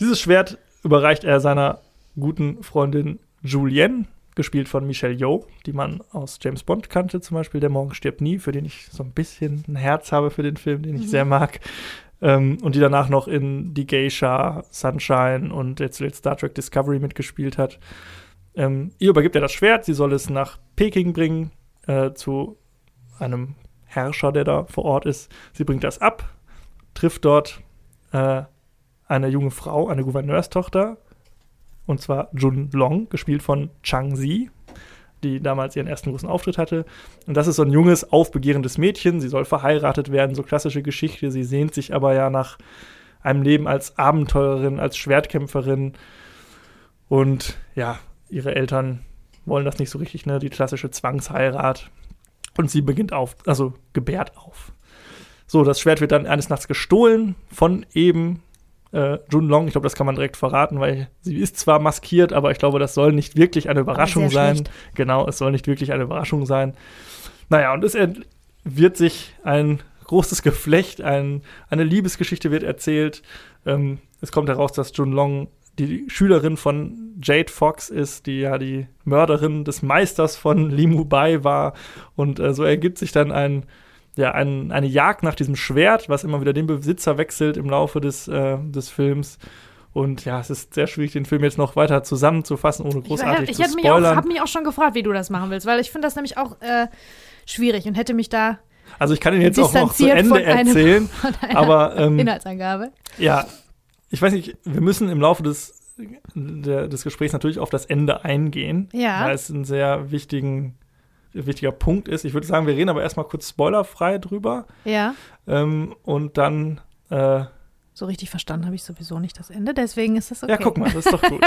dieses Schwert überreicht er seiner guten Freundin Julianne, gespielt von Michelle Yeoh, die man aus James Bond kannte, zum Beispiel Der Morgen stirbt nie, für den ich so ein bisschen ein Herz habe für den Film, den ich sehr mag. Und die danach noch in Die Geisha, Sunshine und jetzt Star Trek Discovery mitgespielt hat. Ihr übergibt er das Schwert, sie soll es nach Peking bringen, zu einem Herrscher, der da vor Ort ist. Sie bringt das ab, trifft dort eine junge Frau, eine Gouverneurstochter, und zwar Jun Long, gespielt von Chang Zi, die damals ihren ersten großen Auftritt hatte. Und das ist so ein junges, aufbegehrendes Mädchen. Sie soll verheiratet werden, so klassische Geschichte. Sie sehnt sich aber ja nach einem Leben als Abenteurerin, als Schwertkämpferin. Und ja, ihre Eltern wollen das nicht so richtig, ne? Die klassische Zwangsheirat. Und sie gebärt auf. So, das Schwert wird dann eines Nachts gestohlen von eben Jun Long. Ich glaube, das kann man direkt verraten, weil sie ist zwar maskiert, aber ich glaube, das soll nicht wirklich eine Überraschung sein. Schlecht. Genau, es soll nicht wirklich eine Überraschung sein. Naja, und es wird sich ein großes Geflecht, eine Liebesgeschichte wird erzählt. Es kommt heraus, dass Jun Long die Schülerin von Jade Fox ist, die ja die Mörderin des Meisters von Limu Bai war. Und so ergibt sich dann eine Jagd nach diesem Schwert, was immer wieder den Besitzer wechselt im Laufe des Films. Und ja, es ist sehr schwierig, den Film jetzt noch weiter zusammenzufassen, ohne großartig zu spoilern. Ich habe mich auch schon gefragt, wie du das machen willst, weil ich finde das nämlich auch schwierig und hätte mich da. Also ich kann ihn jetzt auch noch zu Ende erzählen, aber Inhaltsangabe. Ja, ich weiß nicht, wir müssen im Laufe des Gesprächs natürlich auf das Ende eingehen, ja, weil es ein sehr wichtiger Punkt ist. Ich würde sagen, wir reden aber erstmal kurz spoilerfrei drüber. Ja. Und dann so richtig verstanden habe ich sowieso nicht das Ende, deswegen ist das okay. Ja, guck mal, das ist doch gut.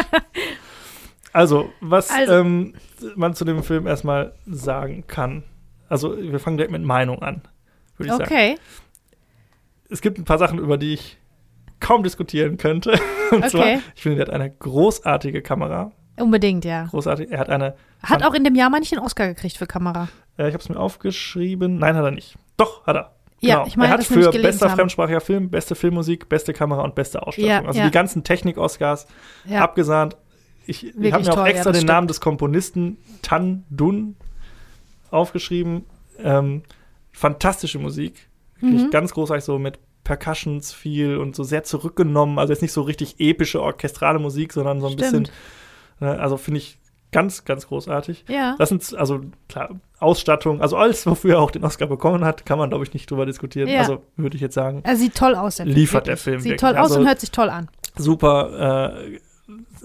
Also, was man zu dem Film erstmal sagen kann. Also, wir fangen direkt mit Meinung an, würde ich sagen. Okay. Es gibt ein paar Sachen, über die ich kaum diskutieren könnte. Und zwar, ich finde, der hat eine großartige Kamera. Unbedingt, ja. Großartig. Er hat eine. Hat auch in dem Jahr manchen Oscar gekriegt für Kamera. Ich habe es mir aufgeschrieben. Nein, hat er nicht. Doch, hat er. Genau. Ja, ich meine, er hat das für bester fremdsprachiger Film, beste Filmmusik, beste Kamera und beste Ausstattung. Ja, also die ganzen Technik-Oscars abgesahnt. Ich habe mir auch extra den Namen des Komponisten Tan Dun aufgeschrieben. Fantastische Musik. Wirklich ganz großartig, so mit Percussions viel und so sehr zurückgenommen. Also jetzt nicht so richtig epische orchestrale Musik, sondern so ein bisschen. Also finde ich ganz, ganz großartig. Ja. Das sind, also klar, Ausstattung, also alles, wofür er auch den Oscar bekommen hat, kann man, glaube ich, nicht drüber diskutieren. Ja. Also würde ich jetzt sagen. Er sieht toll aus, der Film. Liefert der Film. Sieht toll aus und hört sich toll an. Super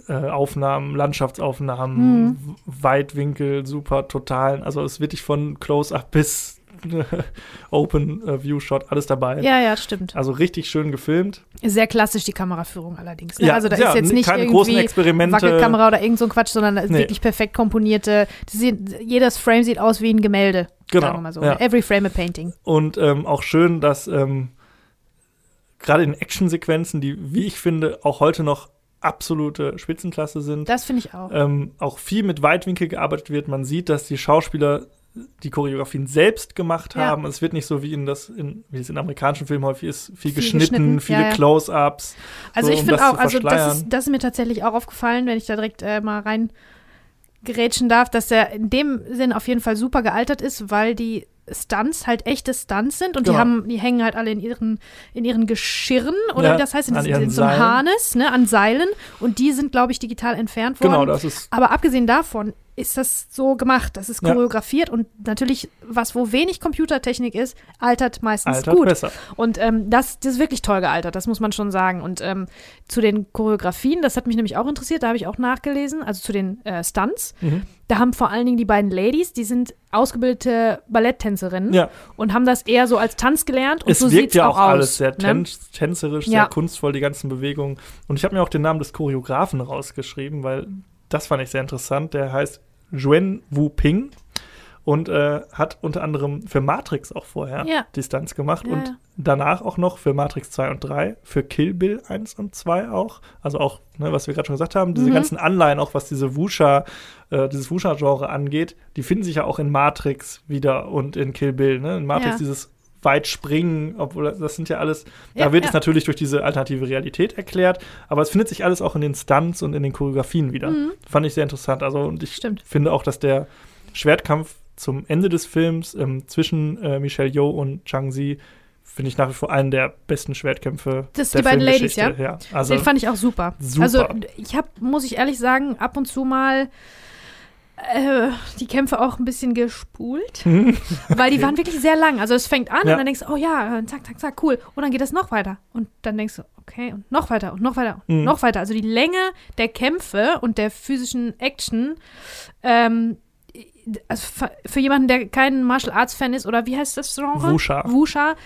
Aufnahmen, Landschaftsaufnahmen, Weitwinkel, super Totalen. Also es ist wirklich von Close-Up bis Open-View-Shot, alles dabei. Ja, ja, stimmt. Also richtig schön gefilmt. Sehr klassisch die Kameraführung allerdings. Ne? Ja, also da ist jetzt nicht keine großen Experimente, Wackelkamera oder irgend so ein Quatsch, sondern wirklich perfekt komponierte. Jedes Frame sieht aus wie ein Gemälde. Genau. Sagen wir mal so. Ja. Every frame a painting. Und auch schön, dass gerade in Actionsequenzen, die, wie ich finde, auch heute noch absolute Spitzenklasse sind. Das finde ich auch. Auch viel mit Weitwinkel gearbeitet wird. Man sieht, dass die Schauspieler die Choreografien selbst gemacht haben. Es wird nicht so, wie es in amerikanischen Filmen häufig ist, viel geschnitten, viele Close-Ups. Also so, ich finde auch, also das ist mir tatsächlich auch aufgefallen, wenn ich da direkt mal reingerätschen darf, dass er in dem Sinn auf jeden Fall super gealtert ist, weil die Stunts halt echte Stunts sind und die hängen halt alle in ihren Geschirren oder wie das heißt, in so einem Harness, ne, an Seilen, und die sind, glaube ich, digital entfernt worden. Genau, das ist. Aber abgesehen davon ist das so gemacht, das ist choreografiert und natürlich, wo wenig Computertechnik ist, altert meistens gut. Besser. Und das ist wirklich toll gealtert, das muss man schon sagen. Und zu den Choreografien, das hat mich nämlich auch interessiert, da habe ich auch nachgelesen, also zu den Stunts. Da haben vor allen Dingen die beiden Ladies, die sind ausgebildete Balletttänzerinnen und haben das eher so als Tanz gelernt. Und es so wirkt ja auch aus, alles sehr tänzerisch, sehr kunstvoll, die ganzen Bewegungen. Und ich habe mir auch den Namen des Choreografen rausgeschrieben, weil das fand ich sehr interessant. Der heißt Zhuen Wu Ping und hat unter anderem für Matrix auch vorher Distanz gemacht und danach auch noch für Matrix 2 und 3, für Kill Bill 1 und 2 auch. Also auch, ne, was wir gerade schon gesagt haben, diese ganzen Anleihen, auch was dieses Wuxia-Genre angeht, die finden sich ja auch in Matrix wieder und in Kill Bill. Ne? In Matrix dieses weit springen, obwohl das sind ja alles, da wird es natürlich durch diese alternative Realität erklärt, aber es findet sich alles auch in den Stunts und in den Choreografien wieder. Fand ich sehr interessant. Also, und ich finde auch, dass der Schwertkampf zum Ende des Films zwischen Michelle Yeoh und Shang-Chi, finde ich nach wie vor einen der besten Schwertkämpfe der Filmgeschichte. Das sind die beiden Ladies, ja? Also, den fand ich auch super. Also ich habe, muss ich ehrlich sagen, ab und zu mal die Kämpfe auch ein bisschen gespult, weil die waren wirklich sehr lang. Also es fängt an und dann denkst du, oh ja, zack, zack, zack, cool. Und dann geht das noch weiter. Und dann denkst du, okay, und noch weiter und noch weiter und noch weiter. Also die Länge der Kämpfe und der physischen Action, also für jemanden, der kein Martial Arts Fan ist, oder wie heißt das Genre? Wuxia.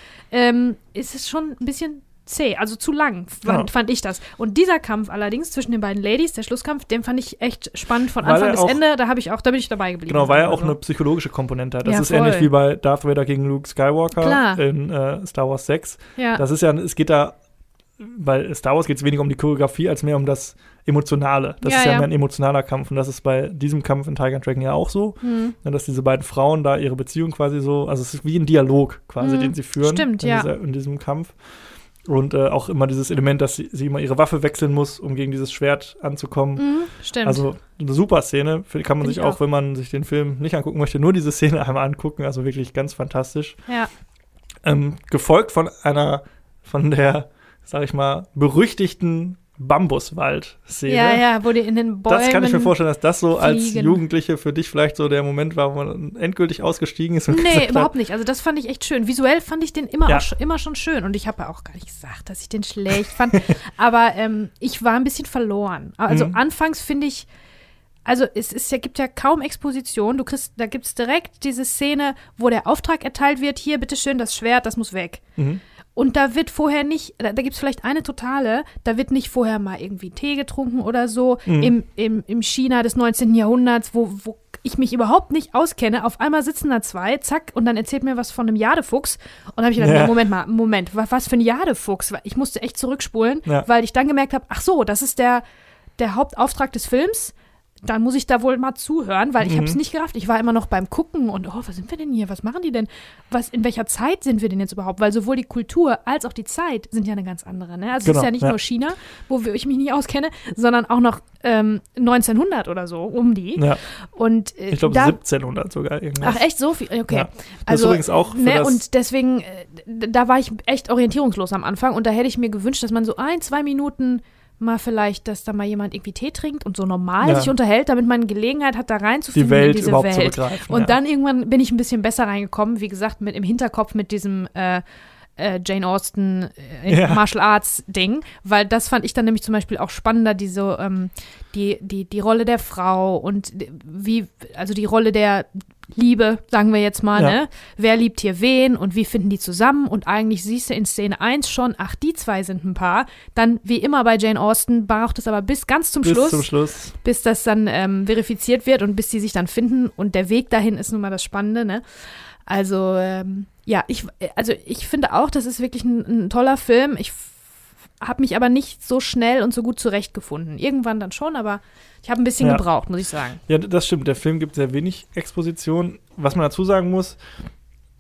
Ist es schon ein bisschen zäh, also zu lang, fand ich das. Und dieser Kampf allerdings zwischen den beiden Ladies, der Schlusskampf, den fand ich echt spannend von Anfang bis Ende, da bin ich dabei geblieben. Genau, weil er auch eine psychologische Komponente hat. Das ist ähnlich wie bei Darth Vader gegen Luke Skywalker in Star Wars 6. Ja. Das ist ja, es geht da bei Star Wars geht es weniger um die Choreografie als mehr um das Emotionale. Das ist ja mehr ein emotionaler Kampf. Und das ist bei diesem Kampf in Tiger and Dragon ja auch so, dass diese beiden Frauen da ihre Beziehung quasi so, also es ist wie ein Dialog quasi, den sie führen. Stimmt, in diesem Kampf. Und auch immer dieses Element, dass sie immer ihre Waffe wechseln muss, um gegen dieses Schwert anzukommen. Stimmt. Also eine super Szene. Kann man sich auch, wenn man sich den Film nicht angucken möchte, nur diese Szene einmal angucken. Also wirklich ganz fantastisch. Ja. Gefolgt von der, sag ich mal, berüchtigten Bambuswald-Szene. Ja, ja, wo die in den Bäumen. Das kann ich mir vorstellen, dass das so als Jugendliche für dich vielleicht so der Moment war, wo man endgültig ausgestiegen ist. Und nee, überhaupt nicht. Also das fand ich echt schön. Visuell fand ich den immer schon schön. Und ich habe ja auch gar nicht gesagt, dass ich den schlecht fand. Aber ich war ein bisschen verloren. Also anfangs finde ich, also gibt ja kaum Exposition. Da gibt es direkt diese Szene, wo der Auftrag erteilt wird, hier, bitteschön, das Schwert, das muss weg. Und da wird vorher nicht, da gibt's vielleicht eine totale, da wird nicht vorher mal irgendwie Tee getrunken oder so, im China des 19. Jahrhunderts, wo ich mich überhaupt nicht auskenne. Auf einmal sitzen da zwei, zack, und dann erzählt mir was von einem Jadefuchs. Und dann habe ich gedacht, Moment, was für ein Jadefuchs? Ich musste echt zurückspulen, weil ich dann gemerkt habe, ach so, das ist der Hauptauftrag des Films. Dann muss ich da wohl mal zuhören, weil ich habe es nicht gerafft. Ich war immer noch beim Gucken und was sind wir denn hier? Was machen die denn? In welcher Zeit sind wir denn jetzt überhaupt? Weil sowohl die Kultur als auch die Zeit sind ja eine ganz andere. Ne? Also es ist ja nicht nur China, wo ich mich nicht auskenne, sondern auch noch 1900 oder so um die. Ja. Und, ich glaube 1700 sogar irgendwas. Ach echt, so viel? Okay. Ja. Also übrigens auch. Und deswegen, da war ich echt orientierungslos am Anfang und da hätte ich mir gewünscht, dass man so 1-2 Minuten mal vielleicht, dass da mal jemand irgendwie Tee trinkt und so normal sich unterhält, damit man Gelegenheit hat, da reinzufinden in diese Welt. Zu begreifen, und dann irgendwann bin ich ein bisschen besser reingekommen, wie gesagt, im Hinterkopf mit diesem Jane Austen Martial Arts Ding, weil das fand ich dann nämlich zum Beispiel auch spannender, diese die Rolle der Frau und die Rolle der Liebe, sagen wir jetzt mal, ne? Wer liebt hier wen und wie finden die zusammen? Und eigentlich siehst du in Szene 1 schon, ach, die zwei sind ein Paar. Dann, wie immer bei Jane Austen, braucht es aber bis zum Schluss, bis das dann verifiziert wird und bis die sich dann finden. Und der Weg dahin ist nun mal das Spannende, ne? Also, ich finde auch, das ist wirklich ein toller Film. Ich habe mich aber nicht so schnell und so gut zurechtgefunden. Irgendwann dann schon, aber ich habe ein bisschen gebraucht, muss ich sagen. Ja, das stimmt. Der Film gibt sehr wenig Exposition. Was man dazu sagen muss,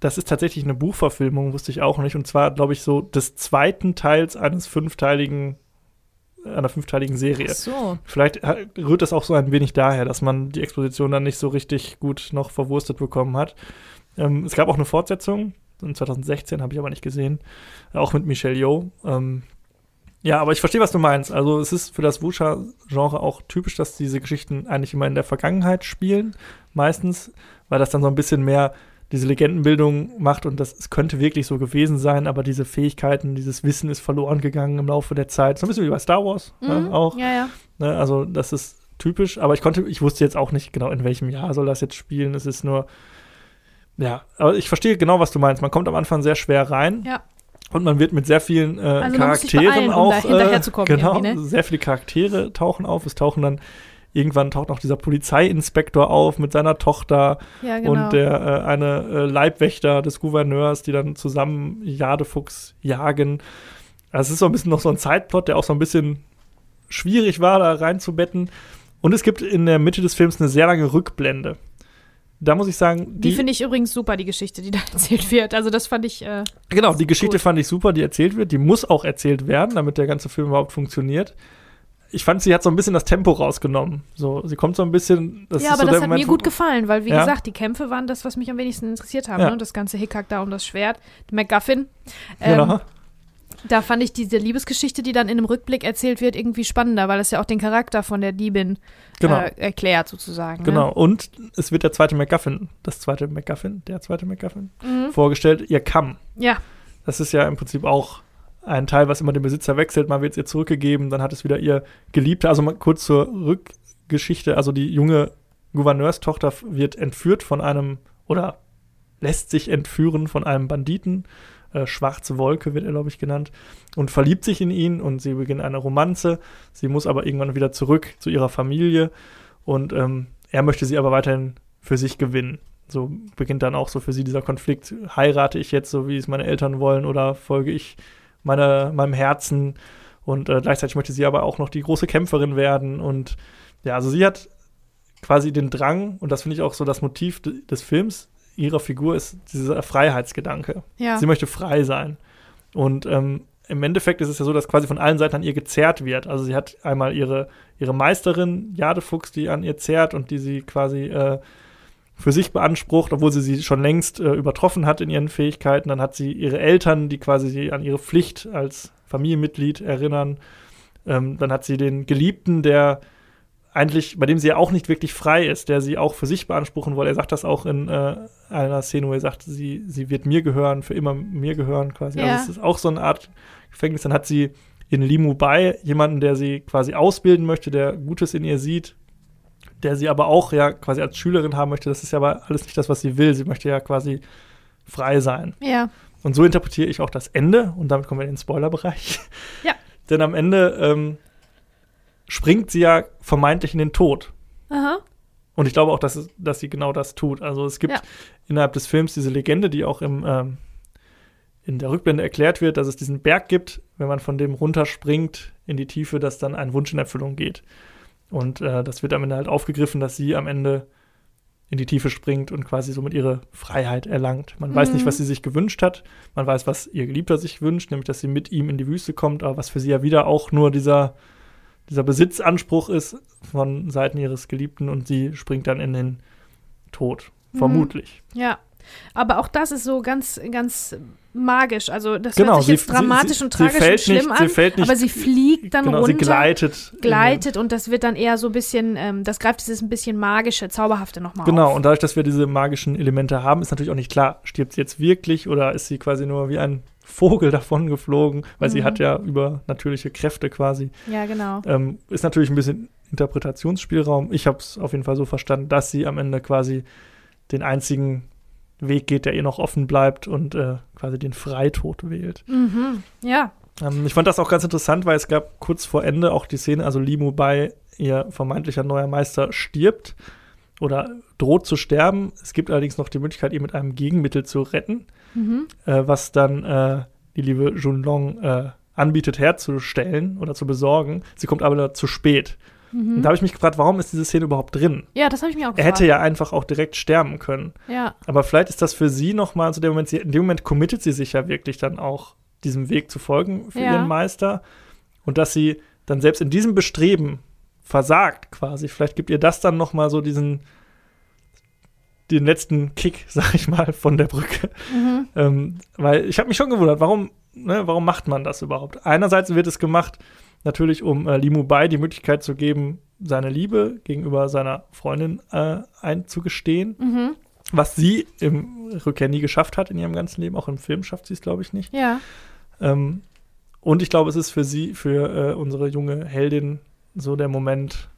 das ist tatsächlich eine Buchverfilmung, wusste ich auch nicht. Und zwar, glaube ich, so des zweiten Teils einer fünfteiligen Serie. Ach so. Vielleicht rührt das auch so ein wenig daher, dass man die Exposition dann nicht so richtig gut noch verwurstet bekommen hat. Es gab auch eine Fortsetzung, in 2016, habe ich aber nicht gesehen, auch mit Michelle Yeoh. Ja, aber ich verstehe, was du meinst. Also es ist für das Wuxia-Genre auch typisch, dass diese Geschichten eigentlich immer in der Vergangenheit spielen, meistens, weil das dann so ein bisschen mehr diese Legendenbildung macht und es könnte wirklich so gewesen sein, aber diese Fähigkeiten, dieses Wissen ist verloren gegangen im Laufe der Zeit. So ein bisschen wie bei Star Wars auch. Ja, ja. Also das ist typisch, aber ich wusste jetzt auch nicht genau, in welchem Jahr soll das jetzt spielen. Es ist nur, aber ich verstehe genau, was du meinst. Man kommt am Anfang sehr schwer rein. Ja. Und man wird mit sehr vielen Charakteren beeilen, auch um da genau, ne? Sehr viele Charaktere tauchen auf. Irgendwann taucht auch dieser Polizeiinspektor auf mit seiner Tochter und der eine Leibwächter des Gouverneurs, die dann zusammen Jadefuchs jagen. Also es ist so ein bisschen noch so ein Zeitplot, der auch so ein bisschen schwierig war, da reinzubetten. Und es gibt in der Mitte des Films eine sehr lange Rückblende. Da muss ich sagen, die finde ich übrigens super, die Geschichte, die da erzählt wird. Also das fand ich genau, die Geschichte fand ich super, die erzählt wird. Die muss auch erzählt werden, damit der ganze Film überhaupt funktioniert. Ich fand, sie hat so ein bisschen das Tempo rausgenommen. So, sie kommt so ein bisschen. Das ist aber so das hat Moment, mir gut gefallen, weil, wie gesagt, die Kämpfe waren das, was mich am wenigsten interessiert haben. Ja. Ne? Das ganze Hickhack da um das Schwert, MacGuffin. Genau. Da fand ich diese Liebesgeschichte, die dann in einem Rückblick erzählt wird, irgendwie spannender, weil das ja auch den Charakter von der Diebin erklärt sozusagen. Genau, ne? Und es wird der zweite MacGuffin vorgestellt, ihr Kamm. Ja. Das ist ja im Prinzip auch ein Teil, was immer den Besitzer wechselt. Mal wird es ihr zurückgegeben, dann hat es wieder ihr Geliebter. Also mal kurz zur Rückgeschichte. Also die junge Gouverneurstochter wird entführt oder lässt sich entführen von einem Banditen. Schwarze Wolke wird er, glaube ich, genannt, und verliebt sich in ihn und sie beginnt eine Romanze. Sie muss aber irgendwann wieder zurück zu ihrer Familie und er möchte sie aber weiterhin für sich gewinnen. So beginnt dann auch so für sie dieser Konflikt, heirate ich jetzt, so wie es meine Eltern wollen, oder folge ich meinem Herzen. Und gleichzeitig möchte sie aber auch noch die große Kämpferin werden. Und ja, also sie hat quasi den Drang, und das finde ich auch so das Motiv des Films, ihrer Figur ist dieser Freiheitsgedanke. Ja. Sie möchte frei sein. Und im Endeffekt ist es ja so, dass quasi von allen Seiten an ihr gezerrt wird. Also sie hat einmal ihre Meisterin, Jade Fox, die an ihr zerrt und die sie quasi für sich beansprucht, obwohl sie schon längst übertroffen hat in ihren Fähigkeiten. Dann hat sie ihre Eltern, die quasi sie an ihre Pflicht als Familienmitglied erinnern. Dann hat sie den Geliebten, der eigentlich, bei dem sie ja auch nicht wirklich frei ist, der sie auch für sich beanspruchen wollte. Er sagt das auch in einer Szene, wo er sagt, sie wird mir gehören, für immer mir gehören quasi. Ja. Also es ist auch so eine Art Gefängnis. Dann hat sie in Limu Bai jemanden, der sie quasi ausbilden möchte, der Gutes in ihr sieht, der sie aber auch ja quasi als Schülerin haben möchte. Das ist ja aber alles nicht das, was sie will. Sie möchte ja quasi frei sein. Ja. Und so interpretiere ich auch das Ende. Und damit kommen wir in den Spoilerbereich. Ja. Denn am Ende springt sie ja vermeintlich in den Tod. Aha. Und ich glaube auch, dass sie genau das tut. Also es gibt innerhalb des Films diese Legende, die auch in der Rückblende erklärt wird, dass es diesen Berg gibt, wenn man von dem runterspringt in die Tiefe, dass dann ein Wunsch in Erfüllung geht. Und das wird am Ende halt aufgegriffen, dass sie am Ende in die Tiefe springt und quasi somit ihre Freiheit erlangt. Man weiß nicht, was sie sich gewünscht hat. Man weiß, was ihr Geliebter sich wünscht, nämlich, dass sie mit ihm in die Wüste kommt. Aber was für sie ja wieder auch nur dieser Besitzanspruch ist von Seiten ihres Geliebten, und sie springt dann in den Tod, vermutlich. Ja, aber auch das ist so ganz, ganz magisch. Also das hört sich jetzt dramatisch und tragisch und schlimm an, aber sie fliegt dann runter. Sie gleitet und das wird dann eher so ein bisschen, das greift dieses ein bisschen magische, zauberhafte nochmal auf. Genau, und dadurch, dass wir diese magischen Elemente haben, ist natürlich auch nicht klar, stirbt sie jetzt wirklich oder ist sie quasi nur wie ein Vogel davon geflogen, weil sie hat ja übernatürliche Kräfte quasi. Ja, genau. Ist natürlich ein bisschen Interpretationsspielraum. Ich habe es auf jeden Fall so verstanden, dass sie am Ende quasi den einzigen Weg geht, der ihr noch offen bleibt, und quasi den Freitod wählt. Mhm. Ja. Ich fand das auch ganz interessant, weil es gab kurz vor Ende auch die Szene, also Limu Bai, ihr vermeintlicher neuer Meister, stirbt oder droht zu sterben. Es gibt allerdings noch die Möglichkeit, ihr mit einem Gegenmittel zu retten, was dann die liebe Jun Long anbietet, herzustellen oder zu besorgen. Sie kommt aber zu spät. Und da habe ich mich gefragt, warum ist diese Szene überhaupt drin? Ja, das habe ich mir auch gefragt. Er hätte ja einfach auch direkt sterben können. Ja. Aber vielleicht ist das für sie nochmal so der Moment, in dem Moment committet sie sich ja wirklich dann auch, diesem Weg zu folgen für ihren Meister. Und dass sie dann selbst in diesem Bestreben versagt quasi. Vielleicht gibt ihr das dann nochmal so den letzten Kick, sag ich mal, von der Brücke. Weil ich habe mich schon gewundert, warum macht man das überhaupt? Einerseits wird es gemacht, natürlich, um Limu Bai die Möglichkeit zu geben, seine Liebe gegenüber seiner Freundin einzugestehen. Was sie im Rückkehr nie geschafft hat in ihrem ganzen Leben. Auch im Film schafft sie es, glaube ich, nicht. Ja. Und ich glaube, es ist für sie, für unsere junge Heldin, so der Moment,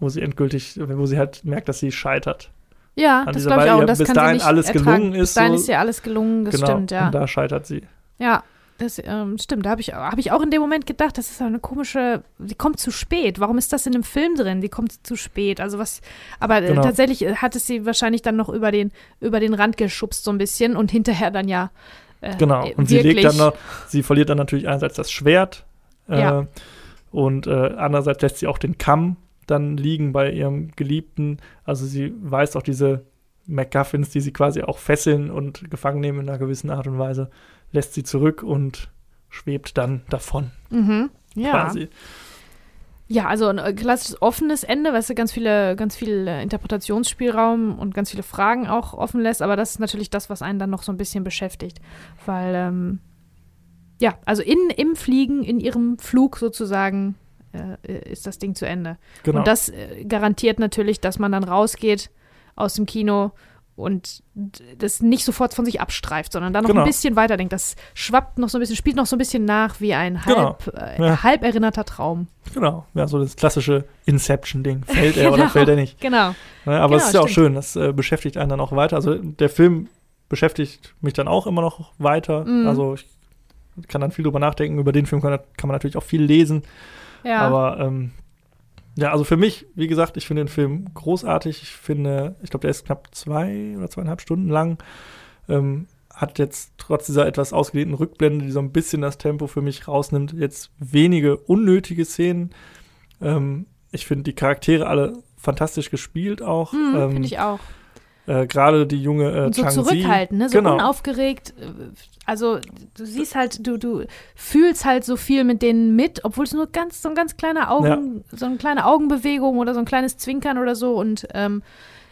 wo sie halt merkt, dass sie scheitert. Ja, das glaube ich auch. Das bis dahin alles gelungen ist. Bis dahin ist ihr alles gelungen, das stimmt, ja. Und da scheitert sie. Ja. Das stimmt, da hab ich auch in dem Moment gedacht, das ist eine komische, die kommt zu spät. Warum ist das in dem Film drin? Die kommt zu spät. Also was, aber genau. Tatsächlich hat es sie wahrscheinlich dann noch über den Rand geschubst so ein bisschen und hinterher dann ja genau, und wirklich. Sie verliert dann natürlich einerseits das Schwert und andererseits lässt sie auch den Kamm dann liegen bei ihrem Geliebten. Also sie weiß auch diese MacGuffins, die sie quasi auch fesseln und gefangen nehmen in einer gewissen Art und Weise, lässt sie zurück und schwebt dann davon. Quasi. Ja, also ein klassisches offenes Ende, was ganz viel Interpretationsspielraum und ganz viele Fragen auch offen lässt, aber das ist natürlich das, was einen dann noch so ein bisschen beschäftigt, weil also im Fliegen, in ihrem Flug sozusagen ist das Ding zu Ende. Genau. Und das garantiert natürlich, dass man dann rausgeht aus dem Kino und das nicht sofort von sich abstreift, sondern dann noch ein bisschen weiterdenkt. Das schwappt noch so ein bisschen, spielt noch so ein bisschen nach wie ein halb erinnerter Traum. Genau, ja, so das klassische Inception-Ding. Fällt er oder fällt er nicht? Genau. Ja, aber es ist ja auch schön, das beschäftigt einen dann auch weiter. Also der Film beschäftigt mich dann auch immer noch weiter. Also ich kann dann viel drüber nachdenken. Über den Film kann man natürlich auch viel lesen. Ja. Aber also für mich, wie gesagt, ich finde den Film großartig. Ich glaube, der ist knapp 2 oder 2,5 Stunden lang. hat jetzt trotz dieser etwas ausgedehnten Rückblende, die so ein bisschen das Tempo für mich rausnimmt, jetzt wenige unnötige Szenen. Ich finde die Charaktere alle fantastisch gespielt auch. Finde ich auch. Gerade die junge Chang-Chi. So zurückhaltend, ne? So genau. Unaufgeregt. Also du siehst halt, du fühlst halt so viel mit denen mit, obwohl es nur ganz so ein ganz kleiner Augen, ja. so eine kleine Augenbewegung oder so ein kleines Zwinkern oder so und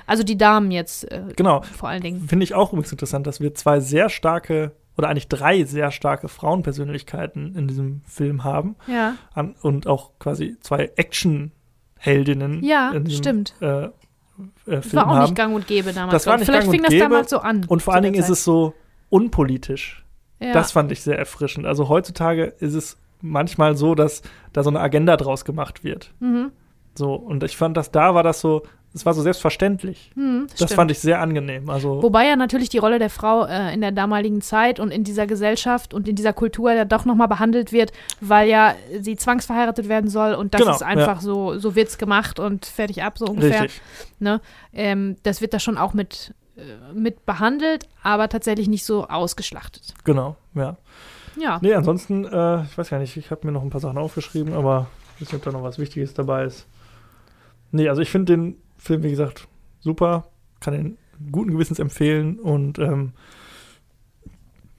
also die Damen jetzt genau. vor allen Dingen. Finde ich auch übrigens interessant, dass wir zwei sehr starke oder eigentlich drei sehr starke Frauenpersönlichkeiten in diesem Film haben. Ja. Und auch quasi zwei Action-Heldinnen. Ja, in diesem, stimmt. Das war auch nicht gang und gäbe damals. Das war nicht vielleicht gang fing und das gäbe, damals so an. Und vor allen Dingen ist es so unpolitisch. Ja. Das fand ich sehr erfrischend. Also heutzutage ist es manchmal so, dass da so eine Agenda draus gemacht wird. Mhm. So, und ich fand, dass da war das so, es war so selbstverständlich. Das stimmt. Fand ich sehr angenehm. Also, wobei ja natürlich die Rolle der Frau in der damaligen Zeit und in dieser Gesellschaft und in dieser Kultur ja doch nochmal behandelt wird, weil ja sie zwangsverheiratet werden soll und das genau, ist einfach ja. so wird's gemacht und fertig ab, so ungefähr. Ne? Das wird da schon auch mit behandelt, aber tatsächlich nicht so ausgeschlachtet. Genau, ja. Ja. Nee, ansonsten, ich weiß gar nicht, ich habe mir noch ein paar Sachen aufgeschrieben, aber ich weiß nicht, ob da noch was Wichtiges dabei ist. Nee, also ich finde den Film, wie gesagt, super. Kann den guten Gewissens empfehlen. Und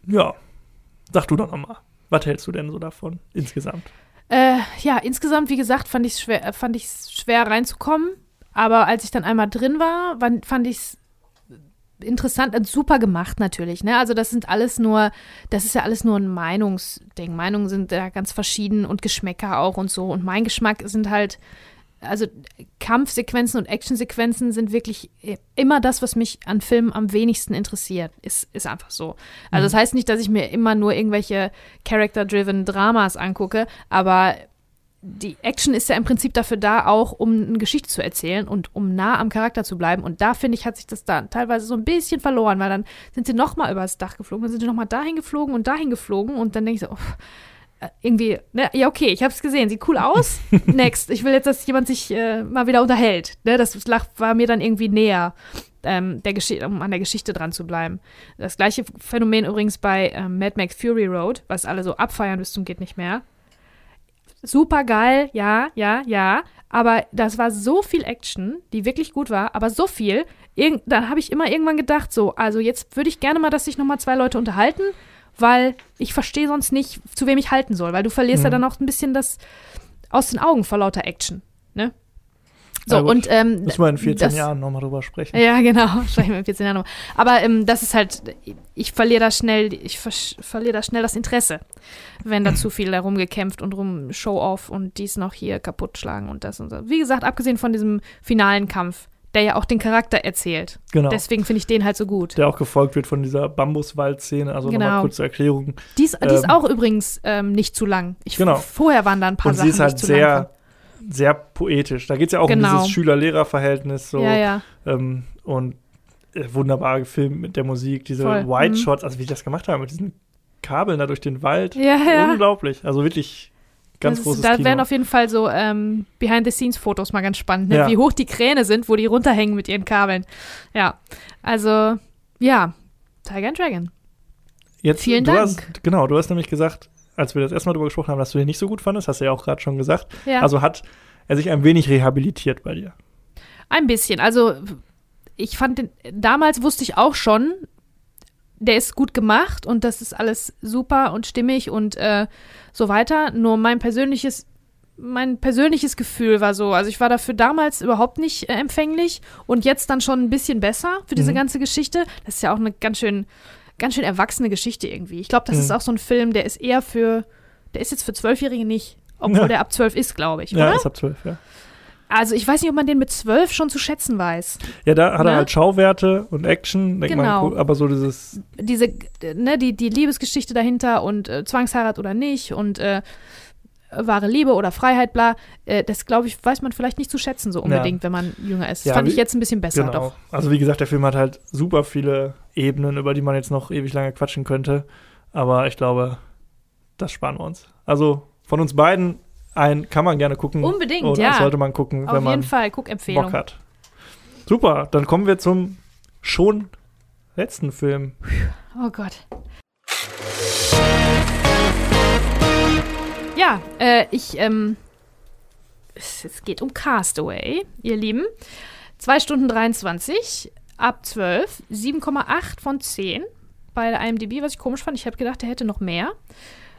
ja, sag du doch nochmal. Was hältst du denn so davon insgesamt? Ja, insgesamt, wie gesagt, fand ich es schwer reinzukommen. Aber als ich dann einmal drin war, fand ich es interessant und super gemacht natürlich. Ne? Also das ist ja alles nur ein Meinungsding. Meinungen sind ja ganz verschieden und Geschmäcker auch und so. Und mein Geschmack sind halt also Kampfsequenzen und Actionsequenzen sind wirklich immer das, was mich an Filmen am wenigsten interessiert. Ist einfach so. Also das heißt nicht, dass ich mir immer nur irgendwelche character-driven Dramas angucke, aber die Action ist ja im Prinzip dafür da auch, um eine Geschichte zu erzählen und um nah am Charakter zu bleiben. Und da, finde ich, hat sich das dann teilweise so ein bisschen verloren, weil dann sind sie noch mal übers Dach geflogen, dann sind sie noch mal dahin geflogen und dann denke ich so, oh, irgendwie, ne, ja okay, ich hab's gesehen, sieht cool aus, next. Ich will jetzt, dass jemand sich mal wieder unterhält. Ne, das war mir dann irgendwie näher, um an der Geschichte dran zu bleiben. Das gleiche Phänomen übrigens bei Mad Max Fury Road, was alle so abfeiern bis zum geht nicht mehr. Super geil, ja, aber das war so viel Action, die wirklich gut war, aber so viel, dann habe ich immer irgendwann gedacht so, also jetzt würde ich gerne mal, dass sich nochmal zwei Leute unterhalten, weil ich verstehe sonst nicht, zu wem ich halten soll, weil du verlierst ja dann auch ein bisschen das aus den Augen vor lauter Action, ne? So, und müssen wir in 14 Jahren nochmal drüber sprechen. Ja, genau, sprechen wir in 14 Jahren nochmal. Aber das ist halt, ich verliere da schnell das Interesse, wenn da zu viel darum gekämpft und rum Show-off und dies noch hier kaputt schlagen und das und so. Wie gesagt, abgesehen von diesem finalen Kampf, der ja auch den Charakter erzählt. Genau. Deswegen finde ich den halt so gut. Der auch gefolgt wird von dieser Bambuswald-Szene, also genau. Nochmal kurze Erklärung. Die ist auch übrigens nicht zu lang. Genau. Vorher waren da ein paar und Sachen, die halt nicht zu lang waren. Sehr poetisch. Da geht es ja auch genau. um dieses Schüler-Lehrer-Verhältnis. So, ja. Und wunderbar gefilmt mit der Musik, diese Wide-Shots, also wie die das gemacht haben, mit diesen Kabeln da durch den Wald. Ja. Unglaublich. Also wirklich ganz großes Kino. Da wären auf jeden Fall so Behind-the-Scenes-Fotos mal ganz spannend, ne? Ja. Wie hoch die Kräne sind, wo die runterhängen mit ihren Kabeln. Ja, also, ja, Tiger and Dragon. Jetzt, vielen Dank. Du hast nämlich gesagt, als wir das erste Mal drüber gesprochen haben, dass du den nicht so gut fandest, hast du ja auch gerade schon gesagt. Ja. Also hat er sich ein wenig rehabilitiert bei dir. Ein bisschen. Also ich fand den, damals wusste ich auch schon, der ist gut gemacht und das ist alles super und stimmig und so weiter. Nur mein persönliches Gefühl war so, also ich war dafür damals überhaupt nicht empfänglich und jetzt dann schon ein bisschen besser für diese ganze Geschichte. Das ist ja auch eine ganz schön erwachsene Geschichte irgendwie. Ich glaube, das ist auch so ein Film, der ist jetzt für 12-Jährige nicht, obwohl der ab 12 ist, glaube ich, oder? Ja, ist ab 12, ja. Also ich weiß nicht, ob man den mit 12 schon zu schätzen weiß. Ja, da hat er halt Schauwerte und Action, denkt man, cool, aber so dieses diese, ne, die Liebesgeschichte dahinter und Zwangsheirat oder nicht und wahre Liebe oder Freiheit, bla, das, glaube ich, weiß man vielleicht nicht zu schätzen so unbedingt, wenn man jünger ist. Das fand ich jetzt ein bisschen besser doch. Also wie gesagt, der Film hat halt super viele Ebenen, über die man jetzt noch ewig lange quatschen könnte, aber ich glaube, das sparen wir uns. Also von uns beiden kann man gerne gucken. Unbedingt, oder sollte man gucken, wenn man Bock hat. Auf jeden Fall, Guckempfehlung. Super, dann kommen wir zum schon letzten Film. Oh Gott. Ja, es geht um Castaway, ihr Lieben. 2 Stunden 23, ab 12, 7,8 von 10 bei der IMDb, was ich komisch fand. Ich habe gedacht, der hätte noch mehr.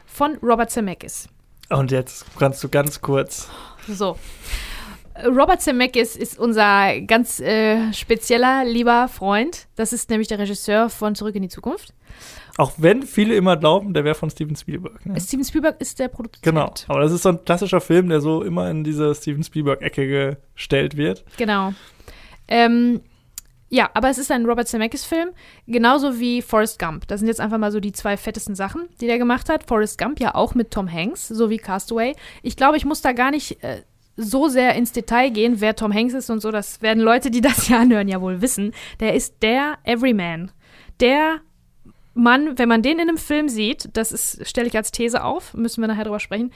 Von Robert Zemeckis. Und jetzt kannst du ganz kurz. So. Robert Zemeckis ist unser ganz spezieller, lieber Freund. Das ist nämlich der Regisseur von Zurück in die Zukunft. Auch wenn viele immer glauben, der wäre von Steven Spielberg. Ne? Steven Spielberg ist der Produzent. Genau, aber das ist so ein klassischer Film, der so immer in diese Steven Spielberg-Ecke gestellt wird. Genau. Ja, aber es ist ein Robert Zemeckis-Film, genauso wie Forrest Gump. Das sind jetzt einfach mal so die zwei fettesten Sachen, die der gemacht hat. Forrest Gump ja auch mit Tom Hanks, so wie Castaway. Ich glaube, ich muss da gar nicht so sehr ins Detail gehen, wer Tom Hanks ist und so. Das werden Leute, die das hier anhören, ja wohl wissen. Der ist der Everyman. Der Mann, wenn man den in einem Film sieht, stelle ich als These auf, müssen wir nachher drüber sprechen,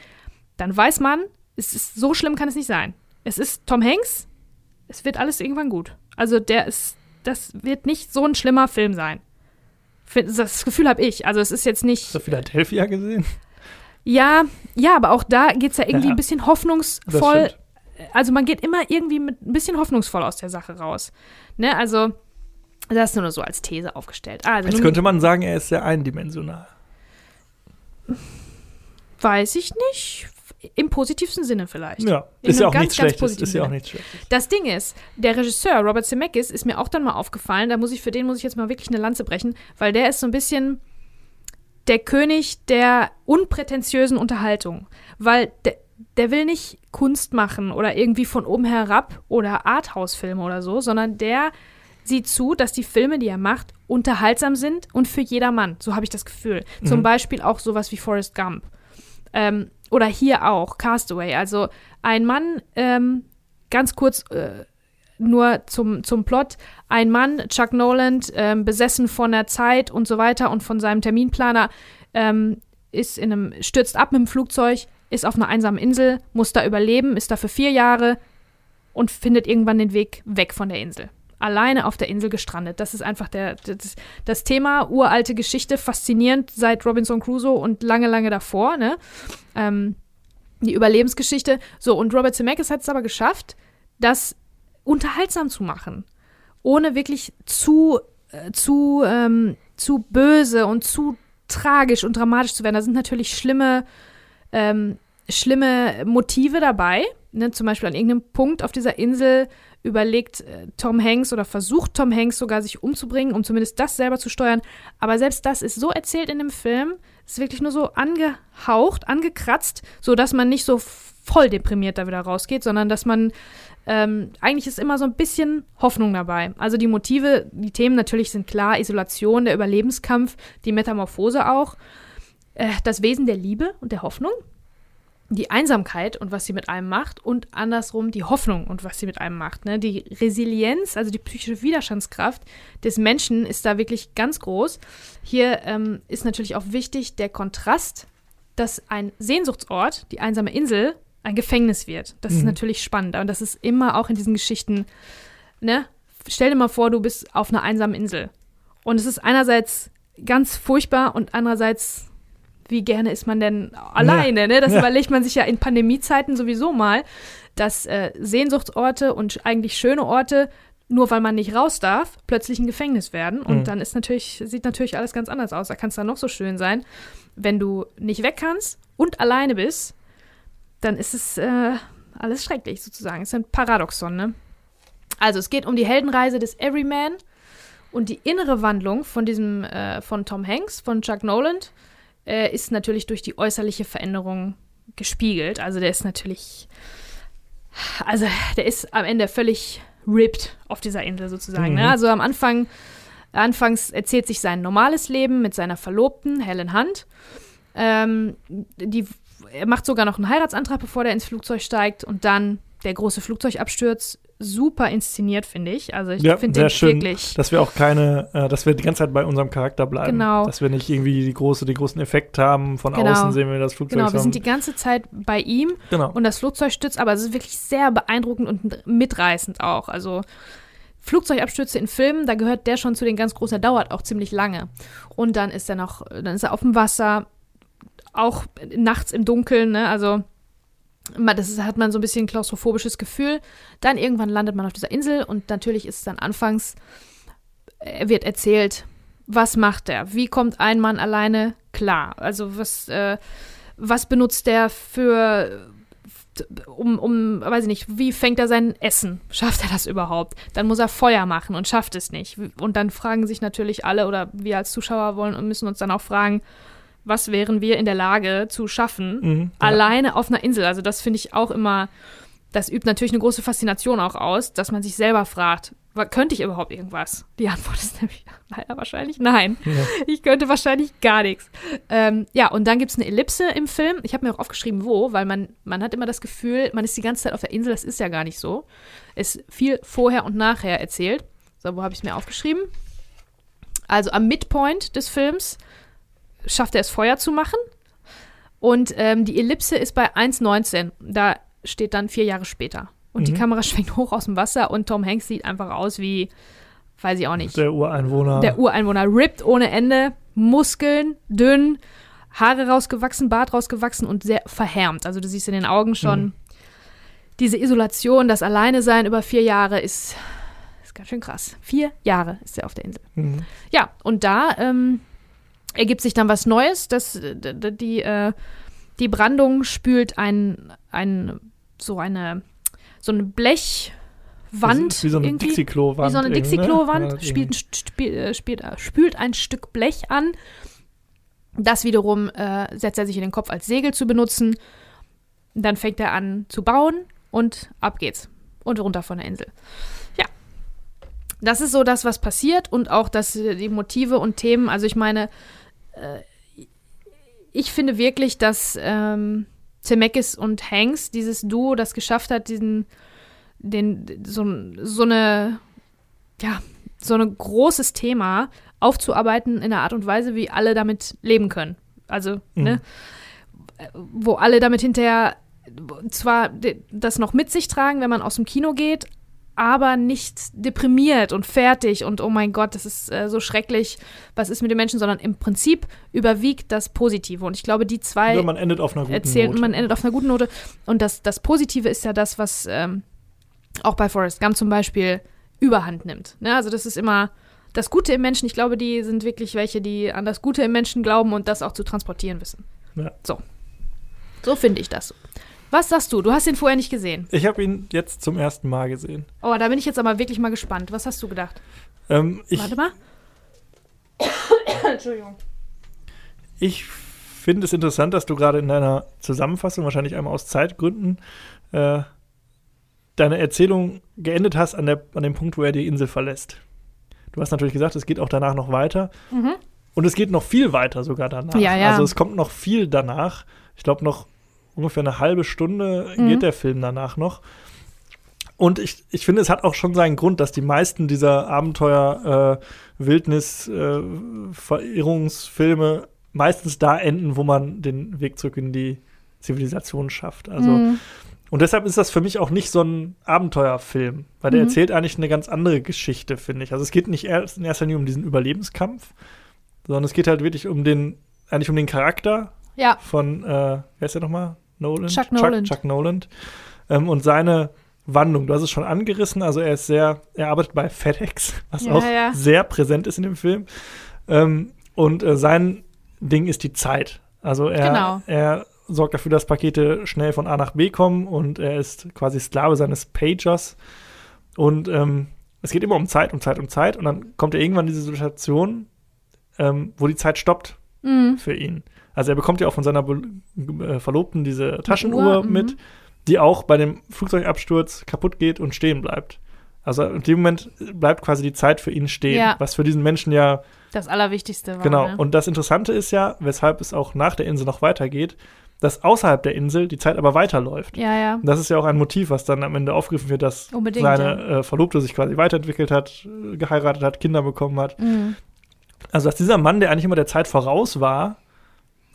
dann weiß man, es ist so schlimm kann es nicht sein. Es ist Tom Hanks, es wird alles irgendwann gut. Also das wird nicht so ein schlimmer Film sein. Das Gefühl habe ich. Also es ist jetzt nicht... Hast du Philadelphia gesehen? Ja, aber auch da geht es ja irgendwie ein bisschen hoffnungsvoll. Also man geht immer irgendwie mit ein bisschen hoffnungsvoll aus der Sache raus. Ne, also das ist nur so als These aufgestellt. Also, jetzt könnte man sagen, er ist sehr eindimensional. Weiß ich nicht. Im positivsten Sinne vielleicht. Ja, ist ja auch nichts Schlechtes. Das Ding ist, der Regisseur Robert Zemeckis ist mir auch dann mal aufgefallen, für den muss ich jetzt mal wirklich eine Lanze brechen, weil der ist so ein bisschen der König der unprätentiösen Unterhaltung. Weil der will nicht Kunst machen oder irgendwie von oben herab oder Arthouse-Filme oder so, sondern der sieht zu, dass die Filme, die er macht, unterhaltsam sind und für jedermann. So habe ich das Gefühl. Mhm. Zum Beispiel auch sowas wie Forrest Gump. Oder hier auch, Castaway. Also ein Mann, ganz kurz nur zum Plot, ein Mann, Chuck Noland, besessen von der Zeit und so weiter und von seinem Terminplaner, stürzt ab mit dem Flugzeug, ist auf einer einsamen Insel, muss da überleben, ist da für 4 Jahre und findet irgendwann den Weg weg von der Insel. Alleine auf der Insel gestrandet. Das ist einfach das Thema, uralte Geschichte, faszinierend seit Robinson Crusoe und lange, lange davor, ne? Die Überlebensgeschichte. So, und Robert Zemeckis hat es aber geschafft, das unterhaltsam zu machen. Ohne wirklich zu böse und zu tragisch und dramatisch zu werden. Da sind natürlich schlimme Motive dabei. Ne? Zum Beispiel an irgendeinem Punkt auf dieser Insel überlegt Tom Hanks oder versucht Tom Hanks sogar, sich umzubringen, um zumindest das selber zu steuern. Aber selbst das ist so erzählt in dem Film, ist wirklich nur so angehaucht, angekratzt, sodass man nicht so voll deprimiert da wieder rausgeht, sondern dass man, eigentlich ist immer so ein bisschen Hoffnung dabei. Also die Motive, die Themen natürlich sind klar, Isolation, der Überlebenskampf, die Metamorphose auch, das Wesen der Liebe und der Hoffnung. Die Einsamkeit und was sie mit einem macht und andersrum die Hoffnung und was sie mit einem macht. Ne? Die Resilienz, also die psychische Widerstandskraft des Menschen ist da wirklich ganz groß. Hier ist natürlich auch wichtig der Kontrast, dass ein Sehnsuchtsort, die einsame Insel, ein Gefängnis wird. Das ist natürlich spannend und das ist immer auch in diesen Geschichten, ne? Stell dir mal vor, du bist auf einer einsamen Insel und es ist einerseits ganz furchtbar und andererseits... Wie gerne ist man denn alleine? Ja. Ne? Das überlegt man sich ja in Pandemiezeiten sowieso mal, dass Sehnsuchtsorte und eigentlich schöne Orte, nur weil man nicht raus darf, plötzlich ein Gefängnis werden. Und dann sieht natürlich alles ganz anders aus. Da kann es dann noch so schön sein. Wenn du nicht weg kannst und alleine bist, dann ist es alles schrecklich sozusagen. Es ist ein Paradoxon. Ne? Also es geht um die Heldenreise des Everyman und die innere Wandlung von Tom Hanks, von Chuck Noland, ist natürlich durch die äußerliche Veränderung gespiegelt. Also der ist am Ende völlig ripped auf dieser Insel sozusagen. Ne? Also anfangs erzählt sich sein normales Leben mit seiner Verlobten, Helen Hunt. Er macht sogar noch einen Heiratsantrag, bevor der ins Flugzeug steigt und dann der große Flugzeugabsturz. Super inszeniert, finde ich. Also ich finde den schön, wirklich. Dass wir auch dass wir die ganze Zeit bei unserem Charakter bleiben. Genau. Dass wir nicht irgendwie die großen Effekte haben. Von außen sehen wir das Flugzeug. Genau, wir sind die ganze Zeit bei ihm und das Flugzeug stützt, aber es ist wirklich sehr beeindruckend und mitreißend auch. Also Flugzeugabstürze in Filmen, da gehört der schon zu den ganz großen, der dauert auch ziemlich lange. Und dann ist er noch, dann ist er auf dem Wasser, auch nachts im Dunkeln, ne? Also das ist, hat man so ein bisschen ein klaustrophobisches Gefühl. Dann irgendwann landet man auf dieser Insel und natürlich ist es dann anfangs, wird erzählt, was macht er? Wie kommt ein Mann alleine klar? Also was benutzt der für, weiß ich nicht, wie fängt er sein Essen? Schafft er das überhaupt? Dann muss er Feuer machen und schafft es nicht. Und dann fragen sich natürlich alle, oder wir als Zuschauer wollen und müssen uns dann auch fragen, was wären wir in der Lage zu schaffen, alleine auf einer Insel? Also das finde ich auch immer, das übt natürlich eine große Faszination auch aus, dass man sich selber fragt, könnte ich überhaupt irgendwas? Die Antwort ist nämlich leider wahrscheinlich nein. Ja. Ich könnte wahrscheinlich gar nichts. Ja, und dann gibt es eine Ellipse im Film. Ich habe mir auch aufgeschrieben, wo, weil man hat immer das Gefühl, man ist die ganze Zeit auf der Insel, das ist ja gar nicht so. Es ist viel vorher und nachher erzählt. So, wo habe ich es mir aufgeschrieben? Also am Midpoint des Films schafft er es, Feuer zu machen. Und die Ellipse ist bei 1,19. Da steht dann 4 Jahre später. Und die Kamera schwenkt hoch aus dem Wasser und Tom Hanks sieht einfach aus wie, weiß ich auch nicht. Der Ureinwohner. Der Ureinwohner, ripped ohne Ende, Muskeln, dünn, Haare rausgewachsen, Bart rausgewachsen und sehr verhärmt. Also du siehst in den Augen schon, diese Isolation, das Alleinesein über 4 Jahre ist ganz schön krass. 4 Jahre ist er auf der Insel. Ja, und da ergibt sich dann was Neues, dass die Brandung spült so eine Blechwand. Wie so eine irgendwie. Dixi-Klo-Wand. Wie so eine Dixi-Klo-Wand. Spült ein Stück Blech an. Das wiederum setzt er sich in den Kopf, als Segel zu benutzen. Dann fängt er an zu bauen und ab geht's. Und runter von der Insel. Ja. Das ist so das, was passiert und auch das, die Motive und Themen. Also ich meine, ich finde wirklich, dass Zemeckis und Hanks, dieses Duo, das geschafft hat, so eine großes Thema aufzuarbeiten in einer Art und Weise, wie alle damit leben können. Also, wo alle damit hinterher zwar das noch mit sich tragen, wenn man aus dem Kino geht, aber nicht deprimiert und fertig und oh mein Gott, das ist so schrecklich, was ist mit den Menschen, sondern im Prinzip überwiegt das Positive. Und ich glaube, die zwei man endet auf einer guten erzählen Note. Man endet auf einer guten Note. Und das Positive ist ja das, was auch bei Forrest Gump zum Beispiel überhand nimmt. Ne? Also das ist immer das Gute im Menschen. Ich glaube, die sind wirklich welche, die an das Gute im Menschen glauben und das auch zu transportieren wissen. Ja. So finde ich das. Was sagst du? Du hast ihn vorher nicht gesehen. Ich habe ihn jetzt zum ersten Mal gesehen. Oh, da bin ich jetzt aber wirklich mal gespannt. Was hast du gedacht? Warte mal. Entschuldigung. Ich finde es interessant, dass du gerade in deiner Zusammenfassung, wahrscheinlich einmal aus Zeitgründen, deine Erzählung geendet hast an dem Punkt, wo er die Insel verlässt. Du hast natürlich gesagt, es geht auch danach noch weiter. Mhm. Und es geht noch viel weiter sogar danach. Ja, ja. Also es kommt noch viel danach. Ich glaube, noch ungefähr eine halbe Stunde geht der Film danach noch. Und ich finde, es hat auch schon seinen Grund, dass die meisten dieser Abenteuer-, Wildnis-, Verirrungsfilme meistens da enden, wo man den Weg zurück in die Zivilisation schafft. Also und deshalb ist das für mich auch nicht so ein Abenteuerfilm, weil der erzählt eigentlich eine ganz andere Geschichte, finde ich. Also es geht nicht in erster Linie um diesen Überlebenskampf, sondern es geht halt wirklich um den Charakter von, wer ist der nochmal? Nolan? Chuck Nolan. Und seine Wandlung, du hast es schon angerissen, also er arbeitet bei FedEx, was sehr präsent ist in dem Film. Sein Ding ist die Zeit. Also er sorgt dafür, dass Pakete schnell von A nach B kommen und er ist quasi Sklave seines Pagers. Und es geht immer um Zeit, um Zeit, um Zeit. Und dann kommt er irgendwann in diese Situation, wo die Zeit stoppt für ihn. Also er bekommt ja auch von seiner Verlobten diese Taschenuhr mit, die auch bei dem Flugzeugabsturz kaputt geht und stehen bleibt. Also in dem Moment bleibt quasi die Zeit für ihn stehen, was für diesen Menschen ja das Allerwichtigste war. Genau. Ne? Und das Interessante ist ja, weshalb es auch nach der Insel noch weitergeht, dass außerhalb der Insel die Zeit aber weiterläuft. Ja, ja. Und das ist ja auch ein Motiv, was dann am Ende aufgegriffen wird, dass seine Verlobte sich quasi weiterentwickelt hat, geheiratet hat, Kinder bekommen hat. Mhm. Also dass dieser Mann, der eigentlich immer der Zeit voraus war,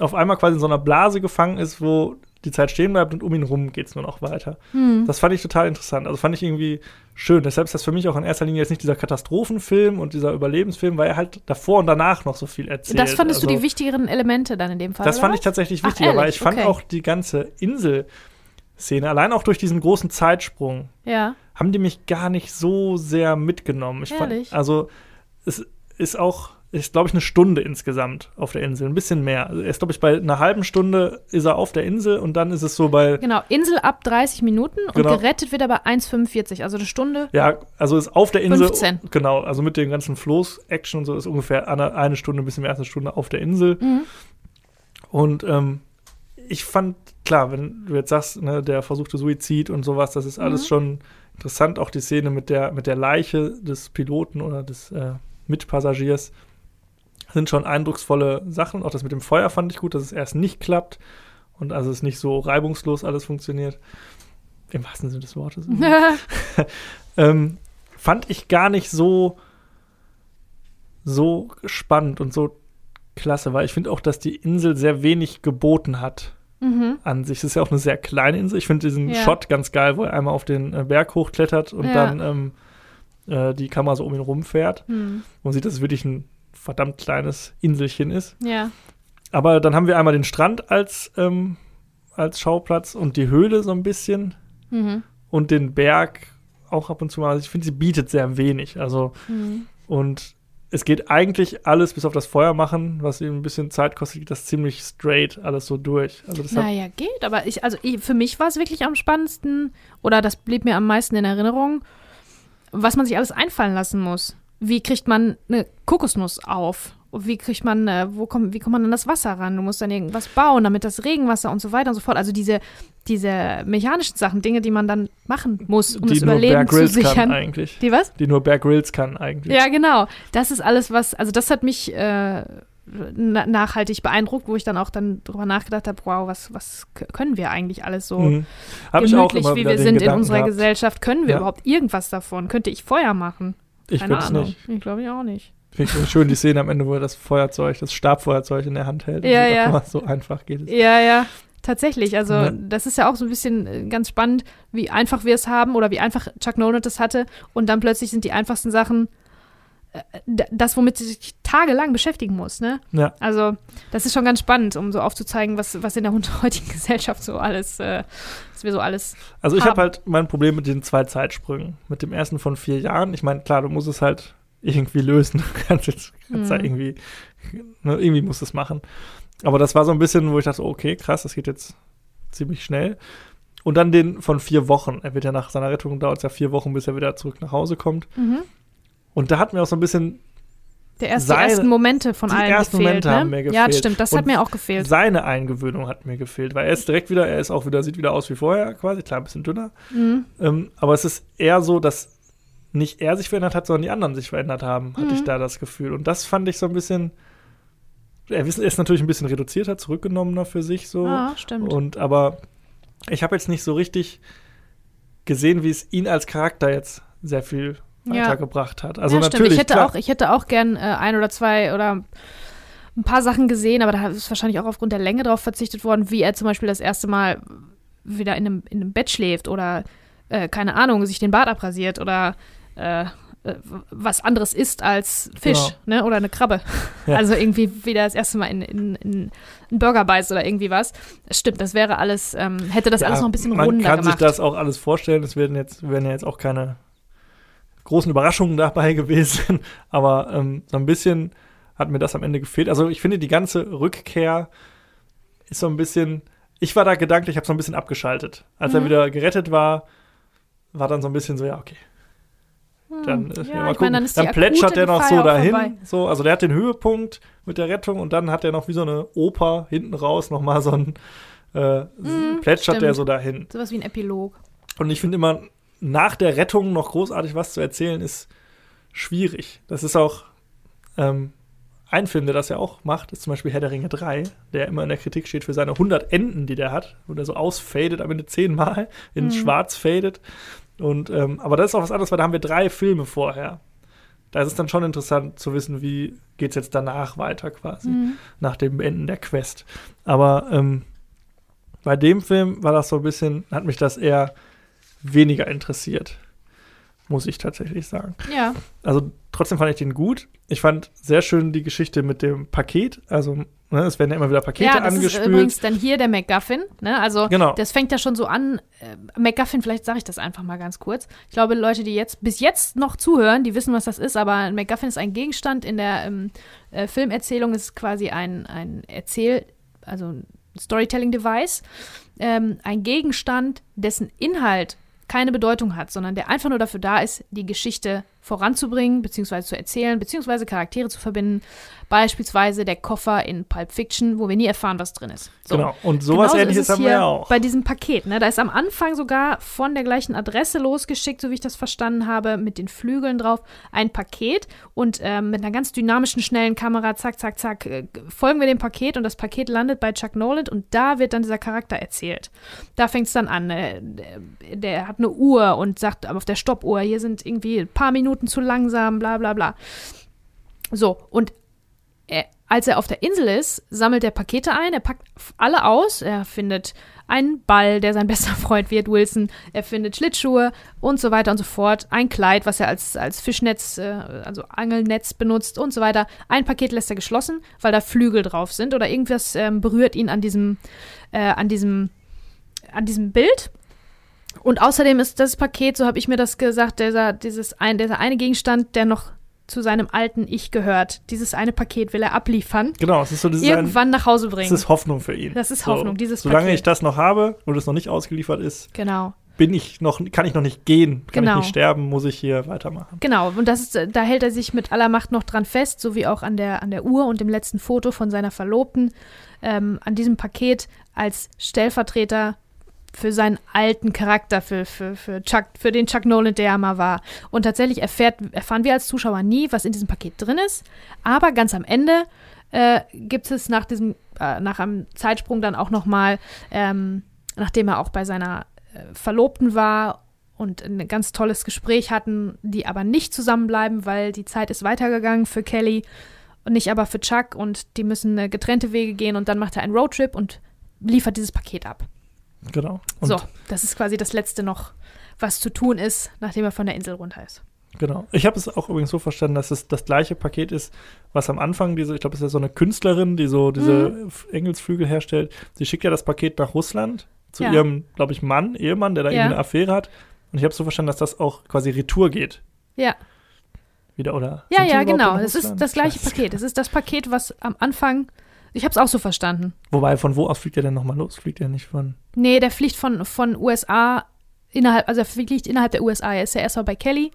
auf einmal quasi in so einer Blase gefangen ist, wo die Zeit stehen bleibt und um ihn rum geht es nur noch weiter. Mhm. Das fand ich total interessant. Also fand ich irgendwie schön. Deshalb ist das für mich auch in erster Linie jetzt nicht dieser Katastrophenfilm und dieser Überlebensfilm, weil er halt davor und danach noch so viel erzählt. Das fandest du die wichtigeren Elemente dann in dem Fall? Das fand ich tatsächlich wichtiger, weil ich fand auch die ganze Insel-Szene, allein auch durch diesen großen Zeitsprung, haben die mich gar nicht so sehr mitgenommen. Ich fand, also es ist auch, ist, glaube ich, 1 Stunde insgesamt auf der Insel, ein bisschen mehr. Also er ist, glaube ich, bei 1/2 Stunde ist er auf der Insel und dann ist es so bei Genau, Insel ab 30 Minuten und gerettet wird er bei 1,45, also 1 Stunde. Ja, also ist auf der Insel 15. Genau, also mit dem ganzen Floß-Action und so ist ungefähr 1 Stunde, ein bisschen mehr als 1 Stunde auf der Insel. Mhm. Und ich fand, klar, wenn du jetzt sagst, ne, der versuchte Suizid und sowas, das ist alles schon interessant, auch die Szene mit der Leiche des Piloten oder des Mitpassagiers. Sind schon eindrucksvolle Sachen. Auch das mit dem Feuer fand ich gut, dass es erst nicht klappt und also es nicht so reibungslos alles funktioniert. Im wahrsten Sinne des Wortes. Fand ich gar nicht so spannend und so klasse, weil ich finde auch, dass die Insel sehr wenig geboten hat an sich. Es ist ja auch eine sehr kleine Insel. Ich finde diesen Shot ganz geil, wo er einmal auf den Berg hochklettert und dann die Kamera so um ihn rumfährt. Mhm. Man sieht, das ist wirklich ein verdammt kleines Inselchen ist. Ja. Aber dann haben wir einmal den Strand als Schauplatz und die Höhle so ein bisschen und den Berg auch ab und zu mal. Also ich finde, sie bietet sehr wenig. Also und es geht eigentlich alles, bis auf das Feuer machen, was eben ein bisschen Zeit kostet, geht das ziemlich straight alles so durch. Also naja, geht, aber für mich war es wirklich am spannendsten oder das blieb mir am meisten in Erinnerung, was man sich alles einfallen lassen muss. Wie kriegt man eine Kokosnuss auf? Wie kriegt man, wie kommt man an das Wasser ran? Du musst dann irgendwas bauen, damit das Regenwasser und so weiter und so fort. Also diese mechanischen Sachen, Dinge, die man dann machen muss, um das Überleben zu sichern. Die nur Bear Grylls kann eigentlich. Ja, genau. Das ist alles, das hat mich nachhaltig beeindruckt, wo ich dann drüber nachgedacht habe, wow, was können wir eigentlich alles so gemütlich, wie wir sind in unserer Gesellschaft? Können wir überhaupt irgendwas davon? Könnte ich Feuer machen? Ich würde es nicht. Ich glaube ich auch nicht. Finde ich schön die Szene am Ende, wo er das Stabfeuerzeug in der Hand hält. Ja, ja. So einfach geht es. Ja, ja. Tatsächlich. Also das ist ja auch so ein bisschen ganz spannend, wie einfach wir es haben oder wie einfach Chuck Nolan das hatte. Und dann plötzlich sind die einfachsten Sachen das, womit du dich tagelang beschäftigen musst. Ne? Ja. Also das ist schon ganz spannend, um so aufzuzeigen, was in der heutigen Gesellschaft so alles was wir so alles Also ich habe halt mein Problem mit den 2 Zeitsprüngen. Mit dem ersten von 4 Jahren. Ich meine, klar, du musst es halt irgendwie lösen. Du kannst halt irgendwie musst du es machen. Aber das war so ein bisschen, wo ich dachte, okay, krass, das geht jetzt ziemlich schnell. Und dann den von 4 Wochen. Er wird ja nach seiner Rettung, dauert es ja 4 Wochen, bis er wieder zurück nach Hause kommt. Mhm. Und da hat mir auch so ein bisschen die ersten Momente von allen gefehlt. Die ersten Momente haben mir gefehlt. Ja, das stimmt, das hat mir auch gefehlt. Seine Eingewöhnung hat mir gefehlt, weil er sieht wieder aus wie vorher quasi, klar, ein bisschen dünner. Mhm. Aber es ist eher so, dass nicht er sich verändert hat, sondern die anderen sich verändert haben, hatte ich da das Gefühl. Und das fand ich so ein bisschen, er ist natürlich ein bisschen reduzierter, zurückgenommener für sich so. Ja, stimmt. Aber ich habe jetzt nicht so richtig gesehen, wie es ihn als Charakter jetzt sehr viel weitergebracht hat. Also ja, natürlich, ich hätte auch gern 1 oder 2 oder ein paar Sachen gesehen, aber da ist wahrscheinlich auch aufgrund der Länge drauf verzichtet worden, wie er zum Beispiel das erste Mal wieder in einem Bett schläft oder, keine Ahnung, sich den Bart abrasiert oder was anderes isst als Fisch ne? oder eine Krabbe. Ja. Also irgendwie wieder das erste Mal in einen Burger beißt oder irgendwie was. Stimmt, das wäre alles, hätte das alles noch ein bisschen runder gemacht. Man kann sich das auch alles vorstellen, es werden ja jetzt auch keine großen Überraschungen dabei gewesen, aber so ein bisschen hat mir das am Ende gefehlt. Also ich finde, die ganze Rückkehr ist so ein bisschen, ich war da gedanklich, ich habe so ein bisschen abgeschaltet. Als er wieder gerettet war, dann so ein bisschen so, ja, okay. Dann, mal gucken. Dann plätschert der noch so dahin. So, also der hat den Höhepunkt mit der Rettung und dann hat er noch wie so eine Oper hinten raus nochmal so ein plätschert der so dahin. Sowas wie ein Epilog. Und ich finde immer, nach der Rettung noch großartig was zu erzählen, ist schwierig. Das ist auch ein Film, der das ja auch macht, ist zum Beispiel Herr der Ringe 3, der immer in der Kritik steht für seine 100 Enden, die der hat, wo der so ausfadet am Ende 10-mal in schwarz fadet. Und, aber das ist auch was anderes, weil da haben wir 3 Filme vorher. Da ist es dann schon interessant zu wissen, wie geht's jetzt danach weiter quasi, nach dem Enden der Quest. Aber Bei dem Film war das so ein bisschen, hat mich das eher weniger interessiert, muss ich tatsächlich sagen. Ja. Also trotzdem fand ich den gut. Ich fand sehr schön die Geschichte mit dem Paket. Also ne, es werden ja immer wieder Pakete angespült. Ja, das ist übrigens dann hier der MacGuffin. Ne? Also das fängt ja schon so an. MacGuffin, vielleicht sage ich das einfach mal ganz kurz. Ich glaube, Leute, die jetzt bis jetzt noch zuhören, die wissen, was das ist. Aber ein MacGuffin ist ein Gegenstand in der Filmerzählung. Ist quasi ein Storytelling-Device. Ein Gegenstand, dessen Inhalt keine Bedeutung hat, sondern der einfach nur dafür da ist, die Geschichte voranzubringen, beziehungsweise zu erzählen, beziehungsweise Charaktere zu verbinden. Beispielsweise der Koffer in Pulp Fiction, wo wir nie erfahren, was drin ist. So. Genau, und sowas Ähnliches haben wir ja auch. Bei diesem Paket, ne? Da ist am Anfang sogar von der gleichen Adresse losgeschickt, so wie ich das verstanden habe, mit den Flügeln drauf, ein Paket. Und mit einer ganz dynamischen, schnellen Kamera, zack, zack, zack, folgen wir dem Paket. Und das Paket landet bei Chuck Noland und da wird dann dieser Charakter erzählt. Da fängt es dann an. Der hat eine Uhr und sagt auf der Stoppuhr, hier sind irgendwie ein paar Minuten zu langsam, bla bla bla. So, und als er auf der Insel ist, sammelt er Pakete ein, er packt alle aus, er findet einen Ball, der sein bester Freund wird, Wilson, er findet Schlittschuhe und so weiter und so fort, ein Kleid, was er als Fischnetz, also Angelnetz benutzt und so weiter. Ein Paket lässt er geschlossen, weil da Flügel drauf sind oder irgendwas berührt ihn an diesem Bild. Und außerdem ist das Paket, so habe ich mir das gesagt, dieser eine Gegenstand, der noch zu seinem alten Ich gehört. Dieses eine Paket will er abliefern. Genau, es ist so dieses irgendwann nach Hause bringen. Das ist Hoffnung für ihn. Das ist Hoffnung, so, dieses solange Paket. Solange ich das noch habe und es noch nicht ausgeliefert ist, kann ich noch nicht gehen, kann ich nicht sterben, muss ich hier weitermachen. Genau, und da hält er sich mit aller Macht noch dran fest, so wie auch an der Uhr und dem letzten Foto von seiner Verlobten, an diesem Paket als Stellvertreter für seinen alten Charakter, für den Chuck Nolan, der er mal war. Und tatsächlich erfahren wir als Zuschauer nie, was in diesem Paket drin ist. Aber ganz am Ende gibt es nach einem Zeitsprung dann auch nochmal, nachdem er auch bei seiner Verlobten war und ein ganz tolles Gespräch hatten, die aber nicht zusammenbleiben, weil die Zeit ist weitergegangen für Kelly und nicht aber für Chuck. Und die müssen getrennte Wege gehen. Und dann macht er einen Roadtrip und liefert dieses Paket ab. Genau. Und so, das ist quasi das Letzte noch, was zu tun ist, nachdem er von der Insel runter ist. Genau. Ich habe es auch übrigens so verstanden, dass es das gleiche Paket ist, was am Anfang ich glaube, es ist ja so eine Künstlerin, die so diese Engelsflügel herstellt. Sie schickt ja das Paket nach Russland zu ihrem, glaube ich, Ehemann, der da irgendwie eine Affäre hat. Und ich habe es so verstanden, dass das auch quasi retour geht. Ja. Wieder, oder? Ja, ja, genau. Es ist das gleiche Paket. Es ist das Paket, was am Anfang. Ich habe es auch so verstanden. Wobei, von wo aus fliegt er denn nochmal los? Fliegt er nicht von? Nee, der fliegt von USA innerhalb der USA. Er ist ja erstmal bei Kelly.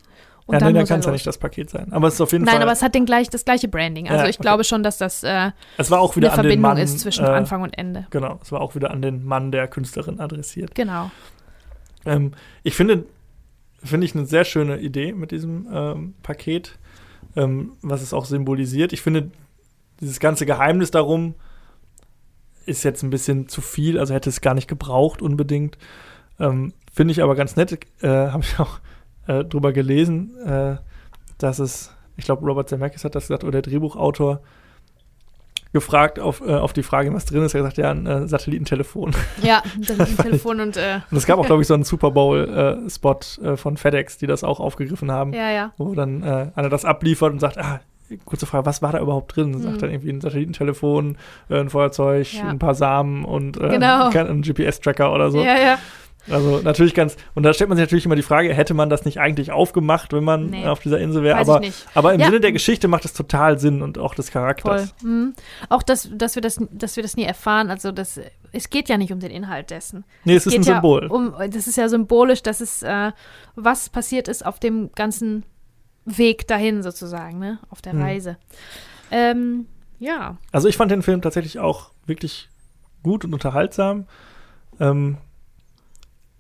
Und dann kann es ja nicht das Paket sein. Aber es ist auf jeden Fall. Nein, aber es hat das gleiche Branding. Also ich glaube schon, dass das es war auch wieder eine Verbindung ist zwischen Anfang und Ende. Genau, es war auch wieder an den Mann der Künstlerin adressiert. Genau. Ich finde ich eine sehr schöne Idee mit diesem Paket, was es auch symbolisiert. Ich finde, dieses ganze Geheimnis darum ist jetzt ein bisschen zu viel, also hätte es gar nicht gebraucht unbedingt. Finde ich aber ganz nett, habe ich auch drüber gelesen, dass es, ich glaube, Robert Zemeckis hat das gesagt, oder der Drehbuchautor, gefragt auf die Frage, was drin ist. Er hat gesagt, ein Satellitentelefon. Ja, ein Satellitentelefon. Und es gab auch, glaube ich, so einen Super Bowl-Spot von FedEx, die das auch aufgegriffen haben, wo dann einer das abliefert und sagt, kurze Frage, was war da überhaupt drin? Sagt dann irgendwie ein Satellitentelefon, ein Feuerzeug, ein paar Samen und ein GPS-Tracker oder so. Ja, ja. Also natürlich ganz, und da stellt man sich natürlich immer die Frage, hätte man das nicht eigentlich aufgemacht, wenn man auf dieser Insel wäre? Aber im Sinne der Geschichte macht das total Sinn und auch des Charakters. Mhm. Auch, dass wir das nie erfahren, also es geht ja nicht um den Inhalt dessen. Nee, es ist ein Symbol. Das ist ja symbolisch, dass es, was passiert ist auf dem ganzen Weg dahin sozusagen, ne? Auf der Reise. Also ich fand den Film tatsächlich auch wirklich gut und unterhaltsam.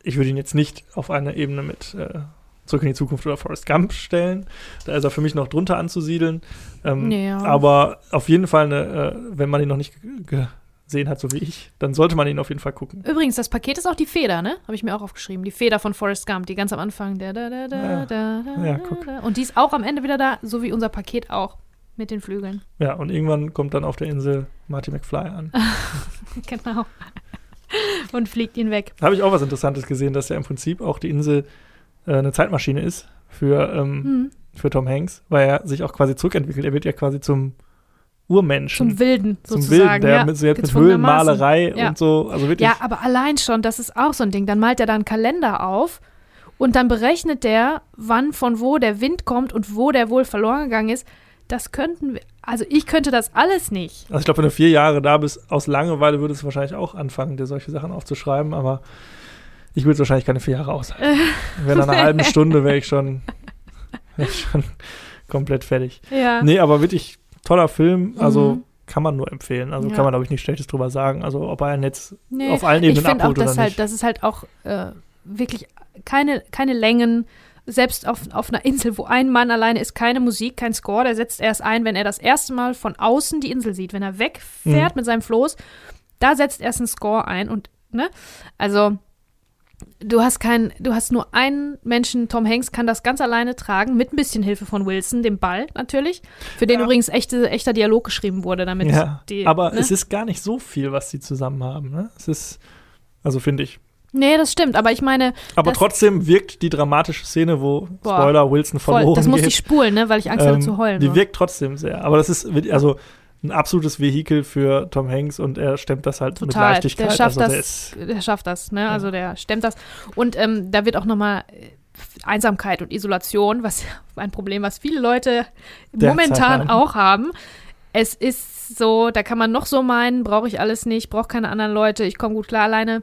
Ich würde ihn jetzt nicht auf eine Ebene mit Zurück in die Zukunft oder Forrest Gump stellen. Da ist er für mich noch drunter anzusiedeln. Aber auf jeden Fall, wenn man ihn noch nicht gesehen hat, so wie ich, dann sollte man ihn auf jeden Fall gucken. Übrigens, das Paket ist auch die Feder, ne? Habe ich mir auch aufgeschrieben. Die Feder von Forrest Gump, die ganz am Anfang. Und die ist auch am Ende wieder da, so wie unser Paket auch, mit den Flügeln. Ja, und irgendwann kommt dann auf der Insel Marty McFly an. Genau. und fliegt ihn weg. Da habe ich auch was Interessantes gesehen, dass ja im Prinzip auch die Insel eine Zeitmaschine ist für Tom Hanks, weil er sich auch quasi zurückentwickelt. Er wird ja quasi zum Urmenschen. Zum Wilden sozusagen. Zum Wilden, der mit, so jetzt mit Höhlenmalerei und so. Also wirklich. Ja, aber allein schon, das ist auch so ein Ding. Dann malt er da einen Kalender auf und dann berechnet der, wann von wo der Wind kommt und wo der wohl verloren gegangen ist. Das könnten wir, also ich könnte das alles nicht. Also ich glaube, wenn du 4 Jahre da bist, aus Langeweile würdest du wahrscheinlich auch anfangen, dir solche Sachen aufzuschreiben, aber ich würde es wahrscheinlich keine 4 Jahre aushalten. Wenn nach einer halben Stunde wäre ich schon komplett fertig. Ja. Nee, aber wirklich toller Film, also kann man nur empfehlen. Also kann man, glaube ich, nichts Schlechtes drüber sagen. Also ob er einen jetzt auf allen Ebenen abholt auch, oder nicht. Das ist halt auch wirklich keine Längen. Selbst auf einer Insel, wo ein Mann alleine ist, keine Musik, kein Score, der setzt erst ein, wenn er das erste Mal von außen die Insel sieht. Wenn er wegfährt mit seinem Floß, da setzt erst ein Score ein. Und also du hast nur einen Menschen, Tom Hanks kann das ganz alleine tragen, mit ein bisschen Hilfe von Wilson, dem Ball natürlich, für den übrigens echter Dialog geschrieben wurde, damit es ist gar nicht so viel, was sie zusammen haben. Ne? Es ist, also finde ich. Nee, das stimmt, aber ich meine. Aber trotzdem wirkt die dramatische Szene, wo, Spoiler, Wilson verloren geht. Das musste ich spulen, ne, weil ich Angst hatte zu heulen. Die wirkt trotzdem sehr. Aber das ist also ein absolutes Vehikel für Tom Hanks und er stemmt das halt mit Leichtigkeit. Der schafft das, ne? Ja. Also der stemmt das. Und da wird auch nochmal Einsamkeit und Isolation, was ein Problem, was viele Leute momentan auch haben. Es ist so, da kann man noch so meinen, brauche ich alles nicht, brauche keine anderen Leute, ich komme gut klar alleine.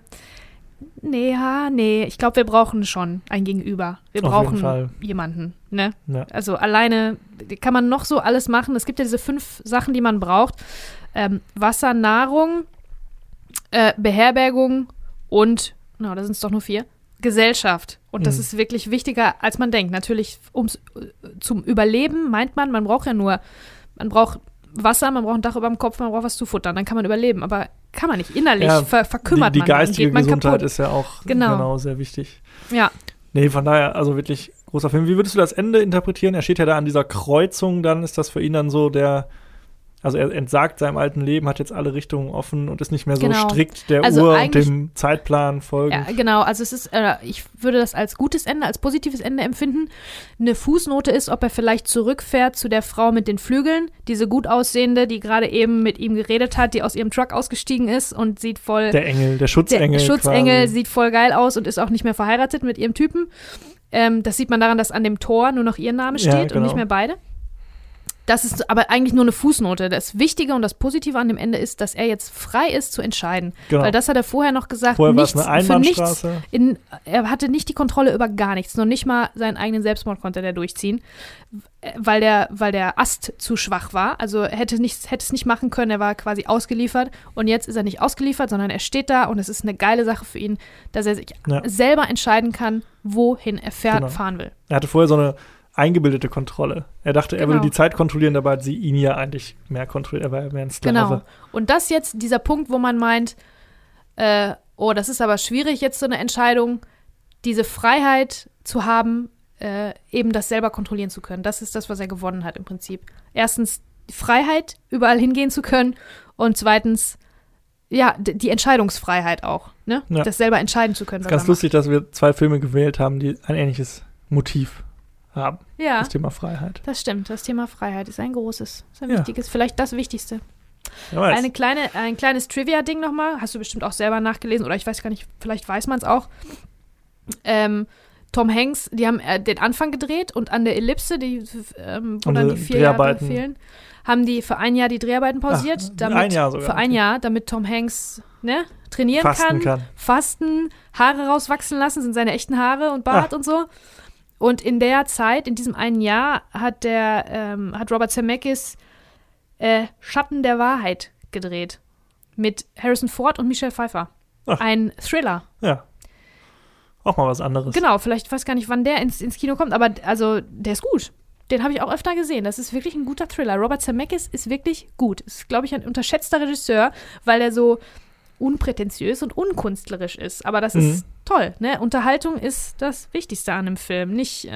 Nee, ich glaube, wir brauchen schon ein Gegenüber. Wir brauchen jemanden, ne? Ja. Also alleine kann man noch so alles machen. Es gibt ja diese 5 Sachen, die man braucht. Wasser, Nahrung, Beherbergung und, da sind es doch nur 4, Gesellschaft. Und das ist wirklich wichtiger, als man denkt. Natürlich, zum Überleben meint man, man braucht Wasser, man braucht ein Dach über dem Kopf, man braucht was zu futtern, dann kann man überleben, aber kann man nicht, innerlich verkümmert man. Die geistige Gesundheit kaputt. Ist ja auch genau sehr wichtig. Ja. Nee, von daher, also wirklich großer Film. Wie würdest du das Ende interpretieren? Er steht ja da an dieser Kreuzung, dann ist das für ihn dann so also er entsagt seinem alten Leben, hat jetzt alle Richtungen offen und ist nicht mehr so strikt der Uhr und dem Zeitplan folgend. Ja, genau, also es ist, ich würde das als gutes Ende, als positives Ende empfinden. Eine Fußnote ist, ob er vielleicht zurückfährt zu der Frau mit den Flügeln, diese gut aussehende, die gerade eben mit ihm geredet hat, die aus ihrem Truck ausgestiegen ist und sieht voll… Der Schutzengel sieht voll geil aus und ist auch nicht mehr verheiratet mit ihrem Typen. Das sieht man daran, dass an dem Tor nur noch ihr Name steht und nicht mehr beide. Das ist aber eigentlich nur eine Fußnote. Das Wichtige und das Positive an dem Ende ist, dass er jetzt frei ist zu entscheiden. Genau. Weil das hat er vorher noch gesagt, er hatte nicht die Kontrolle über gar nichts. Noch nicht mal seinen eigenen Selbstmord konnte er durchziehen, weil der Ast zu schwach war. Also hätte es nicht machen können, er war quasi ausgeliefert. Und jetzt ist er nicht ausgeliefert, sondern er steht da und es ist eine geile Sache für ihn, dass er sich selber entscheiden kann, wohin er fahren will. Er hatte vorher so eine eingebildete Kontrolle. Er dachte, er würde die Zeit kontrollieren, dabei hat sie ihn ja eigentlich mehr kontrolliert. Er war ja mehr ein Sklave. Genau. Und das jetzt, dieser Punkt, wo man meint, das ist aber schwierig, jetzt so eine Entscheidung, diese Freiheit zu haben, eben das selber kontrollieren zu können. Das ist das, was er gewonnen hat im Prinzip. Erstens die Freiheit, überall hingehen zu können und zweitens die Entscheidungsfreiheit auch. Ne? Ja. Das selber entscheiden zu können. Es ist ganz lustig, dass wir 2 Filme gewählt haben, die ein ähnliches Motiv haben. Ja. Das Thema Freiheit. Das stimmt. Das Thema Freiheit ist ein großes, ist ein wichtiges, vielleicht das Wichtigste. Ein kleines Trivia-Ding nochmal. Hast du bestimmt auch selber nachgelesen oder ich weiß gar nicht, vielleicht weiß man es auch. Tom Hanks, die haben den Anfang gedreht und an der Ellipse, wo dann die 4 Jahre fehlen, haben die für ein Jahr die Dreharbeiten pausiert. Damit Tom Hanks trainieren kann. Fasten, Haare rauswachsen lassen, sind seine echten Haare und Bart und so. Und in der Zeit, in diesem einen Jahr, hat Robert Zemeckis Schatten der Wahrheit gedreht. Mit Harrison Ford und Michelle Pfeiffer. Ach. Ein Thriller. Ja. Auch mal was anderes. Genau, vielleicht weiß gar nicht, wann der ins Kino kommt, aber also der ist gut. Den habe ich auch öfter gesehen. Das ist wirklich ein guter Thriller. Robert Zemeckis ist wirklich gut. Ist, glaube ich, ein unterschätzter Regisseur, weil er so unprätentiös und unkunstlerisch ist. Aber das ist toll, ne? Unterhaltung ist das Wichtigste an einem Film. Nicht,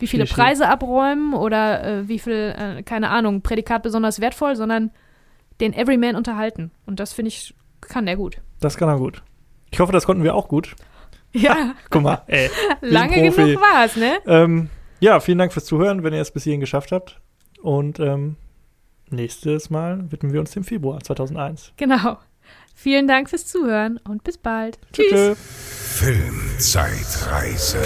wie viele Preise abräumen oder wie viel, keine Ahnung, Prädikat besonders wertvoll, sondern den Everyman unterhalten. Und das, finde ich, kann er gut. Das kann er gut. Ich hoffe, das konnten wir auch gut. Ja. Ha, guck mal, ey. Lange genug war es, ne? Ja, vielen Dank fürs Zuhören, wenn ihr es bis hierhin geschafft habt. Und nächstes Mal widmen wir uns dem Februar 2001. Genau. Vielen Dank fürs Zuhören und bis bald. Tschüss. Filmzeitreise.